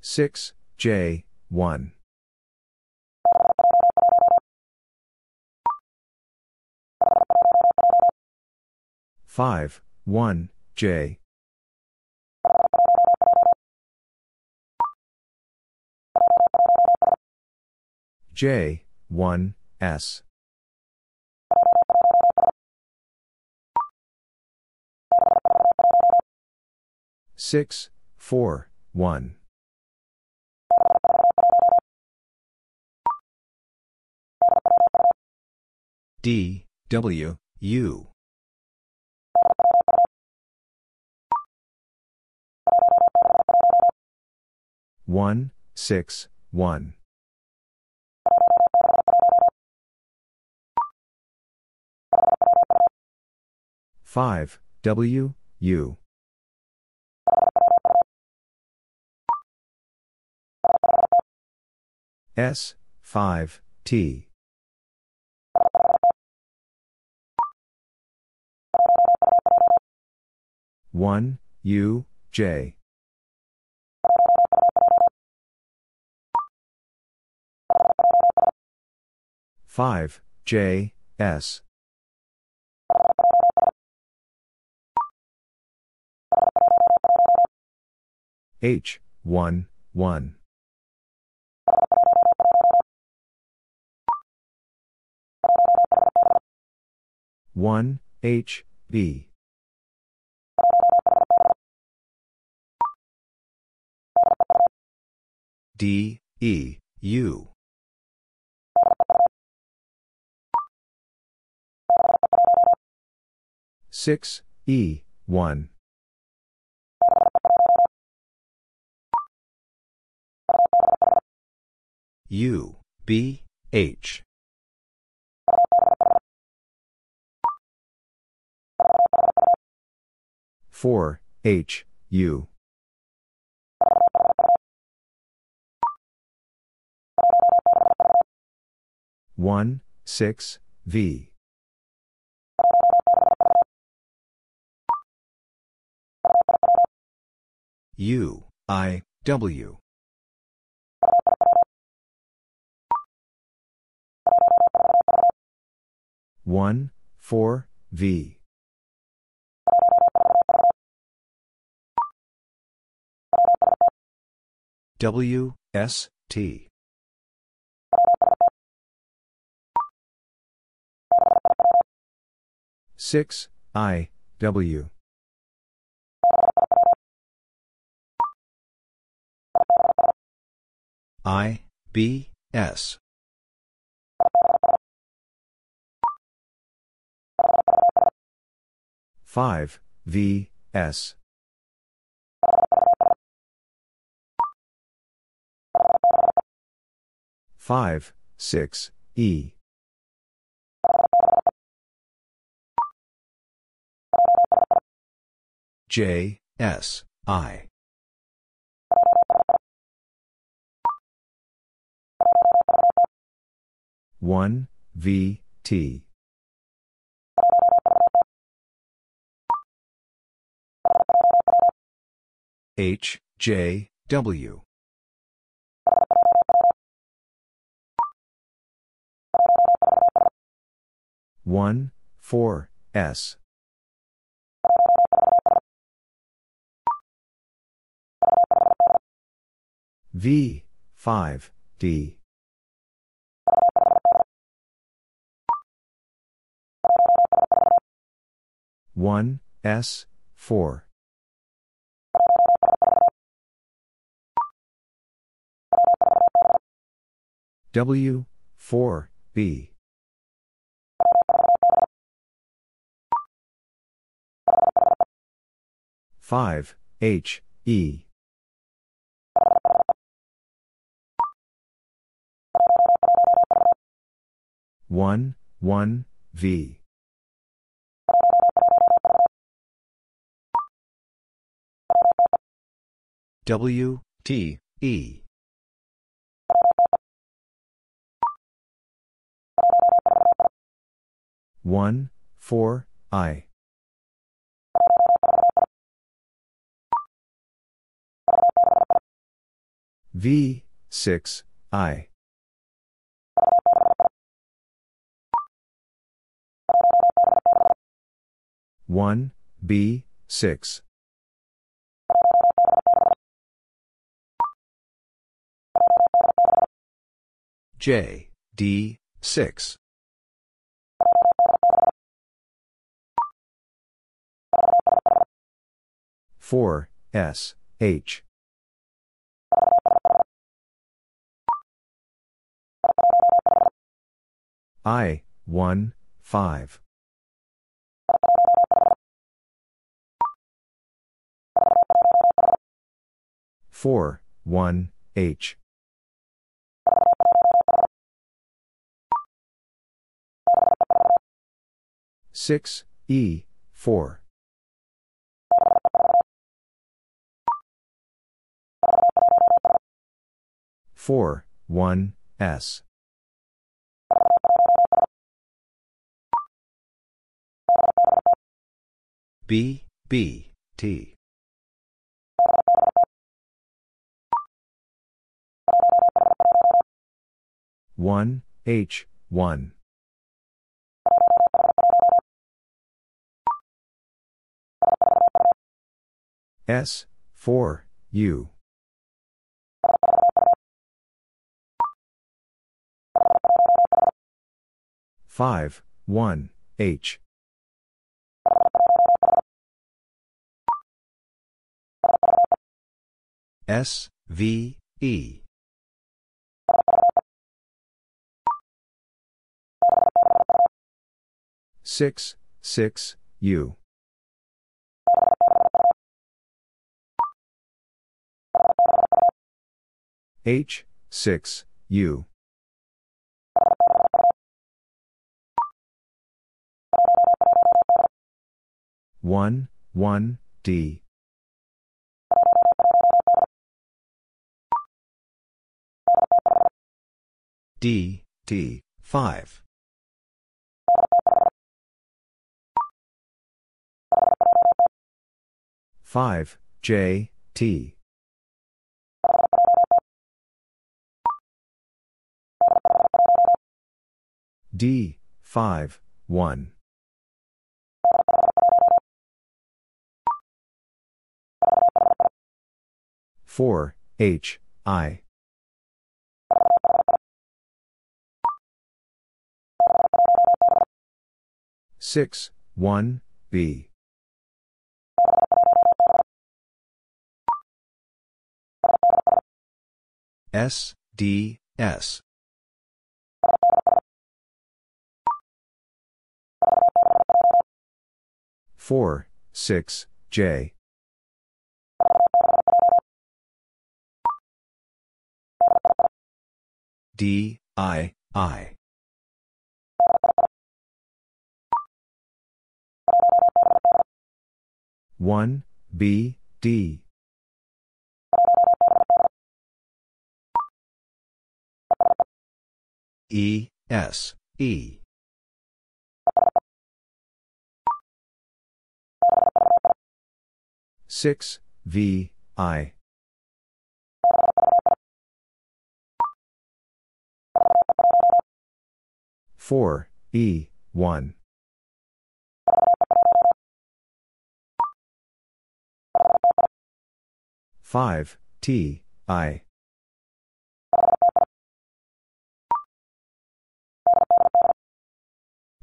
6, J, 1. 5, 1, J. 1, J, 1, S. 6, 4, 1. D, W, U. 1, 6, 1. 5, W, U. 5, 5T. 1, U, J. 5, J, S. 8, 1, 1. 1, H, B. D, E, U. 6, E, 1. U, B, H. 4, H, U. 1, 6, V. U, I, W. 1, 4, V. W, S, T. 6, I, W. I, B, S. 5, V, S. 5, 6, E. 5, J, S, I. 1, V, T. 8, J, W. 1, 4, S. 5, 5D. 1, S, 4. W, 4, B. 5, H, E. 1, 1, V. W, T, E. 1, 4, I. 5, 6, I. 1, B, 6. 5, J, D, 6. 4, S, H. 5, 1, 5. 4, 1, H. 6, E, 4. 4, 1, S. 4, B, T. 1, H, 1. 4, U. 5, 1, H. V, E. 6, 6, U. 8, 6, U. 1, 1, D. D, 5. 5, J, T. 5, 1. 4, H, I. 6, 1, B. 4, D, S. 4, 6, J. 4, I. 1, B, D. S, E. 6, V, I. 4, E, 1. 5, T, I.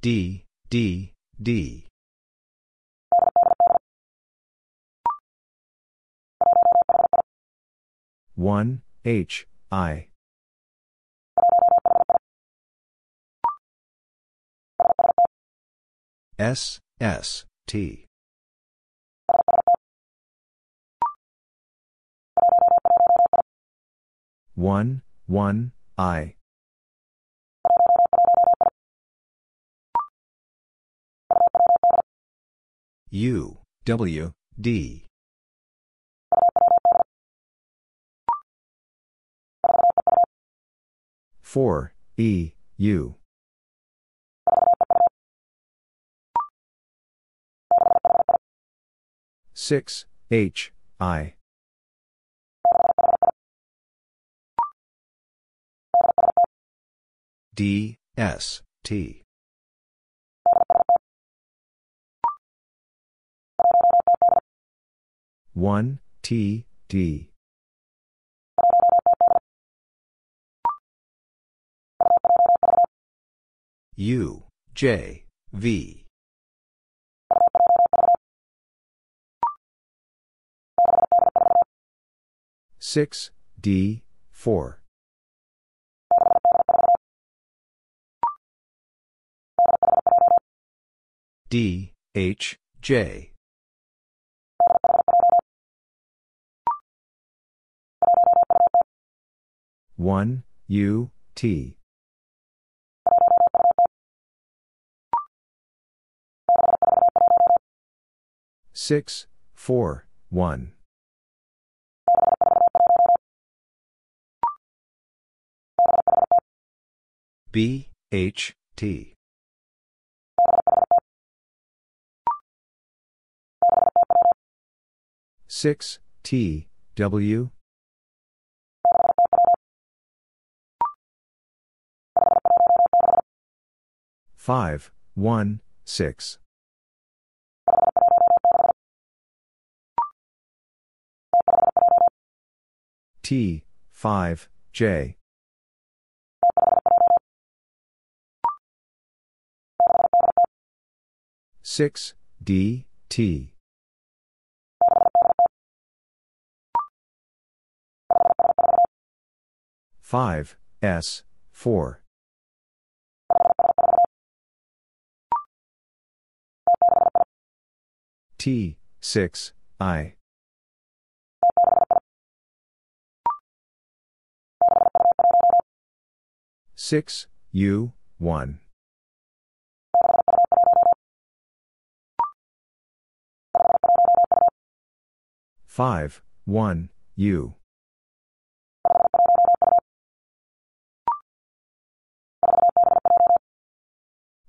D. 1, H, I. S, T. 1, 1, I. W, D. 4, E, U. 6, H, I. 4, S, T. 1, T, D. 4, J, V. 6, D, 4. 4, H, J. 1, U, T. 6, 4, 1. 6, 4, 1. B, H, T. 6, T, W. 5, 1, 6. T, 5, J. 6, D, T. 5, S, 4. T, 6, I. 6, U, 1. 5, 1, U.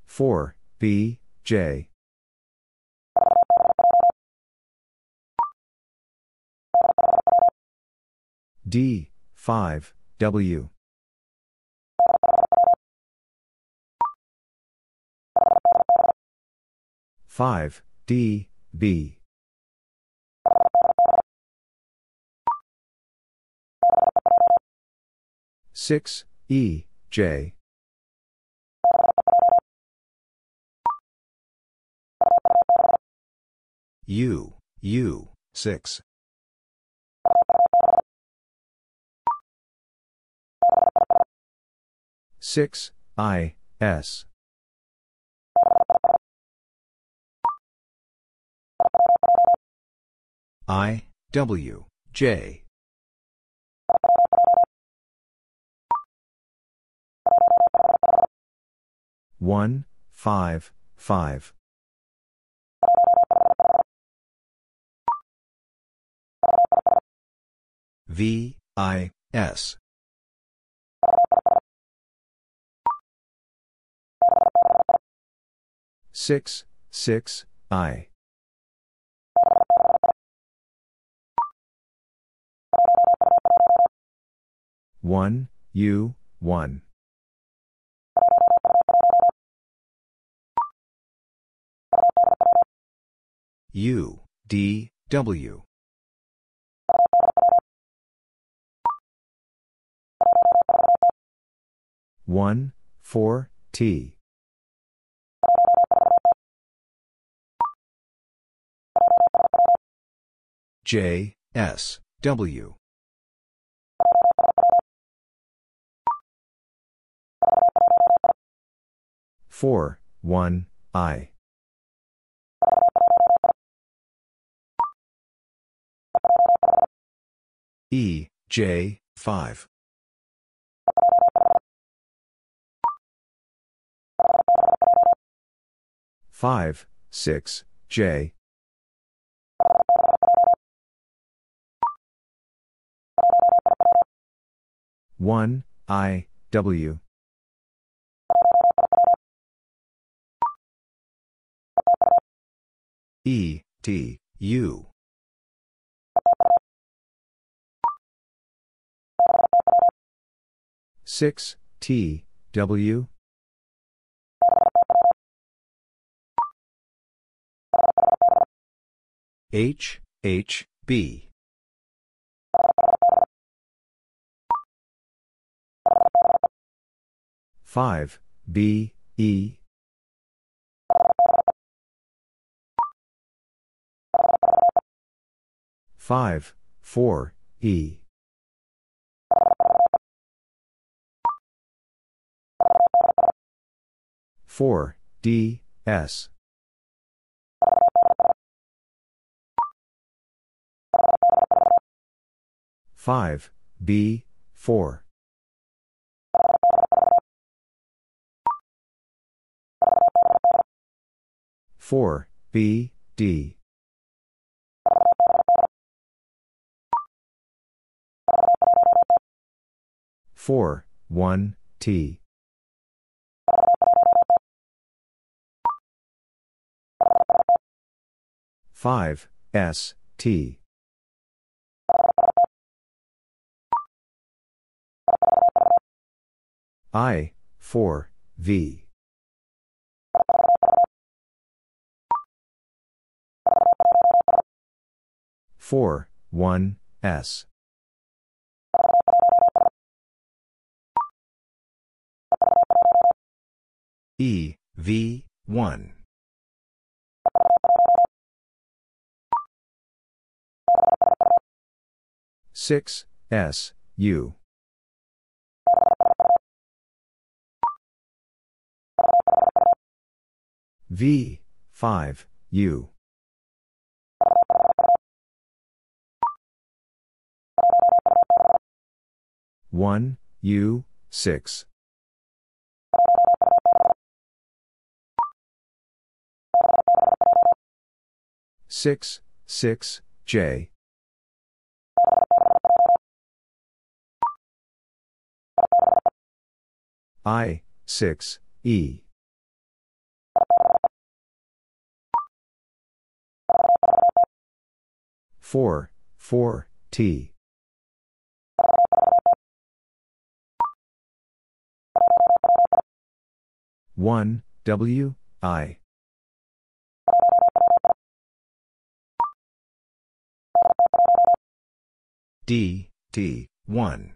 4, B, J. D, 5, W. 5, D, B. 6, E, J. U, 6. 6, I, S. I, W, J. 1, 5, 5. V, I, S. 6, 6, I. 1, U, 1. U, D, W. 1, 4, T. J, S, W. 4, 1, I. E, J, 5. 5, 6, J. 1, I, W. E, T, U. 6, T, W. H, B. 5, B, E. 5, 4, E. 4, D, S. 5, B, 4. 4, B, D. 4, 1, T. 5, S, T. 4, V. 4, 1, S. V, 1. 6, S, U. 5, U. 1, U, 6. 6, 6, J. 6, E. 4, 4, T. 1, W, I. D, 1.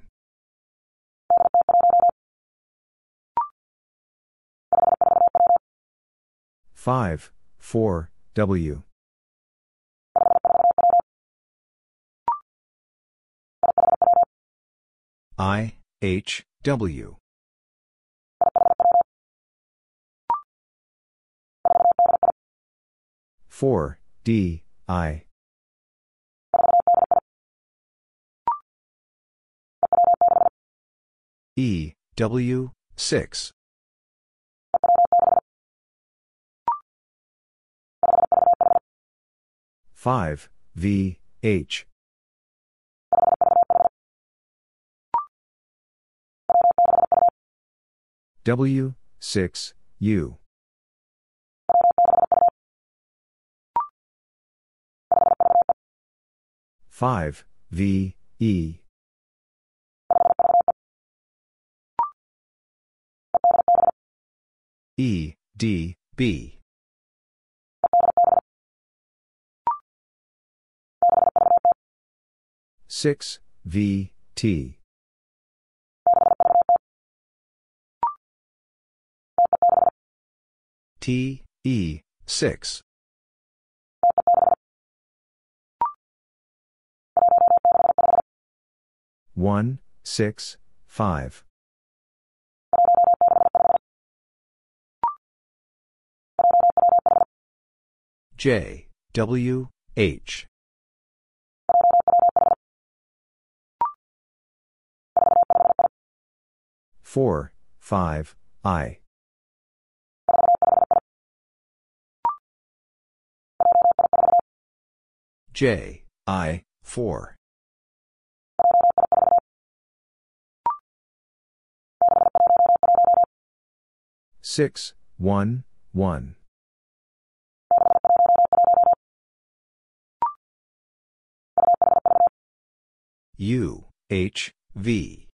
5, 4, W. H, W. 4, D, I. W, 6. 5, V, H. 6, U. 5, V, E. D, B. 6, V, T. 6. 1, 6, 5. H. 4, 5, I. 4. 6, 1, 1. H, V.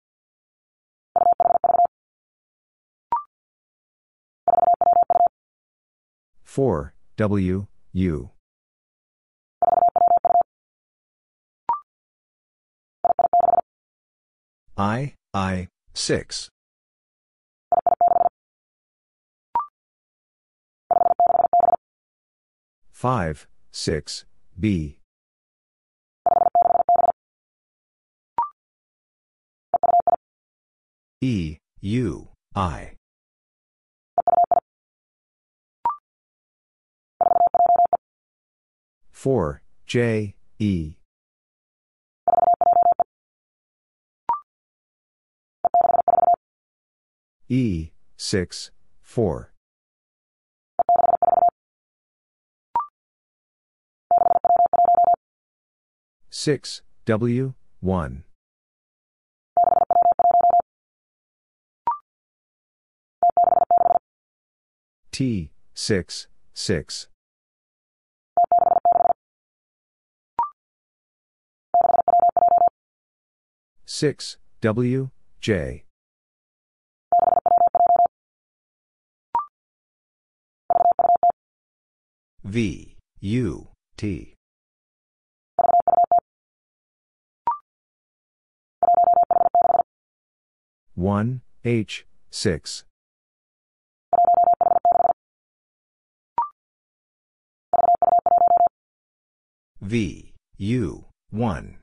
4, W, U. I, 6. 5, 6, B. U, I. 4, J, E. 6, 4. 6, W, 1. T, 6, 6. Six W J V U T one H six V U one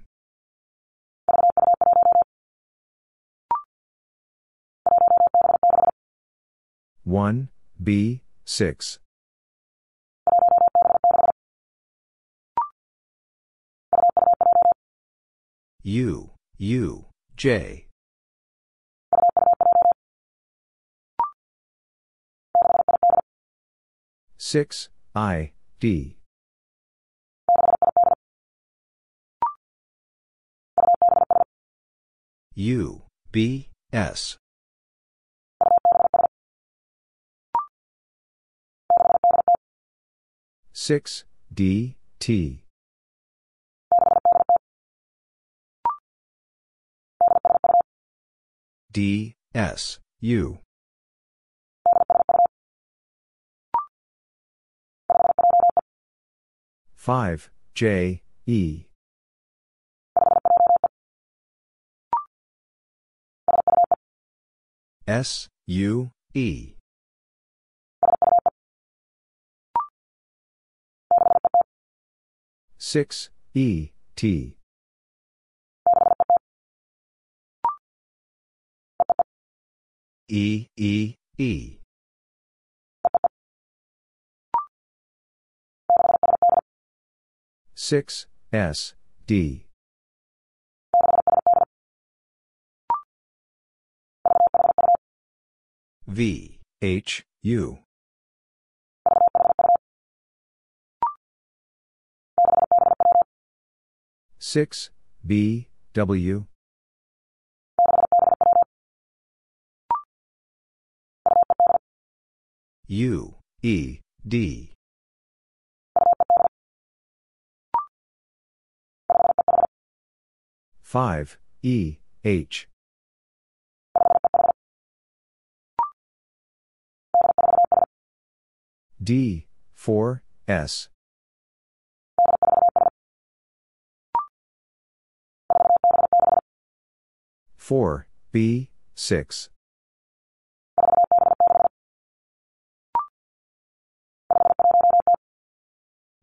one B six U U J six I D U B S six D T D S U five J E S U E six E T E E six S D V H U six B W U E D five E H D four S four B six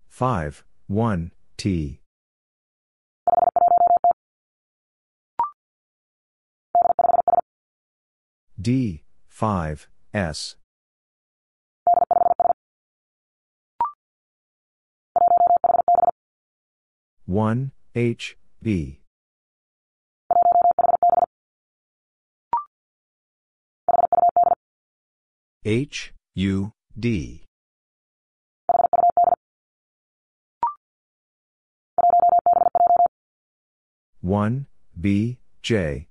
five one T D five S one H B H U D one B J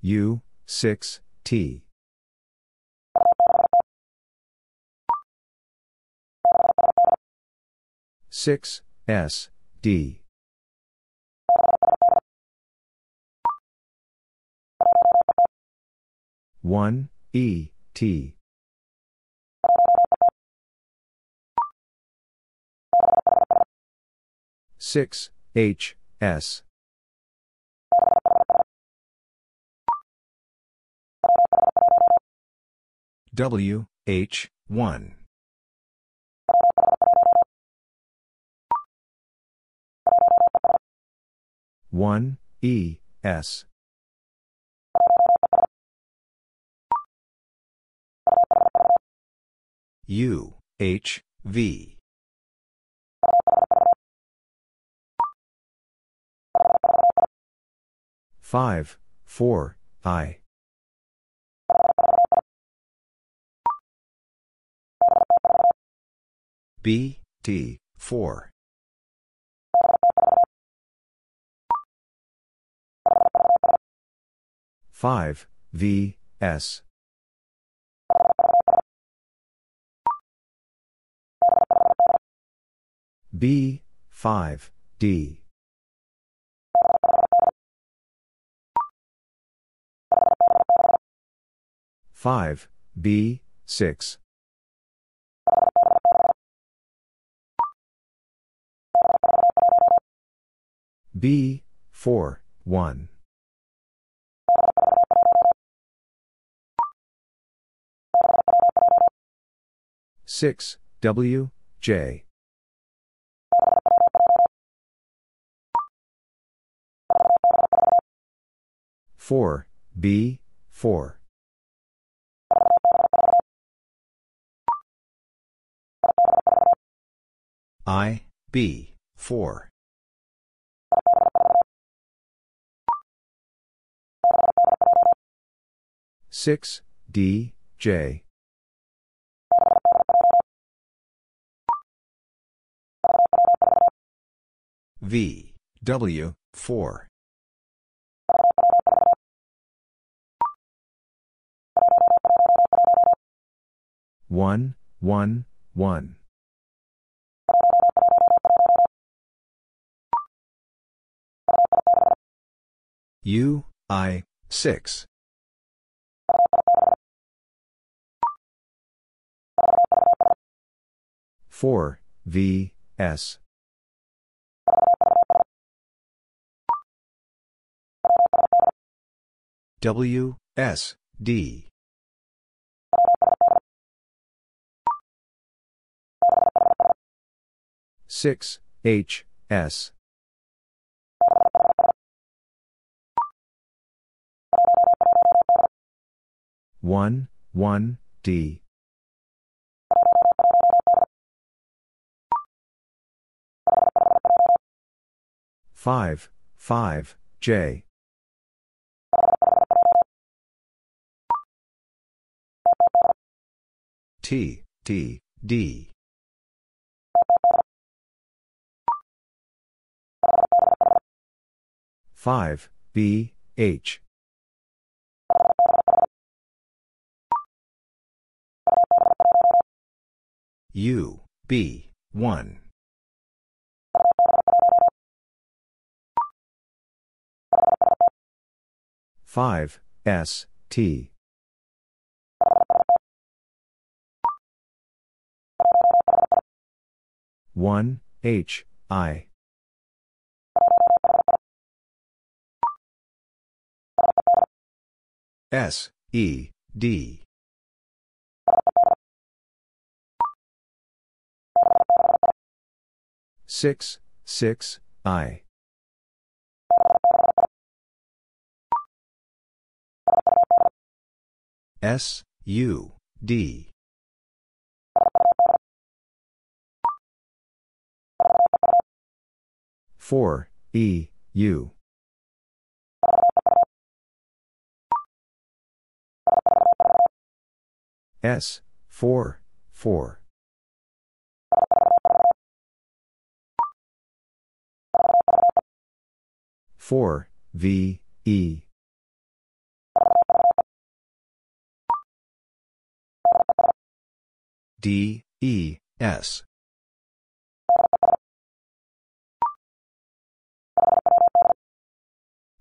U six T six S D one E T six H S W H one one E S U H V five four I B T four 5, V, S. 5, D. 5, B, 6. 4, 1. 6, W, J. 4, B, 4. 1, B, 4. 6, D, J. 5, W, 4. 1, 1, 1. I, 6. 4, V, S. 5, S, D. 6, H, S. 1, 1, D. 5, 5, J. 2, T, D. 5, B, H. B, 1. 5, S, T. 1, H, I. 5, E, D. 6, 6, I. 5, U, D. 4, E, U. 5, 4, 4. 4, V, E. D, E, S.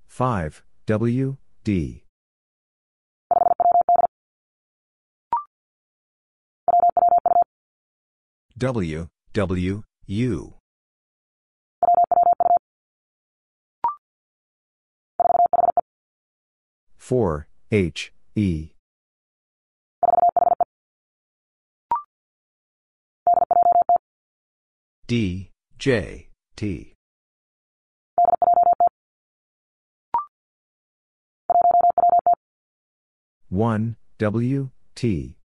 5, W, D. 5, W, U. 4, H, E. D, J, T. 1, W, T.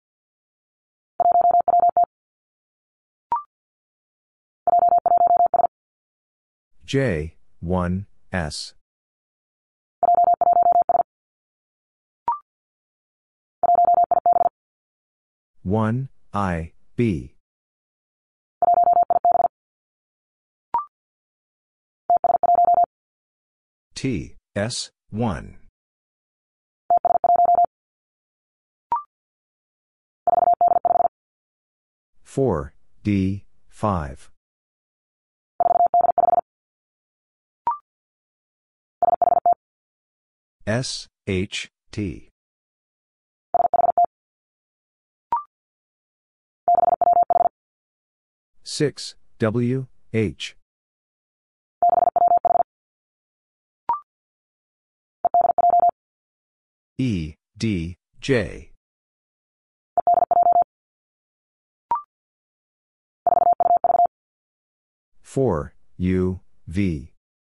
J, 1, S. 1, I, B. 2, S, 1. 4, D, 5. 5S, H, T. 6, W, H. 5 E, D, J. 4, U, V. 5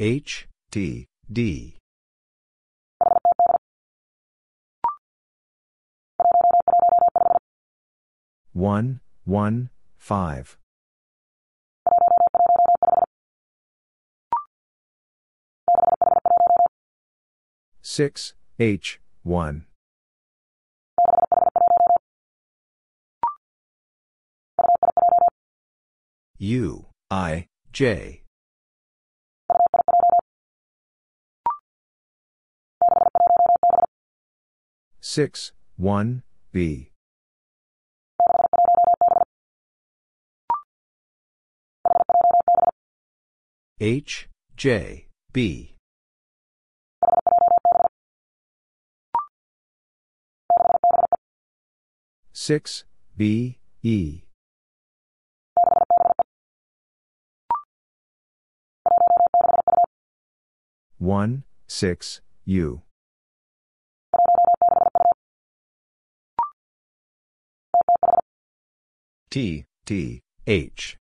H, T, D. 1, 1, 5. Six H 1 U I J 6 1 B 8 J B 6, B, E. 1, 6, U. 5T, T, H.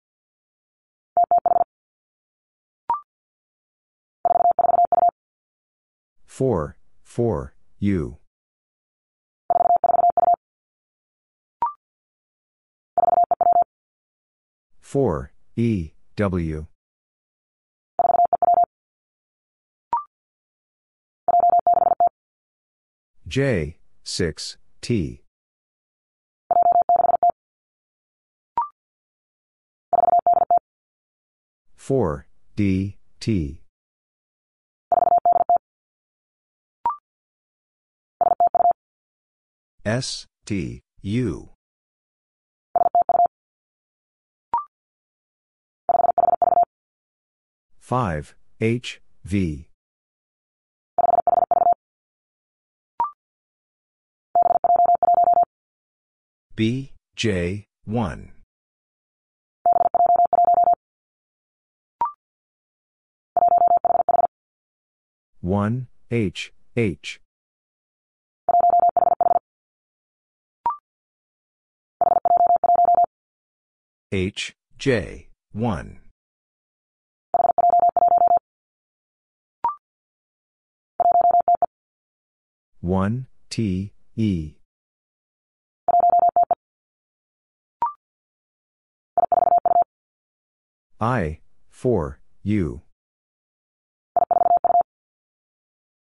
4, 4, U. 4, E, W. 5 J, 6, T. 4, D, T. 5 S, T, U. 5, H, V. 5 B, J, 1. 1, H, H. 5 H, J, 1. 1, T, E. 5 I, 4, U.